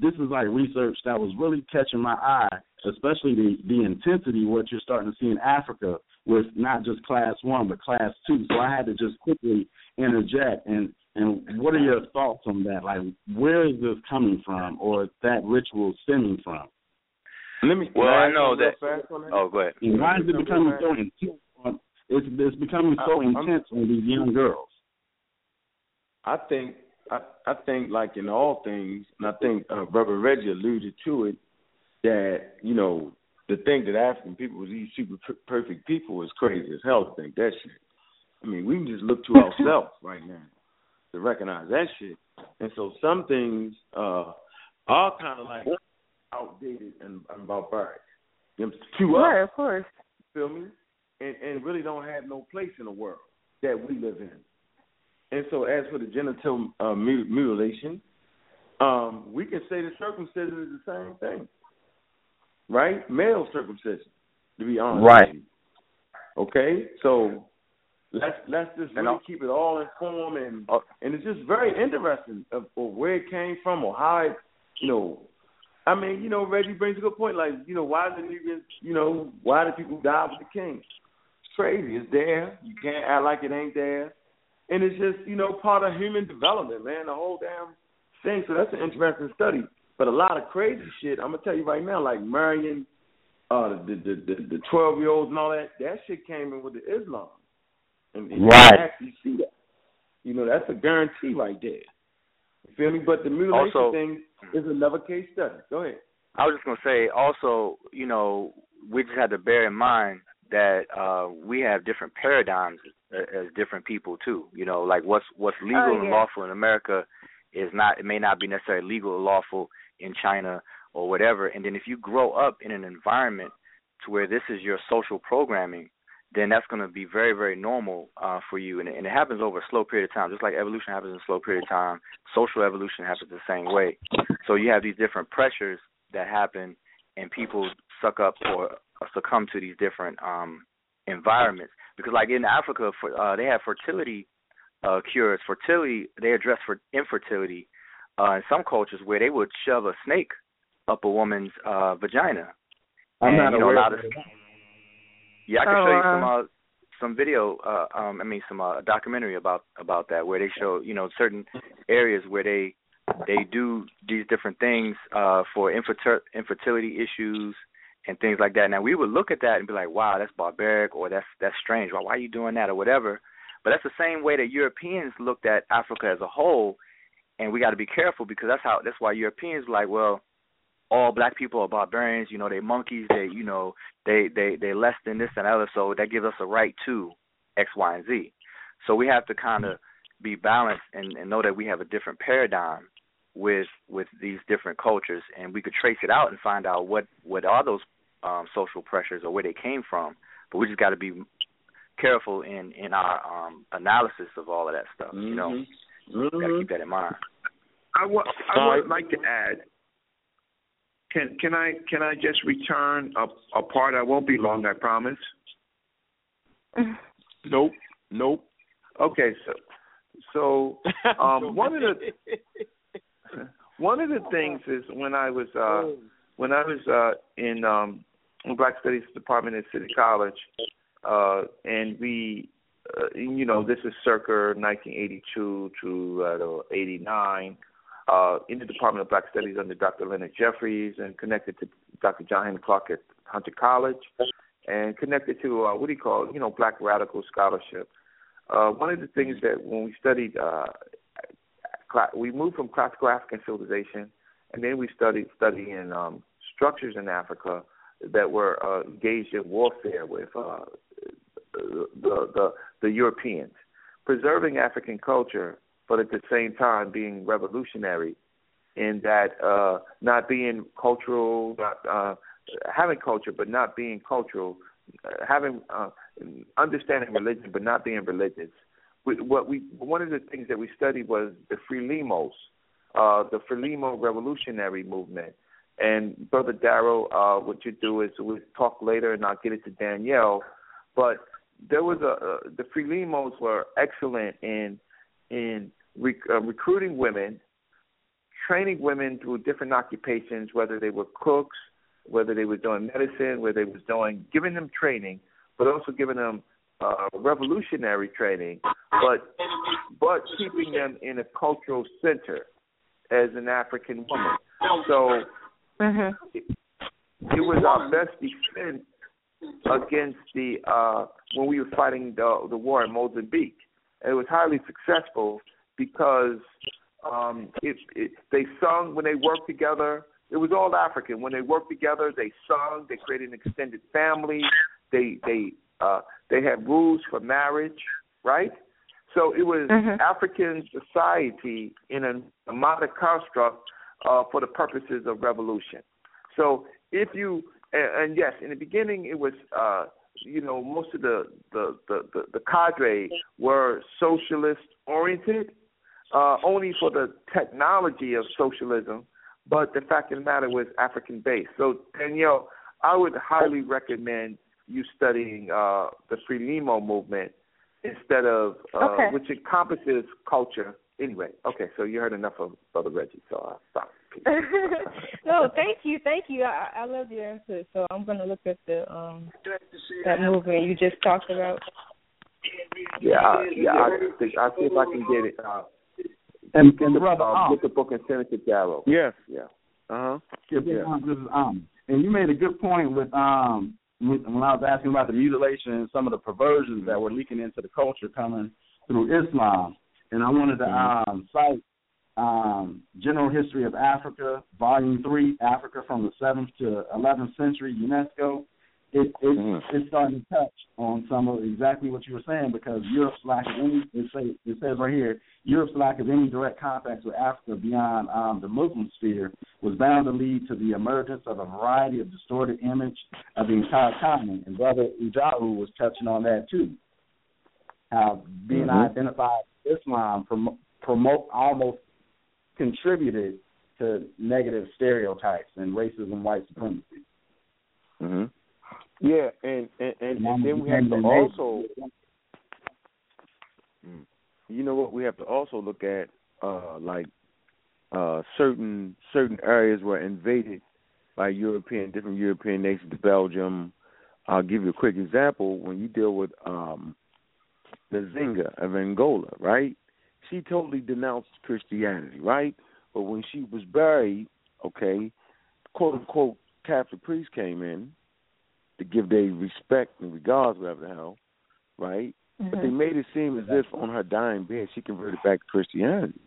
this is like research that was really catching my eye, especially the the intensity what you're starting to see in Africa. With not just class one, but class two. So I had to just quickly interject. And, and what are your thoughts on that? Like, where is this coming from, or that ritual stemming from? Let me. Well, I know that. Oh, go ahead. Why is it becoming so intense? On, it's, it's becoming so I, intense I'm, on these young girls. I think, I, I think, like in all things, and I think uh, Brother Reggie alluded to it, that you know. The thing that African people, these super perfect people, is crazy as hell to think that shit. I mean, we can just look to ourselves right now to recognize that shit. And so some things uh, are kind of like outdated and, and barbaric. Them two yeah, of course. Feel me? And, and really don't have no place in the world that we live in. And so as for the genital uh, mutilation, um, we can say that circumcision is the same thing. Right? Male circumcision, to be honest. Right. With you. Okay? So let's let's just really keep it all in form, and uh, and it's just very interesting of, of where it came from or how it, you know, I mean, you know, Reggie brings a good point. Like, you know, why did Nubians, you know, why did people die with the king? It's crazy. It's there. You can't act like it ain't there. And it's just, you know, part of human development, man, the whole damn thing. So that's an interesting study. But a lot of crazy shit, I'm going to tell you right now, like marrying uh, the, the, the, the twelve-year-olds and all that, that shit came in with the Islam. And, and right. You can actually see that. You know, that's a guarantee right there. You feel me? But the mutilation also, thing is another case study. Go ahead. I was just going to say also, you know, we just had to bear in mind that uh, we have different paradigms as different people too. You know, like what's what's legal oh, yeah. and lawful in America is not, it may not be necessarily legal or lawful in China or whatever. And then if you grow up in an environment to where this is your social programming, then that's going to be very, very normal uh, for you. And, and it happens over a slow period of time. Just like evolution happens in a slow period of time, social evolution happens the same way. So you have these different pressures that happen, and people suck up or succumb to these different um, environments. Because like in Africa, for, uh, they have fertility uh, cures. Fertility, they address for infertility uh, in some cultures where they would shove a snake up a woman's uh, vagina. I'm and, not you know, aware a lot of, of Yeah, I can oh, show you some uh, some video. Uh, um, I mean, some uh, documentary about, about that, where they show you know certain areas where they they do these different things uh, for infer- infertility issues and things like that. Now we would look at that and be like, wow, that's barbaric, or that's that's strange. Why, why are you doing that, or whatever? But that's the same way that Europeans looked at Africa as a whole, and we got to be careful because that's how that's why Europeans were like, well, all black people are barbarians, you know, they monkeys, they, you know, they, they, they less than this and other, so that gives us a right to X, Y, and Z. So we have to kind of be balanced and, and know that we have a different paradigm with with these different cultures, and we could trace it out and find out what, what are those um, social pressures or where they came from, but we just got to be careful in, in our um, analysis of all of that stuff, mm-hmm. you know. Mm-hmm. Got to keep that in mind. I would I would like to add, Can can I can I just return a, a part? I won't be long, I promise. Nope, nope. Okay, so so um, one of the one of the things is when I was uh, when I was uh, in um, Black Studies Department at City College, uh, and we uh, you know this is circa nineteen eighty-two to uh, eighty-nine. Uh, in the Department of Black Studies under Doctor Leonard Jeffries and connected to Doctor John Henry Clark at Hunter College and connected to uh, what do you call, you know, Black Radical Scholarship. Uh, one of the things that when we studied, uh, cl- we moved from classical African civilization and then we studied studying um, structures in Africa that were uh, engaged in warfare with uh, the, the, the Europeans. Preserving African culture but at the same time being revolutionary in that uh, not being cultural, not uh, having culture but not being cultural, having uh, understanding religion but not being religious. We, what we one of the things that we studied was the Frelimos, uh, the Frelimo revolutionary movement. And Brother Darrow, uh, what you do is we'll talk later, and I'll get it to Danielle. But there was a uh, the Frelimos were excellent in in rec- uh, recruiting women, training women through different occupations, whether they were cooks, whether they were doing medicine, whether they was doing, giving them training, but also giving them uh, revolutionary training, but but keeping them in a cultural center as an African woman. So mm-hmm. it, it was our best defense against the uh, when we were fighting the, the war in Mozambique. It was highly successful because um, it, it, they sung when they worked together. It was all African. When they worked together, they sung. They created an extended family. They they uh, they had rules for marriage, right? So it was mm-hmm. African society in a, a modern construct uh, for the purposes of revolution. So if you and, and yes, in the beginning it was. Uh, You know, most of the the, the, the, the cadre were socialist-oriented, uh, only for the technology of socialism, but the fact of the matter was African-based. So, Danielle, I would highly recommend you studying uh, the Frelimo movement instead of, uh, okay. which encompasses culture. Anyway, okay, so you heard enough of Brother Reggie, so I'll stop. No, thank you, thank you. I, I love your input, so I'm going to look at the um, that movement you just talked about. Yeah, I, yeah, I think, I think I can get it. Uh, and and the, brother, uh, get the book and send it to Darrow. Yes, yeah, uh huh. Yeah. This is um, and you made a good point with um with, when I was asking about the mutilation and some of the perversions that were leaking into the culture coming through Islam. And I wanted to um, cite um, General History of Africa, Volume three, Africa from the seventh to eleventh century, UNESCO. It, it, mm. It's starting to touch on some of exactly what you were saying, because Europe's lack of any, it, say, it says right here, Europe's lack of any direct contacts with Africa beyond um, the Muslim sphere was bound to lead to the emergence of a variety of distorted image of the entire continent. And Brother Ujahu was touching on that too. How being mm-hmm. identified with Islam prom- promote, almost contributed to negative stereotypes and racism, white supremacy. Mm-hmm. Yeah, and, and, and, and then we have to also, you know what, we have to also look at, uh, like, uh, certain certain areas were invaded by European, different European nations, Belgium. I'll give you a quick example. When you deal with um, the Zinga of Angola, right, she totally denounced Christianity, right? But when she was buried, okay, quote-unquote Catholic priests came in to give their respect and regards, whatever the hell, right? Mm-hmm. But they made it seem as if on her dying bed she converted back to Christianity.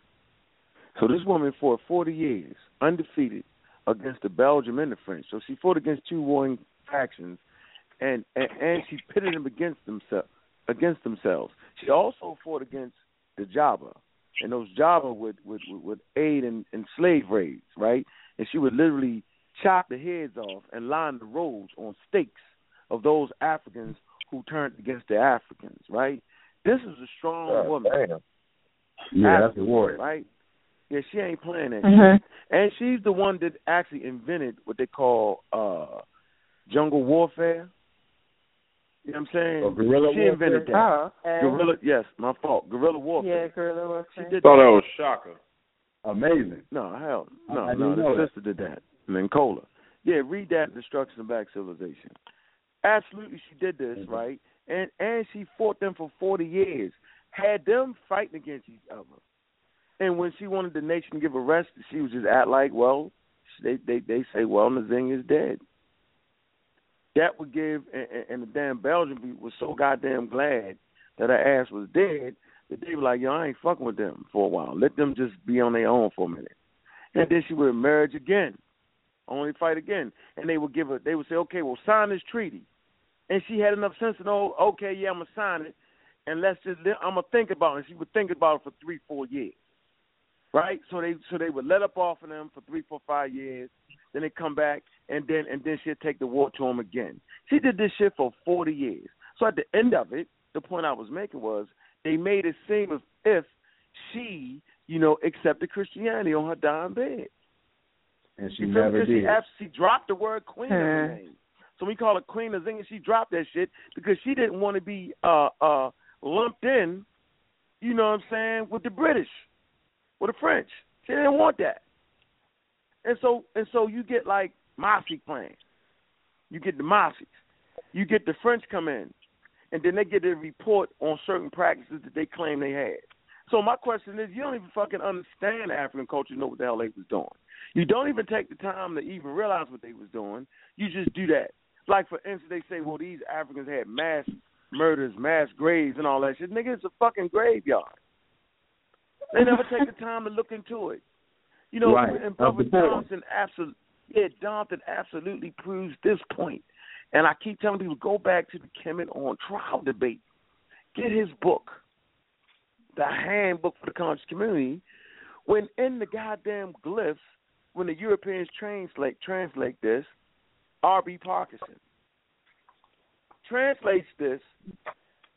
So this woman fought forty years, undefeated, against the Belgium and the French. So she fought against two warring factions, and, and, and she pitted them against, themse- against themselves. She also fought against the Java, and those Java would, would, would aid in, in slave raids, right? And she would literally chop the heads off and line the roads on stakes of those Africans who turned against the Africans, right? This is a strong oh, woman. Damn. Yeah, African, that's the warrior. Right? Yeah, she ain't playing that mm-hmm. shit. And she's the one that actually invented what they call uh, jungle warfare. You know what I'm saying? Oh, guerrilla she warfare. invented that. Uh-huh. Guerrilla, yes, my fault. Guerrilla warfare. Yeah, guerrilla warfare. She did thought that. that was shocker. Amazing. No, hell, no, I, I no, the sister did that. Mancola. Yeah, read that, Destruction of Black Civilization. Absolutely, she did this, mm-hmm. right? And and she fought them for forty years, had them fighting against each other. And when she wanted the nation to give a rest, she was just act like, well, they they, they say, well, Nzinga is dead. That would give, and, and the damn Belgian was so goddamn glad that her ass was dead that they were like, yo, I ain't fucking with them for a while. Let them just be on their own for a minute. And then she would emerge again. Only fight again, and they would give her. They would say, "Okay, well, sign this treaty," and she had enough sense to know, "Okay, yeah, I'm gonna sign it, and let's just I'm gonna think about it." And she would think about it for three, four years, right? So they so they would let up off of them for three, four, five years. Then they come back, and then and then she'd take the war to them again. She did this shit for forty years. So at the end of it, the point I was making was they made it seem as if she, you know, accepted Christianity on her dying bed. And she never did. She, she dropped the word queen. Huh. So we call her Queen of Zinga. She dropped that shit because she didn't want to be uh, uh, lumped in, you know what I'm saying, with the British, with the French. She didn't want that. And so and so you get like Massey Clan. You get the Massey. You get the French come in, and then they get a report on certain practices that they claim they had. So my question is, you don't even fucking understand African culture, know what the hell they was doing. You don't even take the time to even realize what they was doing. You just do that. Like, for instance, they say, well, these Africans had mass murders, mass graves, and all that shit. Nigga, it's a fucking graveyard. They never take the time to look into it. You know, right. And Robert Thompson, absolutely, yeah, Johnson absolutely proves this point. And I keep telling people, go back to the Kemet on Trial debate. Get his book, the Handbook for the Conscious Community, when in the goddamn glyphs, when the Europeans translate translate this, R B Parkinson translates this,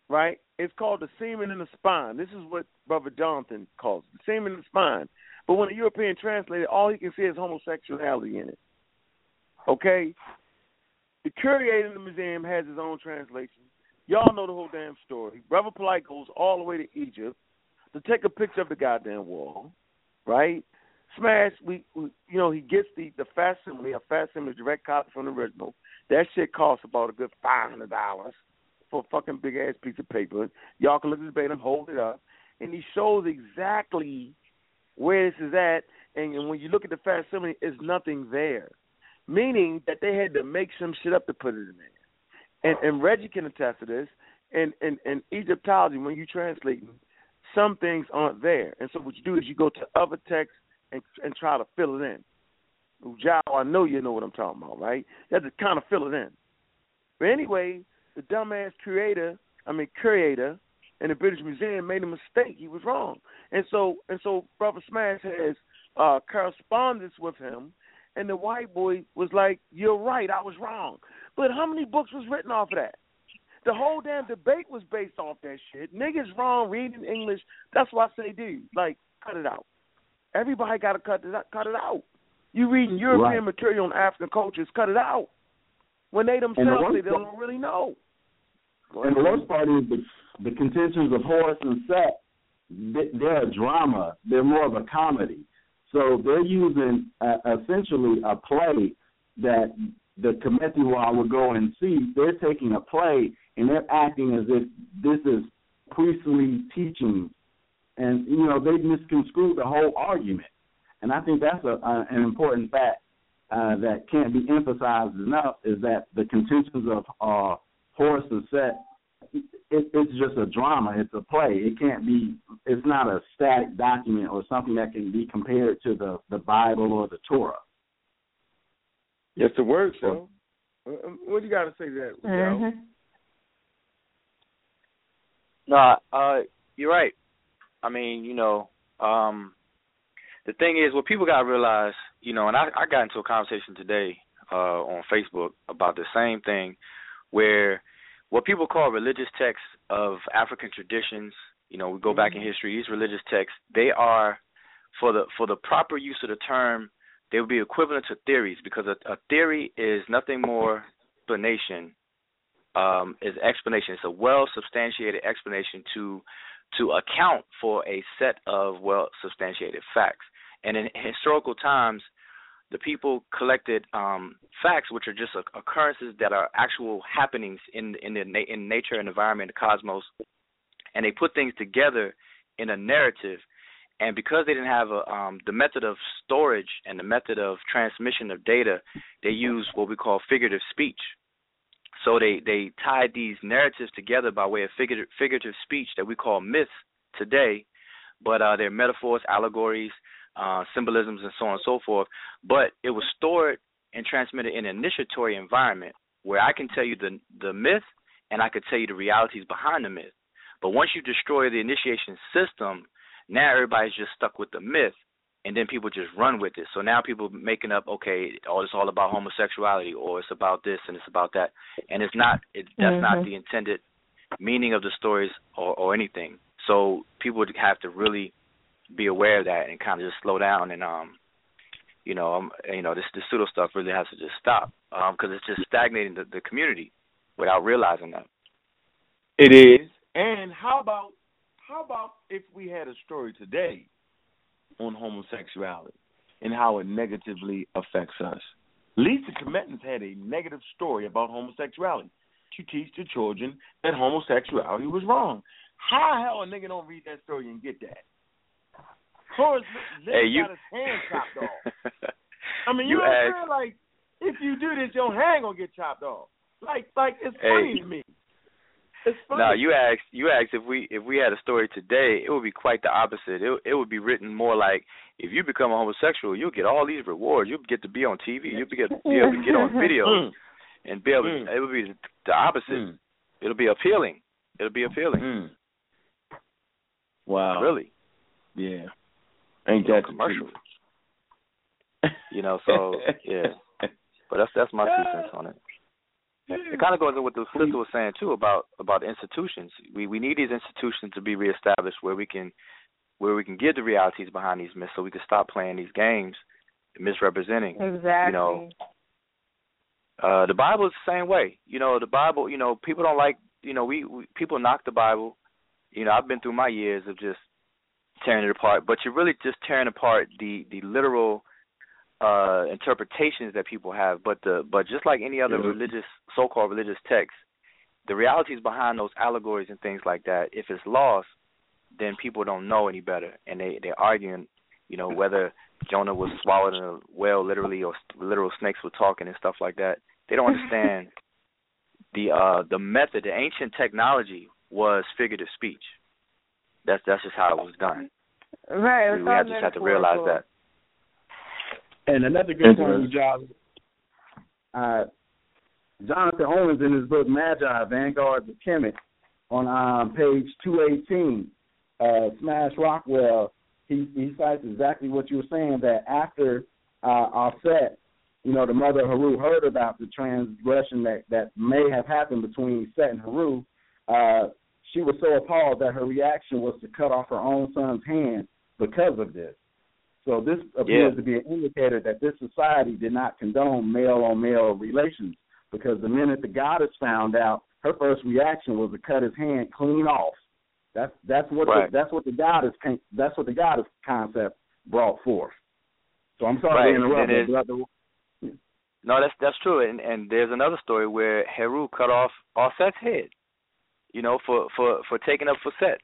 right? It's called the semen in the spine. This is what Brother Jonathan calls it, the semen in the spine. But when a European translated, all he can see is homosexuality in it. Okay? The curator in the museum has his own translation. Y'all know the whole damn story. Brother Polite goes all the way to Egypt to take a picture of the goddamn wall, right? Smash, we, we, you know, he gets the, the facsimile, a facsimile direct copy from the original. That shit costs about a good five hundred dollars for a fucking big-ass piece of paper. Y'all can look at the debate and hold it up. And he shows exactly where this is at. And, and when you look at the facsimile, there's nothing there, meaning that they had to make some shit up to put it in there. And, and Reggie can attest to this. And in Egyptology, when you translate, some things aren't there. And so what you do is you go to other texts and, and try to fill it in. Ujau, I know you know what I'm talking about, right? That's to kind of fill it in. But anyway, the dumbass creator, I mean curator, in the British Museum made a mistake. He was wrong. And so, and so Brother Smash has uh, correspondence with him, and the white boy was like, you're right, I was wrong. But how many books was written off of that? The whole damn debate was based off that shit. Niggas wrong reading English. That's why I say, dude, like, cut it out. Everybody got to cut it out. Cut it out. You reading European right. material on African cultures, cut it out. When they themselves the say they part, don't really know. And the worst part is the, the contentions of Horace and Seth, they, they're a drama. They're more of a comedy. So they're using uh, essentially a play that the Kemetiwa will go and see. They're taking a play and they're acting as if this is priestly teaching. And, you know, they misconstrued the whole argument. And I think that's a, uh, an important fact uh, that can't be emphasized enough is that the contentions of uh, Horace and Set, it, it's just a drama. It's a play. It can't be, it's not a static document or something that can be compared to the, the Bible or the Torah. Yes, the word so. What do you got to say to that? Mm-hmm. No, uh, you're right. I mean, you know, um, the thing is, what people got to realize, you know, and I, I got into a conversation today uh, on Facebook about the same thing where what people call religious texts of African traditions, you know, we go back in history, these religious texts, they are, for the for the proper use of the term, they would be equivalent to theories because a, a theory is nothing more explanation, um, is explanation. It's a well-substantiated explanation to to account for a set of well-substantiated facts. And in historical times, the people collected um, facts, which are just occurrences that are actual happenings in in, the, in nature and environment, the cosmos, and they put things together in a narrative. And because they didn't have a, um, the method of storage and the method of transmission of data, they used what we call figurative speech. So they, they tied these narratives together by way of figurative, figurative speech that we call myths today, but uh, they're metaphors, allegories, uh, symbolisms, and so on and so forth. But it was stored and transmitted in an initiatory environment where I can tell you the, the myth and I could tell you the realities behind the myth. But once you destroy the initiation system, now everybody's just stuck with the myth. And then people just run with it. So now people making up, okay, oh, it's all about homosexuality, or it's about this and it's about that, and it's not. It, that's mm-hmm. not the intended meaning of the stories or, or anything. So people would have to really be aware of that and kind of just slow down and, um, you know, um, you know, this, this pseudo stuff really has to just stop because um, it's just stagnating the, the community without realizing that. It is. And how about how about if we had a story today on homosexuality and how it negatively affects us? Lisa Kometans had a negative story about homosexuality. She teach the children that homosexuality was wrong. How the hell a nigga don't read that story and get that? Horace hey, you... got his hand chopped off. I mean, you, you know asked... what I'm saying? Like, if you do this, your hand gonna get chopped off. Like, like it's funny hey. to me. No, you asked. You asked if we if we had a story today, it would be quite the opposite. It it would be written more like, if you become a homosexual, you'll get all these rewards. You'll get to be on T V. You'll be, get, be able to get on video, mm. and be able. Mm. It would be the opposite. Mm. It'll be appealing. It'll be appealing. Mm. Wow. Really? Yeah. Ain't that commercial? You know. So yeah. But that's that's my two cents on it. It kind of goes in what the sister was saying, too, about, about institutions. We we need these institutions to be reestablished where we can where we can get the realities behind these myths so we can stop playing these games and misrepresenting. Exactly. You know, uh, the Bible is the same way. You know, the Bible, you know, people don't like, you know, we, we people knock the Bible. You know, I've been through my years of just tearing it apart. But you're really just tearing apart the, the literal Uh, interpretations that people have, but the but just like any other religious, so-called religious text, the realities behind those allegories and things like that, if it's lost, then people don't know any better, and they they're arguing, you know, whether Jonah was swallowed in a whale literally or literal snakes were talking and stuff like that. They don't understand the uh, the method. The ancient technology was figurative speech. That's that's just how it was done. Right. We, we have, just have to realize that. And another good point, Job. Uh, Jonathan Owens in his book Magi, Vanguards of Kemet, on um, page two eighteen, uh, Smash Rockwell, he, he cites exactly what you were saying, that after uh, Offset, you know, the mother of Heru heard about the transgression that, that may have happened between Set and Heru, uh, she was so appalled that her reaction was to cut off her own son's hand because of this. So this appears yeah. to be an indicator that this society did not condone male-on-male relations, because the minute the goddess found out, her first reaction was to cut his hand clean off. That's that's what right. the, that's what the goddess that's what the goddess concept brought forth. So I'm sorry right. to interrupt. Yeah. No, that's that's true. And and there's another story where Heru cut off Offset's head, you know, for, for, for taking up for Set,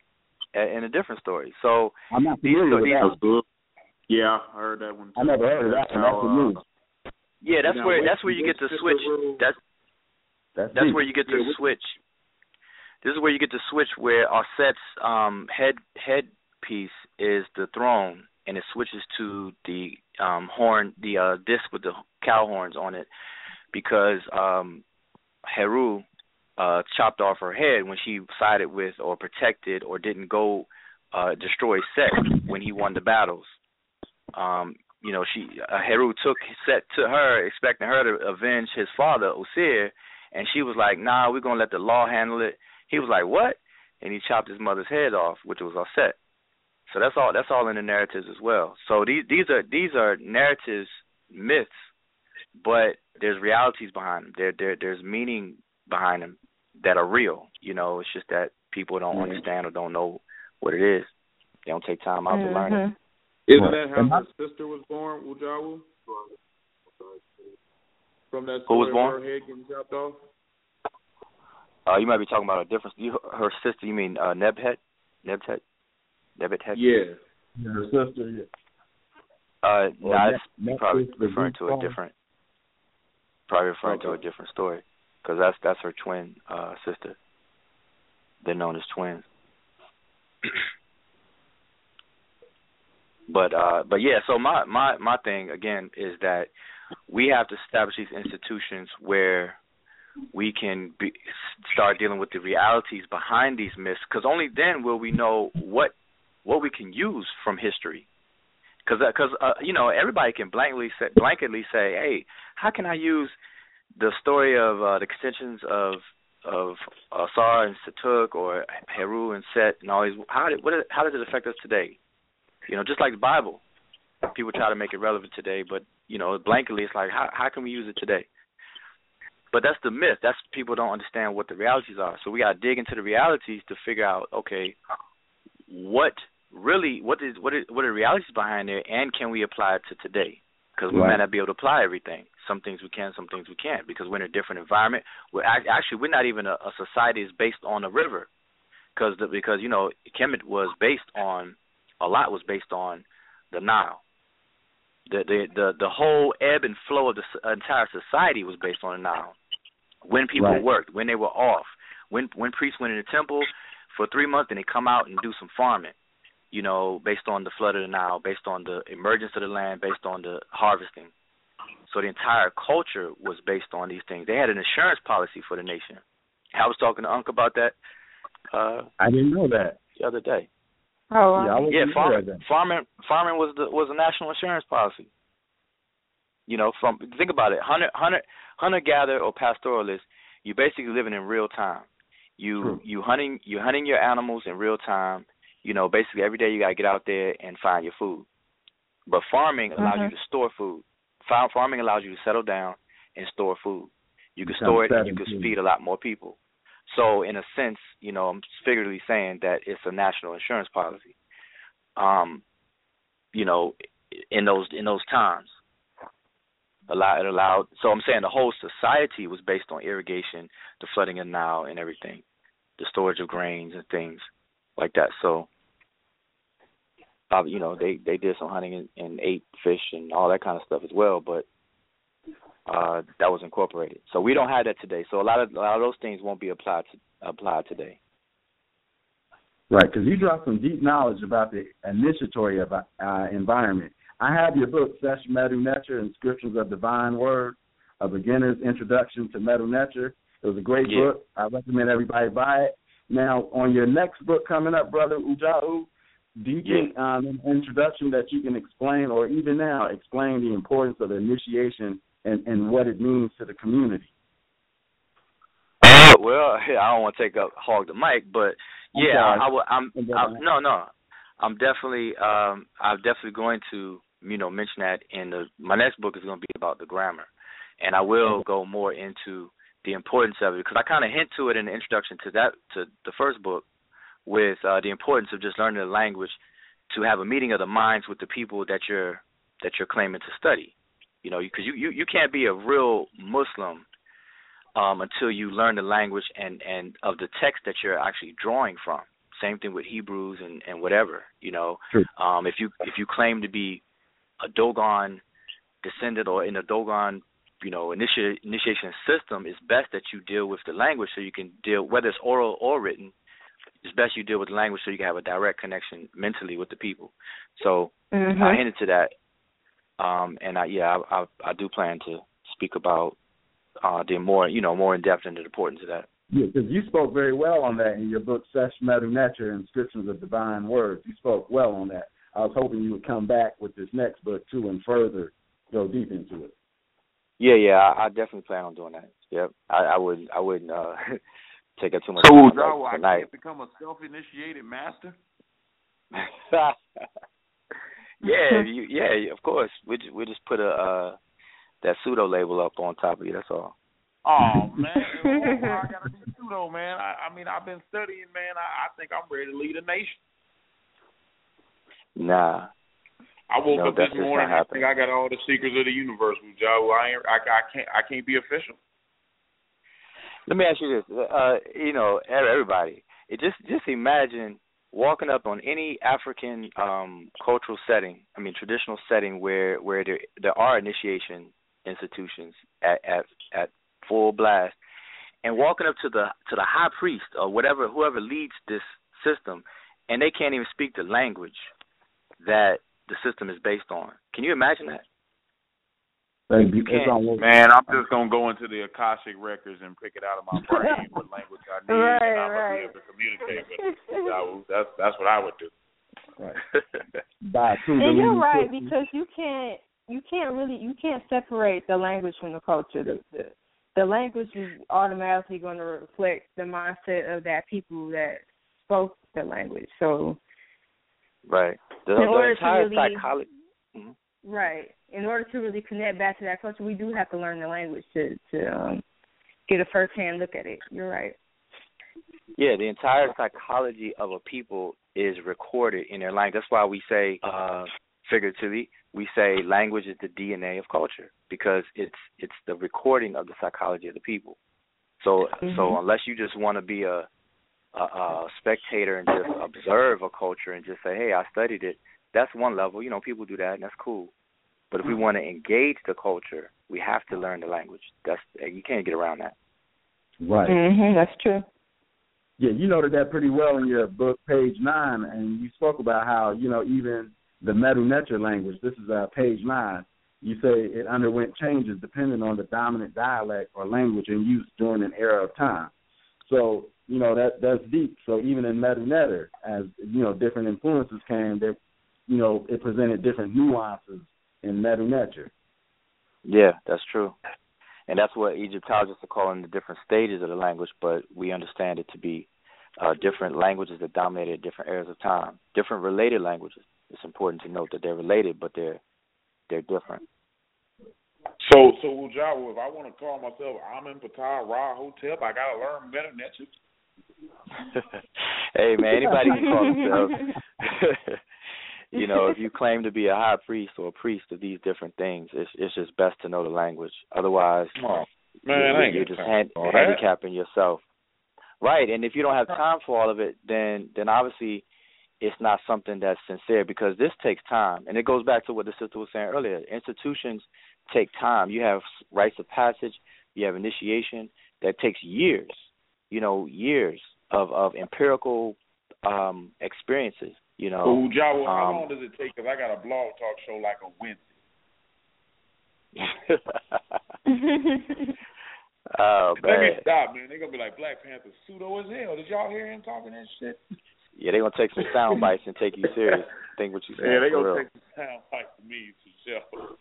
in a different story. So I'm not familiar with that one. Yeah, I heard that one too. I never heard of that one. That's the news. Yeah, that's you know, where that's where you get to switch. That's that's, that's where you get to yeah, switch. This is where you get to switch, where Osset's um, head headpiece is the throne, and it switches to the um, horn, the uh, disc with the cow horns on it, because um, Heru uh, chopped off her head when she sided with or protected or didn't go uh, destroy Set when he won the battles. Um, you know, she uh, Heru took Set to her, expecting her to avenge his father, Osir, and she was like, nah, we're going to let the law handle it. He was like, what? And he chopped his mother's head off, which was Osset. So that's all That's all in the narratives as well. So these, these are these are narratives, myths, but there's realities behind them. There, there, there's meaning behind them that are real. You know, it's just that people don't mm-hmm. understand or don't know what it is. They don't take time out mm-hmm. to learn it. Isn't that how my sister was born, Ujawu? From that story, who was born? Her head getting chopped off? Uh, you might be talking about a difference. You, her sister, you mean uh, Nebthet? Nebthet? Nebthet? Yeah. yeah. Her sister, yeah. Uh, no, nah, it's probably referring to a different, probably referring okay. to a different story, because that's, that's her twin uh, sister. They're known as twins. But uh, but yeah, so my, my, my thing again is that we have to establish these institutions where we can be, start dealing with the realities behind these myths, because only then will we know what what we can use from history. Because because uh, you know, everybody can blankly say, blanketly say, hey, how can I use the story of uh, the extensions of of Asar and Setuk or Heru and Set and all these? How did what is, how does it affect us today? You know, just like the Bible, people try to make it relevant today, but, you know, blankly, it's like, how how can we use it today? But that's the myth. That's people don't understand what the realities are. So we got to dig into the realities to figure out, okay, what really, what is what is, what are the realities behind there, and can we apply it to today? Because we right. might not be able to apply everything. Some things we can, some things we can't, because we're in a different environment. We're actually, we're not even a, a society that's based on a river, because, the, because you know, Kemet was based on, a lot was based on the Nile. The, the the the whole ebb and flow of the entire society was based on the Nile. When people right. worked, when they were off, when when priests went in the temple for three months and they come out and do some farming, you know, based on the flood of the Nile, based on the emergence of the land, based on the harvesting. So the entire culture was based on these things. They had an insurance policy for the nation. I was talking to Unc about that. Uh, I didn't know that the other day. Oh, wow. Yeah, yeah farming, farming, farming was the was a national insurance policy. You know, from think about it, hunter, hunter, hunter gatherer or pastoralist, you're basically living in real time. You True. you hunting, you hunting your animals in real time. You know, basically every day you gotta get out there and find your food. But farming allows mm-hmm. you to store food. Farm, farming allows you to settle down and store food. You can Sounds store it, and you can feed a lot more people. So in a sense, you know, I'm figuratively saying that it's a national insurance policy, um, you know, in those in those times. Allow, it allowed. So I'm saying the whole society was based on irrigation, the flooding of the Nile and everything, the storage of grains and things like that. So, uh, you know, they, they did some hunting and, and ate fish and all that kind of stuff as well, but Uh, that was incorporated. So we don't have that today. So a lot of a lot of those things won't be applied to, applied today. Right, because you dropped some deep knowledge about the initiatory of, uh, environment. I have your book, Sesh Medu Neter, Inscriptions of Divine Word, A Beginner's Introduction to Medu Neter. It was a great yeah. book. I recommend everybody buy it. Now, on your next book coming up, Brother Ujau, do you yeah. think um, an introduction that you can explain, or even now, explain the importance of initiation and, and what it means to the community? Uh, well, I don't want to take up hog the mic, but yeah, I, I, I'm, I'm no, no. I'm definitely, um, I'm definitely going to, you know, mention that in the my next book is going to be about the grammar, and I will go more into the importance of it because I kind of hint to it in the introduction to that to the first book with uh, the importance of just learning the language to have a meeting of the minds with the people that you're that you're claiming to study, you know, because you, you, you can't be a real Muslim um, until you learn the language and, and of the text that you're actually drawing from. Same thing with Hebrews and, and whatever, you know. Um, if you if you claim to be a Dogon descendant or in a Dogon, you know, initi- initiation system, it's best that you deal with the language so you can deal, whether it's oral or written, it's best you deal with the language so you can have a direct connection mentally with the people. So mm-hmm. I hinted to that, um, and I, yeah, I, I, I do plan to speak about uh, the more, you know, more in depth and the importance of that. Yeah, because you spoke very well on that in your book, Sesh Medu Neter, Inscriptions of Divine Words. You spoke well on that. I was hoping you would come back with this next book, too, and further go deep into it. Yeah, yeah, I, I definitely plan on doing that. Yep, I, I wouldn't, I wouldn't uh, take up too much so, time no, I tonight. Can't become a self-initiated master? yeah, you, yeah, of course. We just, we just put a uh, that pseudo label up on top of you, that's all. Oh, man, I got to be pseudo, man. I, I mean, I've been studying, man. I, I think I'm ready to lead a nation. Nah. I woke no, up this morning and I think I got all the secrets of the universe, Joe. I, I, I, can't, I can't be official. Let me ask you this. Uh, you know, everybody, it just, just imagine walking up on any African um, cultural setting, I mean, traditional setting where, where there, there are initiation institutions at at, at full blast, and walking up to the to the high priest or whatever, whoever leads this system, and they can't even speak the language that the system is based on. Can you imagine that? Thank you. You Man, I'm just gonna go into the Akashic records and pick it out of my brain what language I need, right, and I'm right. gonna be able to communicate with it. That's that's what I would do. Right. And you're right because you can't you can't really you can't separate the language from the culture. The, the, The language is automatically going to reflect the mindset of that people that spoke the language. So, right. The, in order the entire to really, psychology. Mm-hmm. Right. In order to really connect back to that culture, we do have to learn the language to, to um, get a first-hand look at it. You're right. Yeah, the entire psychology of a people is recorded in their language. That's why we say, uh, figuratively, we say language is the D N A of culture because it's it's the recording of the psychology of the people. So mm-hmm. so unless you just want to be a, a, a spectator and just observe a culture and just say, hey, I studied it, that's one level. You know, people do that, and that's cool. But if we want to engage the culture, we have to learn the language. That's you can't get around that. Right. Mm-hmm, that's true. Yeah, you noted that pretty well in your book, page nine, and you spoke about how, you know, even the Medu Neter language, this is uh, page nine, you say it underwent changes depending on the dominant dialect or language in use during an era of time. So, you know, that that's deep. So even in Medu Neter, as, you know, different influences came, that, you know, it presented different nuances in Medu Neter. Yeah, that's true. And that's what Egyptologists are calling the different stages of the language, but we understand it to be uh, different languages that dominated different eras of time, different related languages. It's important to note that they're related, but they're they're different. So, so Ujawa, if I want to call myself Amen Patah Ra Hotep, I gotta learn better than that. Hey man, anybody can call themselves. You know, if you claim to be a high priest or a priest of these different things, it's it's just best to know the language. Otherwise, oh, man, you, I ain't you're just hand, handicapping yourself. Right, and if you don't have time for all of it, then then obviously. It's not something that's sincere because this takes time. And it goes back to what the sister was saying earlier. Institutions take time. You have rites of passage. You have initiation. That takes years, you know, years of, of empirical um, experiences, you know. Ooh, Jawa, how um, long does it take? Because I got a blog talk show like on Wednesday. Oh, man. Let me stop, man. They're going to be like, Black Panther pseudo as hell. Did y'all hear him talking that shit? Yeah, they're going to take some sound bites and take you serious. Think what you saying. Yeah, they're going to take some sound bites to me, for sure.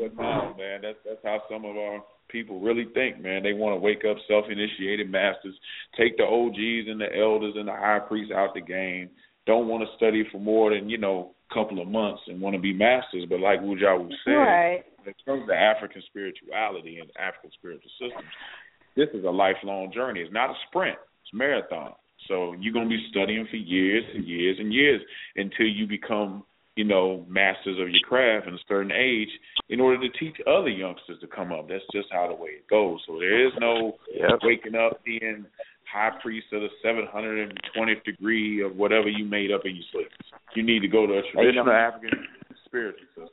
But no, man, that's, that's how some of our people really think, man. They want to wake up self-initiated masters, take the O Gs and the elders and the high priests out the game, don't want to study for more than, you know, a couple of months and want to be masters. But like Wujawu said, right. When it comes to African spirituality and African spiritual systems, this is a lifelong journey. It's not a sprint. It's a marathon. So you're going to be studying for years and years and years until you become, you know, masters of your craft in a certain age in order to teach other youngsters to come up. That's just how the way it goes. So there is no yep. waking up being high priest of the seven hundred twentieth degree of whatever you made up in your sleep. You need to go to a traditional African spiritual system.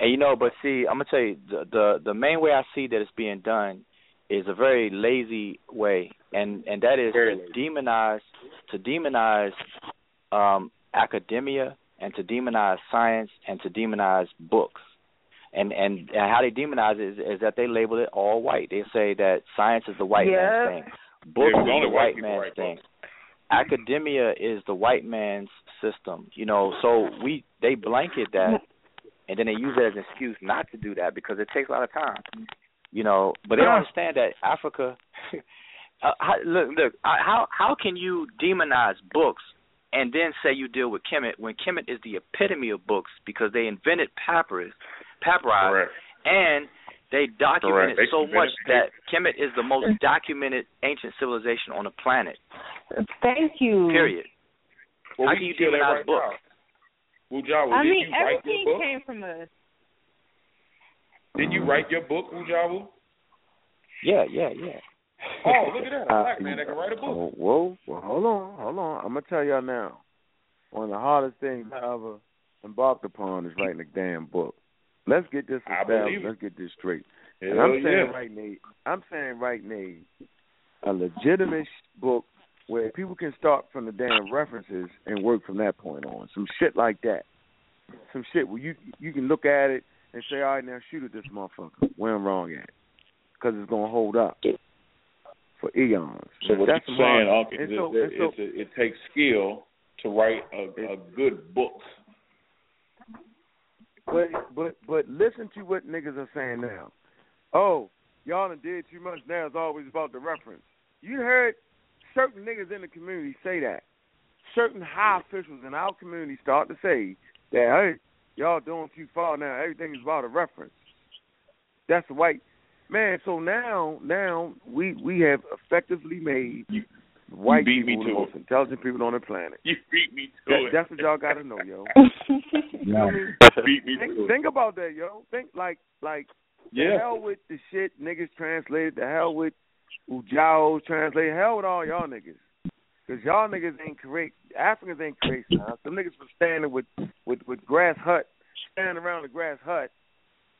And, you know, but see, I'm going to tell you, the, the, the main way I see that it's being done is a very lazy way, and, and that is very to lazy. demonize to demonize um, academia, and to demonize science, and to demonize books. And and, and how they demonize it is, is that they label it all white. They say that science is the white yeah. man's thing. Books yeah, is the white, white man's right thing. Books. Academia is the white man's system. You know, so we they blanket that, and then they use it as an excuse not to do that because it takes a lot of time. You know, but they don't understand that Africa uh, how, look, look, how, how can you demonize books and then say you deal with Kemet when Kemet is the epitome of books because they invented papyrus, papyri, and they documented they so much that Kemet is the most documented ancient civilization on the planet. Thank you. Period. Well, how do you deal with our book? Wujawu, I mean, everything came from us. Did you write your book, Wujawu? Yeah, yeah, yeah. Oh, look at that. A black uh, man that can write a book. Oh, whoa, well, hold on, hold on. I'm going to tell y'all now. One of the hardest things I ever embarked upon is writing a damn book. Let's get this established. Let's get this straight. Hell and I'm saying yeah. right now, I'm saying right now, a legitimate book where people can start from the damn references and work from that point on. Some shit like that. Some shit where you you can look at it and say, all right, now shoot at this motherfucker. Where I'm wrong at. Because it's going to hold up. For eons. So what That's you're saying, Uncle, is so, that so, a, it takes skill to write a, a good book. But but but listen to what niggas are saying now. Oh, y'all done did too much now. It's always about the reference. You heard certain niggas in the community say that. Certain high officials in our community start to say that, hey, y'all doing too far now. Everything is about a reference. That's the white... Man, so now, now we we have effectively made you, white you people the most it. intelligent people on the planet. You beat me to that, it. That's what y'all got to know, yo. No. Beat me think, to think it. about that, yo. Think like like yeah. the hell with the shit niggas translated. The hell with Ujao translated. Hell with all y'all niggas, because y'all niggas ain't correct. Africans ain't correct. Huh? Some niggas was standing with, with with grass hut, standing around the grass hut,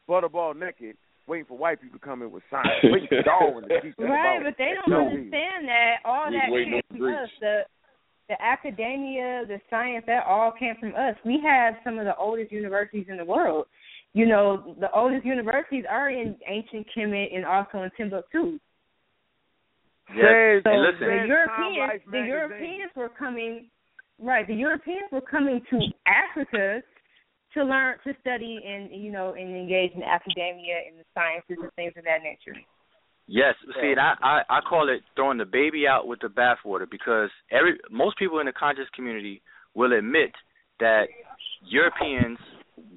butterball naked. Waiting for white people to come in with science. Waiting for Darwin to teach them right, about but they don't no understand reason. that all We're that came from reach. us. The, the academia, the science, that all came from us. We have some of the oldest universities in the world. You know, the oldest universities are in ancient Kemet and also in Timbuktu. Yes. So and listen, the Europeans, the Europeans were coming, right? The Europeans were coming to Africa to learn, to study, and, you know, and engage in academia and the sciences and things of that nature. Yes. See, and I, I, I call it throwing the baby out with the bathwater, because every most people in the conscious community will admit that Europeans,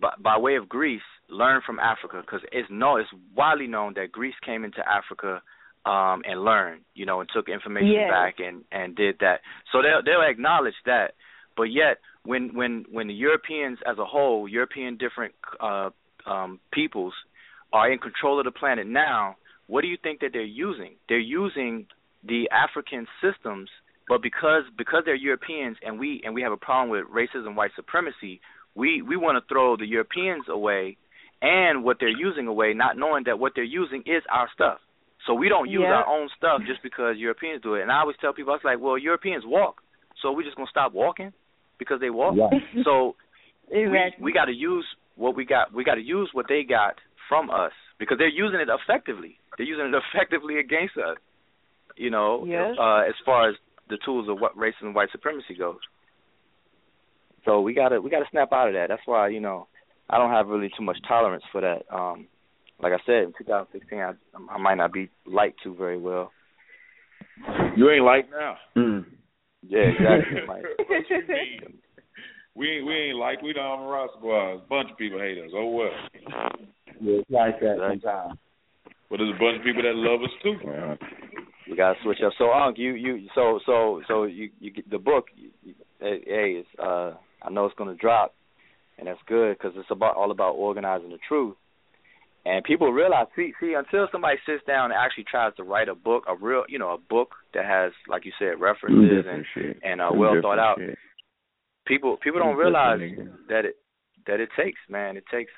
by, by way of Greece, learned from Africa, because it's, no, it's widely known that Greece came into Africa um, and learned, you know, and took information yes. back and, and did that. So they'll, they'll acknowledge that, but yet, When when when the Europeans as a whole, European different uh, um, peoples are in control of the planet now, what do you think that they're using? They're using the African systems, but because because they're Europeans and we and we have a problem with racism, white supremacy, we, we want to throw the Europeans away and what they're using away, not knowing that what they're using is our stuff. So we don't use yeah. our own stuff just because Europeans do it. And I always tell people, I was like, well, Europeans walk, so we're just going to stop walking because they walk. Yeah. So exactly. we, we got to use what we got. We got to use what they got from us because they're using it effectively. They're using it effectively against us, you know, yes. uh, as far as the tools of what racism and white supremacy goes. So we got to we got to snap out of that. That's why, you know, I don't have really too much tolerance for that. Um, like I said, in two thousand sixteen, I, I might not be liked to very well. You ain't liked now. Mm. Yeah, exactly. Like, what you mean? We ain't, we ain't like we the Amaru Squad. A bunch of people hate us. Oh well. Yeah, it's like that sometimes. But there's a bunch of people that love us too. Yeah. We gotta switch up. So, Unc, you you so so so you you get the book. Hey, uh, I know it's gonna drop, and that's good because it's about all about organizing the truth. And people realize, see, see, until somebody sits down and actually tries to write a book, a real, you know, a book that has, like you said, references and shit. and uh, well thought out. Shit. People people don't realize that it that it takes, man, it takes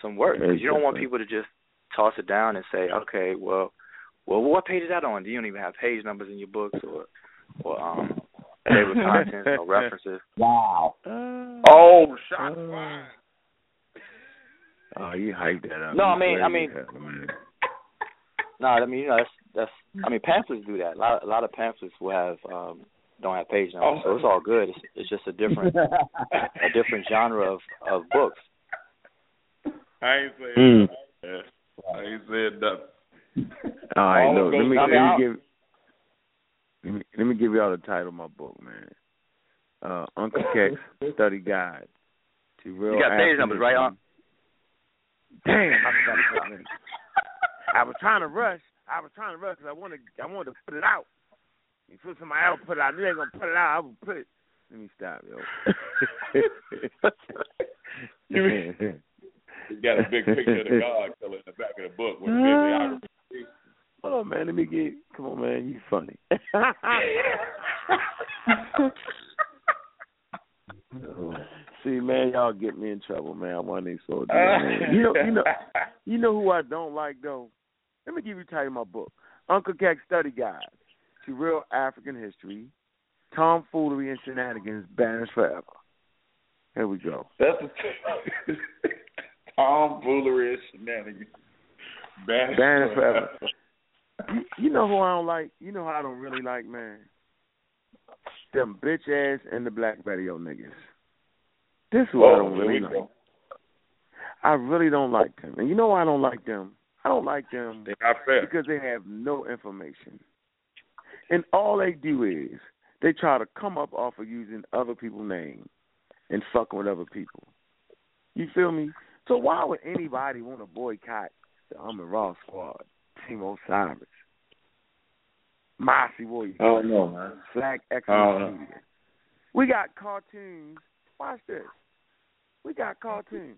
some work. Because you don't want people to just toss it down and say, okay, well, well, what page is that on? You don't even have page numbers in your books or or um, table contents or references. Wow. Uh, oh, shot. Uh, oh, you hyped that up. No, I mean, I mean, no, I mean, you know, that's that's. I mean, pamphlets do that. A lot, a lot of pamphlets will have. Um, don't have page numbers, oh. so it's all good. It's, it's just a different, a different genre of, of books. I ain't saying mm. nothing. I ain't saying nothing. All right, no, let me, let me give, let me, let me give y'all the title of my book, man. Uh, Uncle Kex Study Guide. To real you got page numbers, right, Unc? Damn, I was trying to rush. I was trying to rush because I wanted, I wanted to put it out. You feel somebody else put it out. You ain't gonna put it out. I will put it. Let me stop, yo. You got a big picture of the God fella in the back of the book with the bibliography. Hold on, man. Let me get. Come on, man. You funny. See, man, y'all get me in trouble, man. I want these soldiers. Man. You know, you know, you know who I don't like though. Let me give you a title of my book, Uncle Kex Study Guide. To real African history, tomfoolery and shenanigans banished forever. Here we go. That's a tomfoolery and shenanigans banished, banished forever. forever. You, you know who I don't like? You know who I don't really like, man? Them bitch ass and the black radio niggas. This is who oh, I don't really like. Go. I really don't like them. And you know why I don't like them? I don't like them They're not fair. Because they have no information. And all they do is they try to come up off of using other people's names and fucking with other people. You feel me? So why would anybody want to boycott the Amaru Squad, Team Osiris, Massey Warrior Clan, oh, no, man. Black African Power? We got cartoons. Watch this. We got cartoons.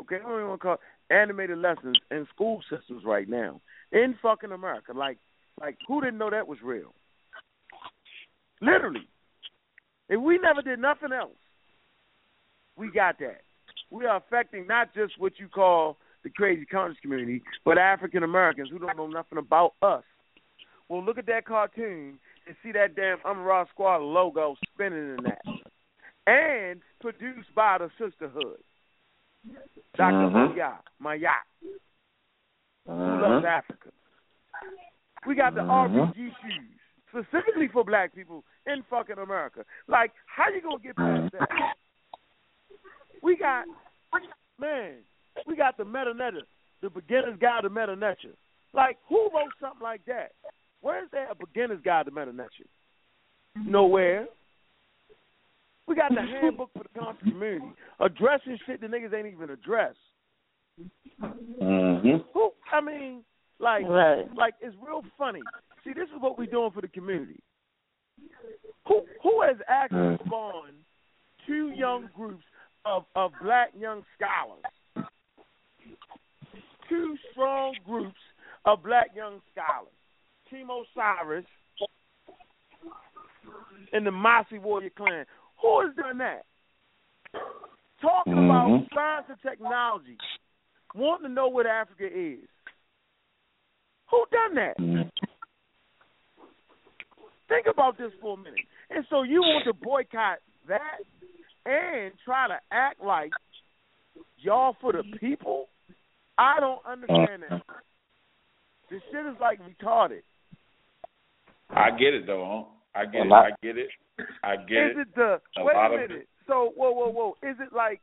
Okay, I don't even want to call animated lessons in school systems right now in fucking America, like. Like, who didn't know that was real? Literally. If we never did nothing else, we got that. We are affecting not just what you call the crazy conscious community, but African Americans who don't know nothing about us. Well, look at that cartoon and see that damn Amaru Squad logo spinning in that. And produced by the sisterhood. Doctor Maya, Maya, who loves Africa. We got the R P G shoes, specifically for black people in fucking America. Like, how you going to get past that? We got, man, we got the Medu Neter, the beginner's guide to Medu Neter. Like, who wrote something like that? Where is there a beginner's guide to Medu Neter? Nowhere. We got the handbook for the conscious community, addressing shit the niggas ain't even addressed. Mm-hmm. Who, I mean... Like, right. like it's real funny. See, this is what we're doing for the community. Who who has actually spawned two young groups of, of black young scholars? Two strong groups of black young scholars. Team Osiris and the Massey Warrior Clan. Who has done that? Talking mm-hmm. about science and technology. Wanting to know what Africa is. Who done that? Mm-hmm. Think about this for a minute. And so you want to boycott that and try to act like y'all for the people? I don't understand that. This shit is like retarded. I get it, though. Huh? I get it. I get it. I get it. Is it the, a wait a minute. It. So, whoa, whoa, whoa. Is it like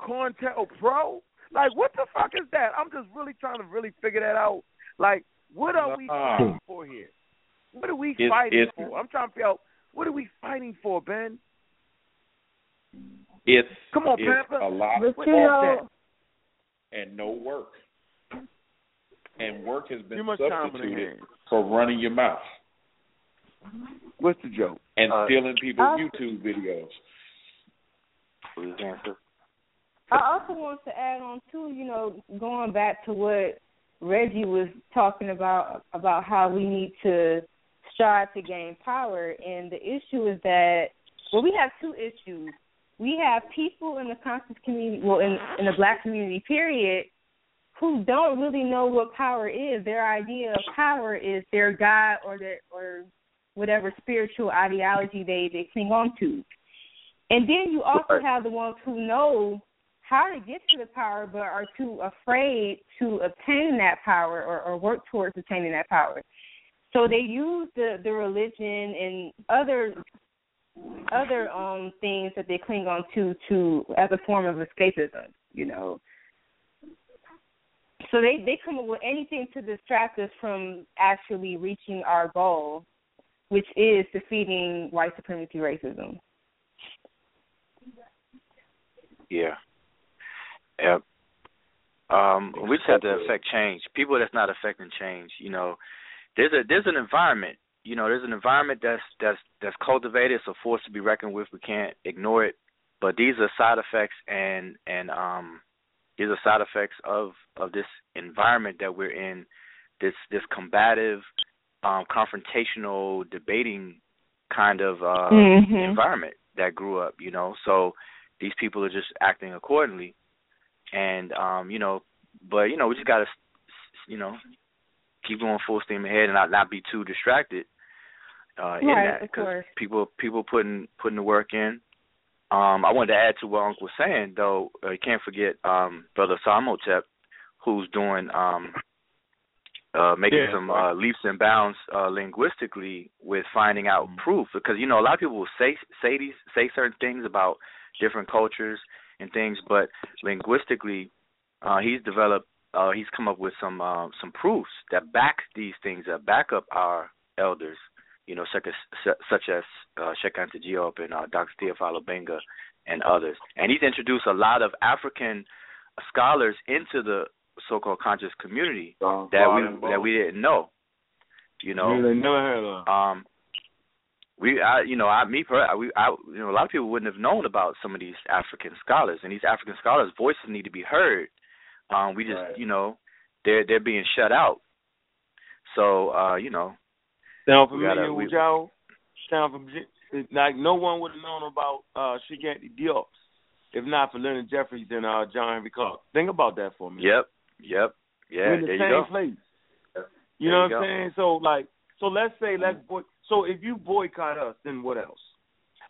COINTELPRO? Like, what the fuck is that? I'm just really trying to really figure that out. Like, what are we uh, fighting for here? What are we it's, fighting it's, for? I'm trying to figure out, what are we fighting for, Ben? It's, Come on, it's Pampa. A lot of that. And no work. And work has been substituted for running your mouth. What's the joke? And uh, stealing people's YouTube videos. I also want to add on, too, you know, going back to what Reggie was talking about, about how we need to strive to gain power. And the issue is that, well, we have two issues. We have people in the conscious community, well, in, in the black community, period, who don't really know what power is. Their idea of power is their God or their or whatever spiritual ideology they, they cling on to. And then you also have the ones who know how to get to the power but are too afraid to obtain that power or, or work towards obtaining that power. So they use the, the religion and other other um things that they cling on to to as a form of escapism, you know. So they, they come up with anything to distract us from actually reaching our goal, which is defeating white supremacy racism. Yeah. Yep. Um, we just have to affect change. People that's not affecting change, you know, there's a there's an environment. You know, there's an environment that's that's that's cultivated, so forced to be reckoned with. We can't ignore it. But these are side effects and and um these are side effects of, of this environment that we're in, this this combative, um, confrontational, debating kind of uh, mm-hmm. environment that grew up, you know. So these people are just acting accordingly. And, um, you know, but, you know, we just got to, you know, keep going full steam ahead and not, not be too distracted uh, in right, that. Because people, people putting, putting the work in. Um, I wanted to add to what Unc was saying, though. I uh, can't forget um, Brother Samotep, who's doing um, uh, making yeah. some uh, leaps and bounds uh, linguistically with finding out mm-hmm. proof, because you know a lot of people will say say these say certain things about different cultures and things, but linguistically, uh, he's developed uh, he's come up with some uh, some proofs that back these things, that back up our elders. You know, such as such as uh, Sheikh Anta Diop and uh, Doctor Theophile Obenga and others, and he's introduced a lot of African scholars into the so-called conscious community uh, that we that we didn't know. You know, really never heard of. Um, we, I, you know, I, me, we, I, you know, a lot of people wouldn't have known about some of these African scholars, and these African scholars' voices need to be heard. Um, we just, right. you know, they're they're being shut out. So, uh, you know. Sound familiar with y'all? Sound familiar? Like no one would have known about uh, Sheikh Anta Diop if not for Leonard Jeffries and uh, John Henry Clark. Think about that for a minute. Yep, yep, yeah. We're in the there same you go. place. Yep. You there know you what go. I'm saying? So like, so let's say let's boy. So if you boycott us, then what else?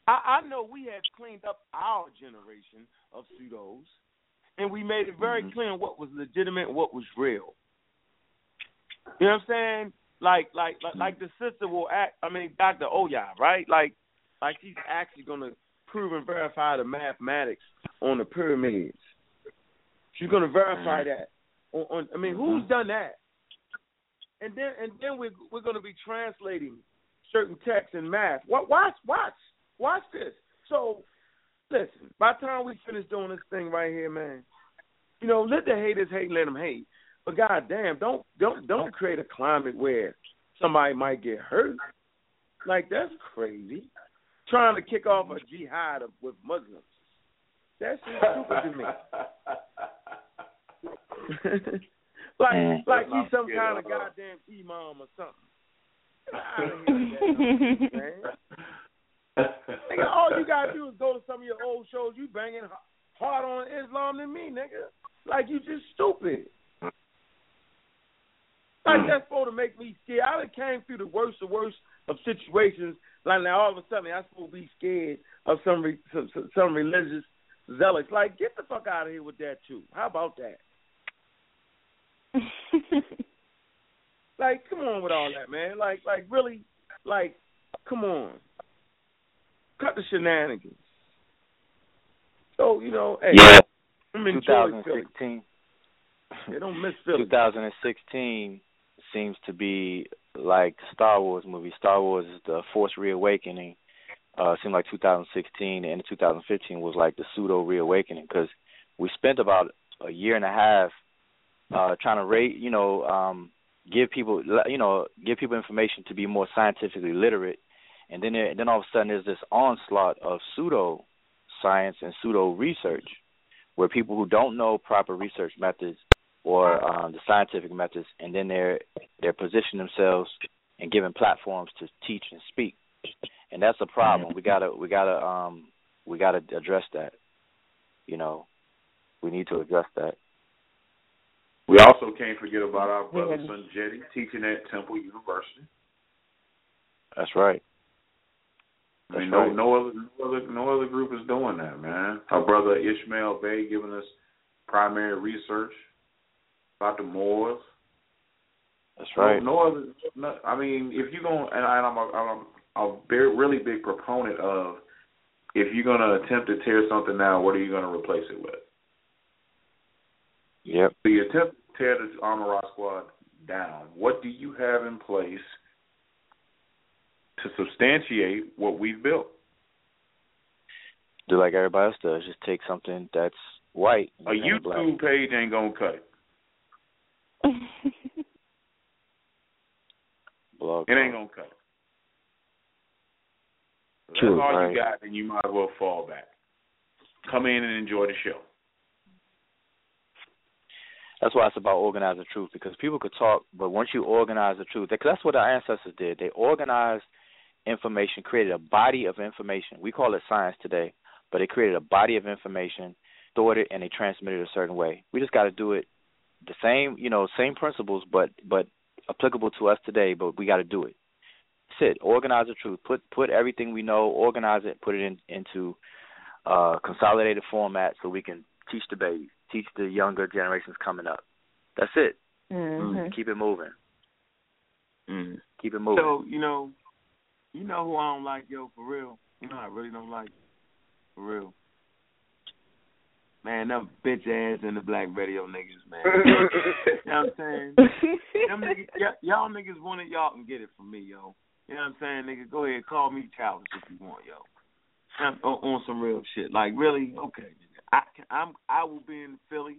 I, I know we have cleaned up our generation of pseudos, and we made it very mm-hmm. clear what was legitimate, and what was real. You know what I'm saying? Like, like, like, like the sister will act. I mean, Doctor Oya, right? Like, like she's actually gonna prove and verify the mathematics on the pyramids. She's gonna verify that. On, on I mean, who's done that? And then, and then we're we're gonna be translating certain texts in math. Watch, watch, watch this. So, listen. By the time we finish doing this thing right here, man, you know, let the haters hate, let them hate. But goddamn, don't don't don't create a climate where somebody might get hurt. Like that's crazy. Trying to kick off a jihad with Muslims. That's stupid to me. like like he's some kind of goddamn imam or something. Nigga, all you gotta do is go to some of your old shows. You banging hard on Islam than me, nigga. Like you just stupid. Like, that's supposed to make me scared. I done came through the worst of worst of situations. Like, now all of a sudden I'm supposed to be scared of some re- some, some religious zealots. Like, get the fuck out of here with that too. How about that? Like, come on with all that, man. Like, like really, like, come on. Cut the shenanigans. So, you know, hey, yeah. I'm enjoying Philly. They don't miss Philly. twenty sixteen seems to be like Star Wars movie. Star Wars is the Force Reawakening. Uh, it seemed like two thousand sixteen and two thousand fifteen was like the pseudo reawakening, because we spent about a year and a half uh, trying to rate, you know, um, give people, you know, give people information to be more scientifically literate, and then there, and then all of a sudden there's this onslaught of pseudo science and pseudo research, where people who don't know proper research methods or um, the scientific methods, and then they're they're positioning themselves and giving platforms to teach and speak, and that's a problem. We gotta we gotta um, we gotta address that. You know, we need to address that. We also can't forget about our brother Son Jetty teaching at Temple University. That's right. That's I mean, no, right. no, other, no other, no other group is doing that, man. Our brother Ishmael Bey giving us primary research about the Moors. That's right. No, no other. No, I mean, if you're gonna, and I, I'm, a, I'm a, a very, really big proponent of, if you're gonna attempt to tear something down, what are you gonna replace it with? Yep. So you attempt to tear the Amaru Squad down. What do you have in place to substantiate what we've built? Do like everybody else does, just take something that's white. A YouTube black. Page ain't gonna cut it. Blog. It ain't gonna cut it. That's True, all right. you got, and you might as well fall back. Come in and enjoy the show. That's why it's about organizing the truth, because people could talk, but once you organize the truth, because that's what our ancestors did. They organized information, created a body of information. We call it science today, but they created a body of information, stored it, and they transmitted it a certain way. We just got to do it the same, you know, same principles, but but applicable to us today, but we got to do it. That's it. Organize the truth. Put put everything we know, organize it, put it in, into uh, consolidated format so we can teach the babies. Teach the younger generations coming up. That's it. Mm-hmm. Keep it moving. Mm-hmm. Keep it moving. So, you know, you know who I don't like, yo, for real? You know I really don't like, for real. Man, them bitch ass and the black radio niggas, man. You know what I'm saying? Them niggas, y- y'all niggas want it, y'all can get it from me, yo. You know what I'm saying, nigga? Go ahead, call me childish if you want, yo. On, on some real shit. Like, really? Okay, I I'm I will be in Philly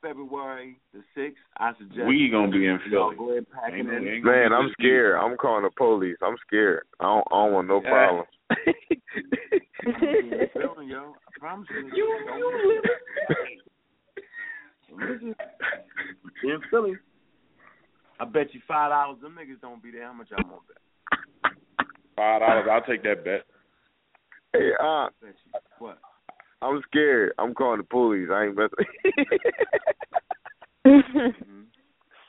February the sixth. I suggest we gonna be in Philly. Go ahead, pack ain't, it in. Man, I'm scared. I'm calling the police. I'm scared. I don't, I don't want no yeah. problem. Philly, yo. I promise you. You live in Philly. In Philly. I bet you five dollars them niggas don't be there. How much y'all want to bet? Five dollars. I'll take that bet. Hey, uh, I bet you. What? I'm scared. I'm calling the police. I ain't messing.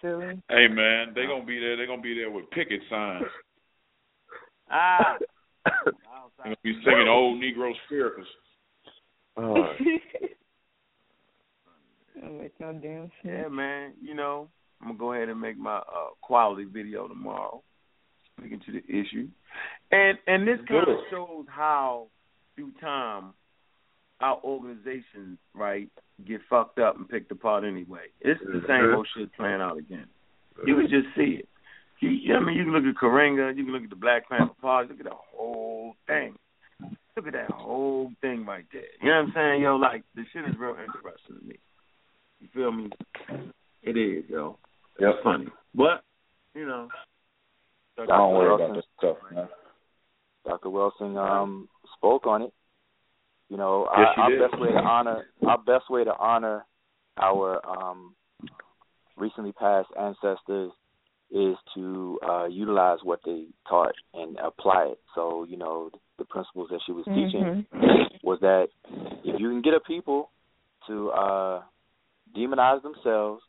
Silly. Hey man, they gonna be there. They gonna be there with picket signs. Ah. They gonna be singing old Negro spirituals. Oh. Make no damn sense. Yeah, man. You know, I'm gonna go ahead and make my uh, quality video tomorrow, speaking to the issue, and and this kind of shows how through time our organizations, right, get fucked up and picked apart anyway. It's the same old shit playing out again. You can just see it. You, I mean, you can look at Karenga, you can look at the Black Panther Party, look at the whole thing. Look at that whole thing right there. You know what I'm saying, yo? Like, this shit is real interesting to me. You feel me? It is, yo. It's yep. funny. But, you know. Doctor I don't worry Wilson, about this stuff, man. Doctor Wilson um, spoke on it. You know, yes, our, our best way to honor our best way to honor our um, recently passed ancestors is to uh, utilize what they taught and apply it. So, you know, the principles that she was teaching mm-hmm. was that if you can get a people to uh, demonize themselves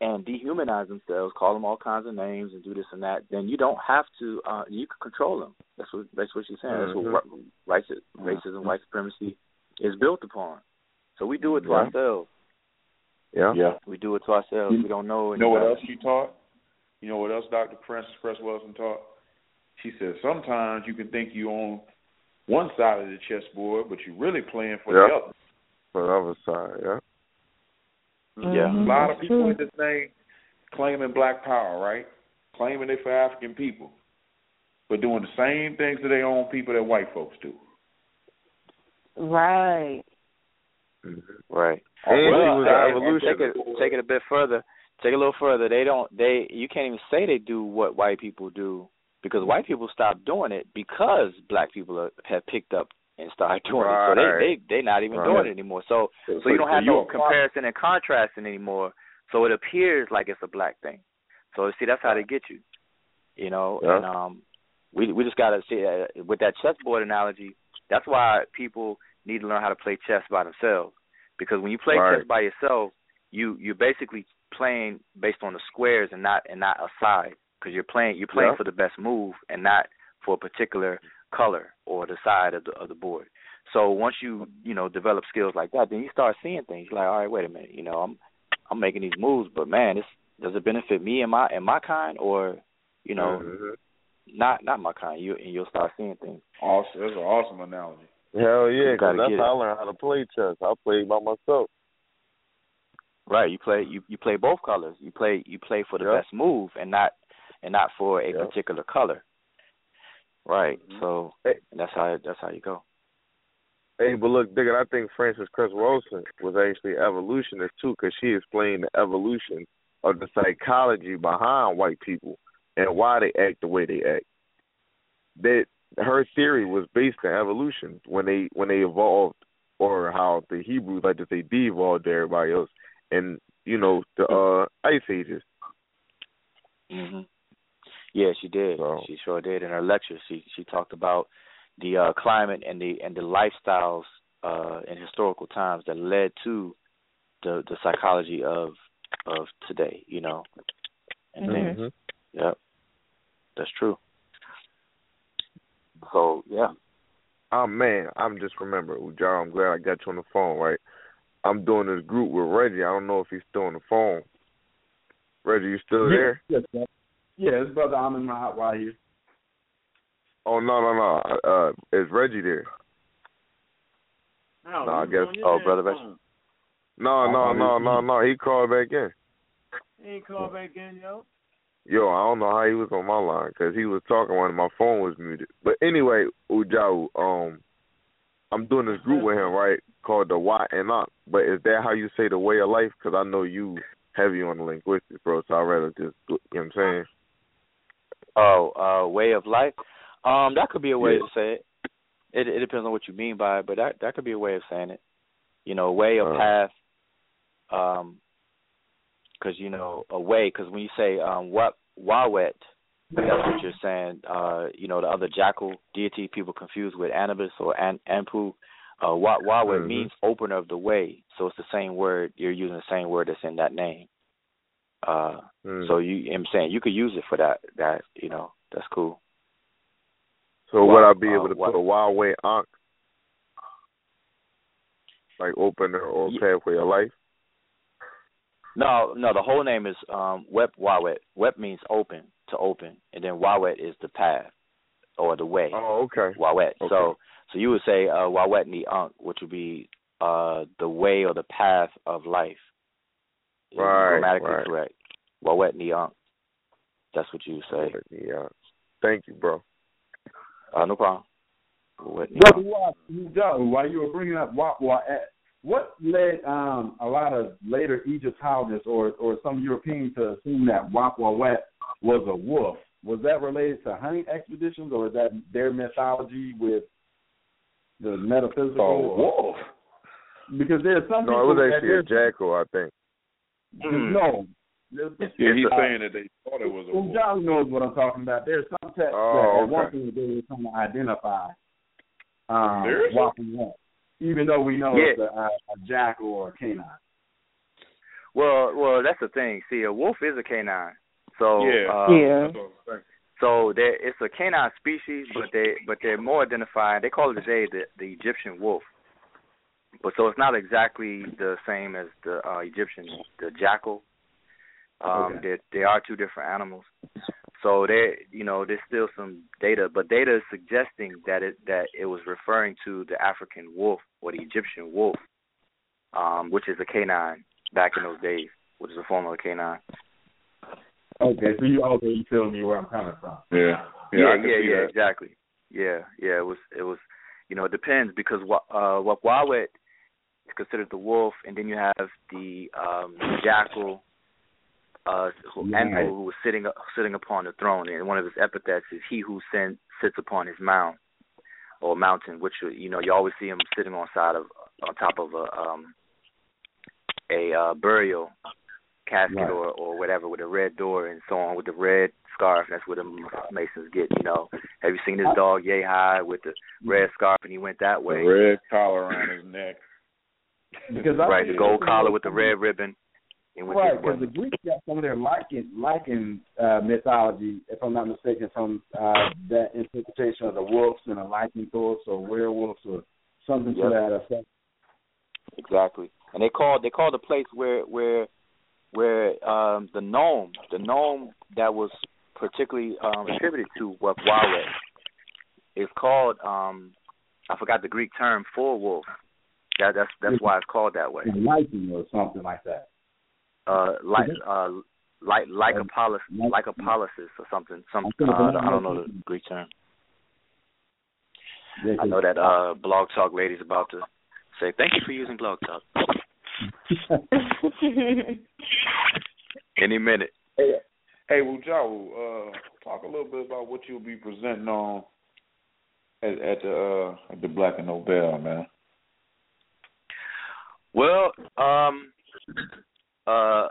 and dehumanize themselves, call them all kinds of names and do this and that, then you don't have to, uh, you can control them. That's what that's what she's saying. Mm-hmm. That's what right, racism, mm-hmm. white supremacy is built upon. So we do it to yeah. ourselves. Yeah. yeah. We do it to ourselves. You, we don't know. You know what else she taught? You know what else Doctor Press, Press Wilson taught? She said, sometimes you can think you own one side of the chessboard, but you're really playing for yeah. the other. For the other side, yeah. Yeah, mm-hmm. a lot of people in this thing claiming black power, right? Claiming they for African people, but doing the same things to their own people that white folks do. Right. Right. And well, uh, evolution. Take it, take it a bit further. Take it a little further. They don't. They. You can't even say they do what white people do because white people stopped doing it because black people are, have picked up. And start doing right. it, so they they they not even right. doing it anymore. So so, so you don't have so no comparison and contrasting anymore. So it appears like it's a black thing. So see, that's how they get you, you know. Yeah. And um, we we just gotta see uh, with that chessboard analogy. That's why people need to learn how to play chess by themselves. Because when you play right. chess by yourself, you you're basically playing based on the squares and not and not a side. Because you're playing you're playing yeah. for the best move and not for a particular color or the side of the of the board. So once you you know develop skills like that, then you start seeing things. You're like, all right, wait a minute, you know, I'm I'm making these moves, but man, this does it benefit me and my and my kind, or you know, mm-hmm. not not my kind. You and you'll start seeing things. Awesome, that's an awesome analogy. Hell yeah, cause that's how it. I learned how to play chess. I played by myself. Right, you play you, you play both colors. You play you play for the yep. best move and not and not for a yep. particular color. Right, so that's how that's how you go. Hey, but look, nigga, I think Frances Cress Wilson was actually evolutionist too, because she explained the evolution of the psychology behind white people and why they act the way they act. That her theory was based on evolution when they when they evolved, or how the Hebrews like to say de-evolved everybody else, and you know the uh, Ice Ages. Mm-hmm. Yeah, she did. So, she sure did. In her lecture, she she talked about the uh, climate and the and the lifestyles uh, in historical times that led to the the psychology of of today. You know, and mm-hmm. things. Yep, that's true. So yeah. Oh man, I'm just remembering, John. I'm glad I got you on the phone. Right, I'm doing this group with Reggie. I don't know if he's still on the phone. Reggie, you still there? Yes, sir. Yeah, his brother Amin Mahat Wahir here. Oh no no no! Uh, is Reggie there? No, no I guess. Oh, brother Reggie. No no no no no! He called back in. He ain't called back in, yo. Yo, I don't know how he was on my line because he was talking when my phone was muted. But anyway, Ujau, um, I'm doing this group with him, right? Called the Why and Not. But is that how you say the way of life? Because I know you heavy on the linguistics, bro. So I rather just, you know what I'm saying. Oh, uh, way of life. Um, that could be a way yeah. to say it. it. It depends on what you mean by it, but that that could be a way of saying it. You know, way or uh, path. Um, because you know a way. Because when you say um, what wawet, that's what you're saying. Uh, you know, the other jackal deity people confuse with Anubis or An- Anpu. Uh, wawet mm-hmm. means opener of the way. So it's the same word. You're using the same word that's in that name. Uh, mm. So you, I'm saying you could use it for that. That you know, that's cool. So wow, would I be able to uh, put wow. a Huawei on, like opener or yeah. pathway of life? No, no. The whole name is um, Web Wawet. Web means open, to open, and then Wawet is the path or the way. Oh, okay. Wawet. Okay. So, so you would say uh, Wawet ni Ankh, which would be uh, the way or the path of life. Right, grammatically right. correct. Wawet Neon. That's what you say. Yeah. Thank you, bro. Uh, no problem. Brother, while you were bringing up Wawet, what led um, a lot of later Egyptologists or or some Europeans to assume that Wawet was a wolf? Was that related to hunting expeditions, or is that their mythology with the metaphysical oh, wolf? Because there's some. No, it was actually a jackal, I think. Mm. No. Yeah, he's uh, saying that they thought it was a wolf. John knows what I'm talking about. There's some texts oh, that okay. one thing that they were trying to identify um, walking wolf, even though we know yeah. it's a, a jackal or a canine. Well, well, that's the thing. See, a wolf is a canine. So yeah, uh, yeah. So it's a canine species, but they but they're more identified. They call it today the, the Egyptian wolf. But so it's not exactly the same as the uh, Egyptian the jackal. Um, okay. They they are two different animals. So there, you know, there's still some data, but data is suggesting that it that it was referring to the African wolf or the Egyptian wolf, um, which is a canine back in those days, which is a form of a canine. Okay, so you already tell me where I'm coming from. Yeah, yeah, yeah, I can yeah, see yeah that. exactly. Yeah, yeah, it was, it was, you know, it depends because uh, Wakwawet is considered the wolf, and then you have the um, jackal. Uh, who, yeah. Amaru, who was sitting uh, sitting upon the throne, and one of his epithets is "He who sin, sits upon his mound or mountain," which you know you always see him sitting on side of on top of a um, a uh, burial casket right. or, or whatever with a red door and so on with the red scarf. That's what the Masons get. You know, have you seen this dog yay high with the red scarf and he went that way? The red collar around his neck. Right, the gold collar with the red ribbon. Right, because the Greeks got some of their Lycan, Lycan uh, mythology, if I'm not mistaken, from uh, that interpretation of the wolves and the lycanthropes or werewolves or something yep. to that effect. Exactly, and they call they call the place where where where um, the gnome the gnome that was particularly um, attributed to Wakwawet is called um, I forgot the Greek term for wolf. That, that's that's why it's called that way. Lycan or something like that. Uh, like uh, like like a polis, like a polysis or something. Some uh, I don't know the Greek term. I know that uh, Blog Talk lady's about to say thank you for using Blog Talk. Any minute. Hey, hey, Wujawu, uh, talk a little bit about what you'll be presenting on at, at the uh, at the Black and Nobel, man. Well, um. Uh,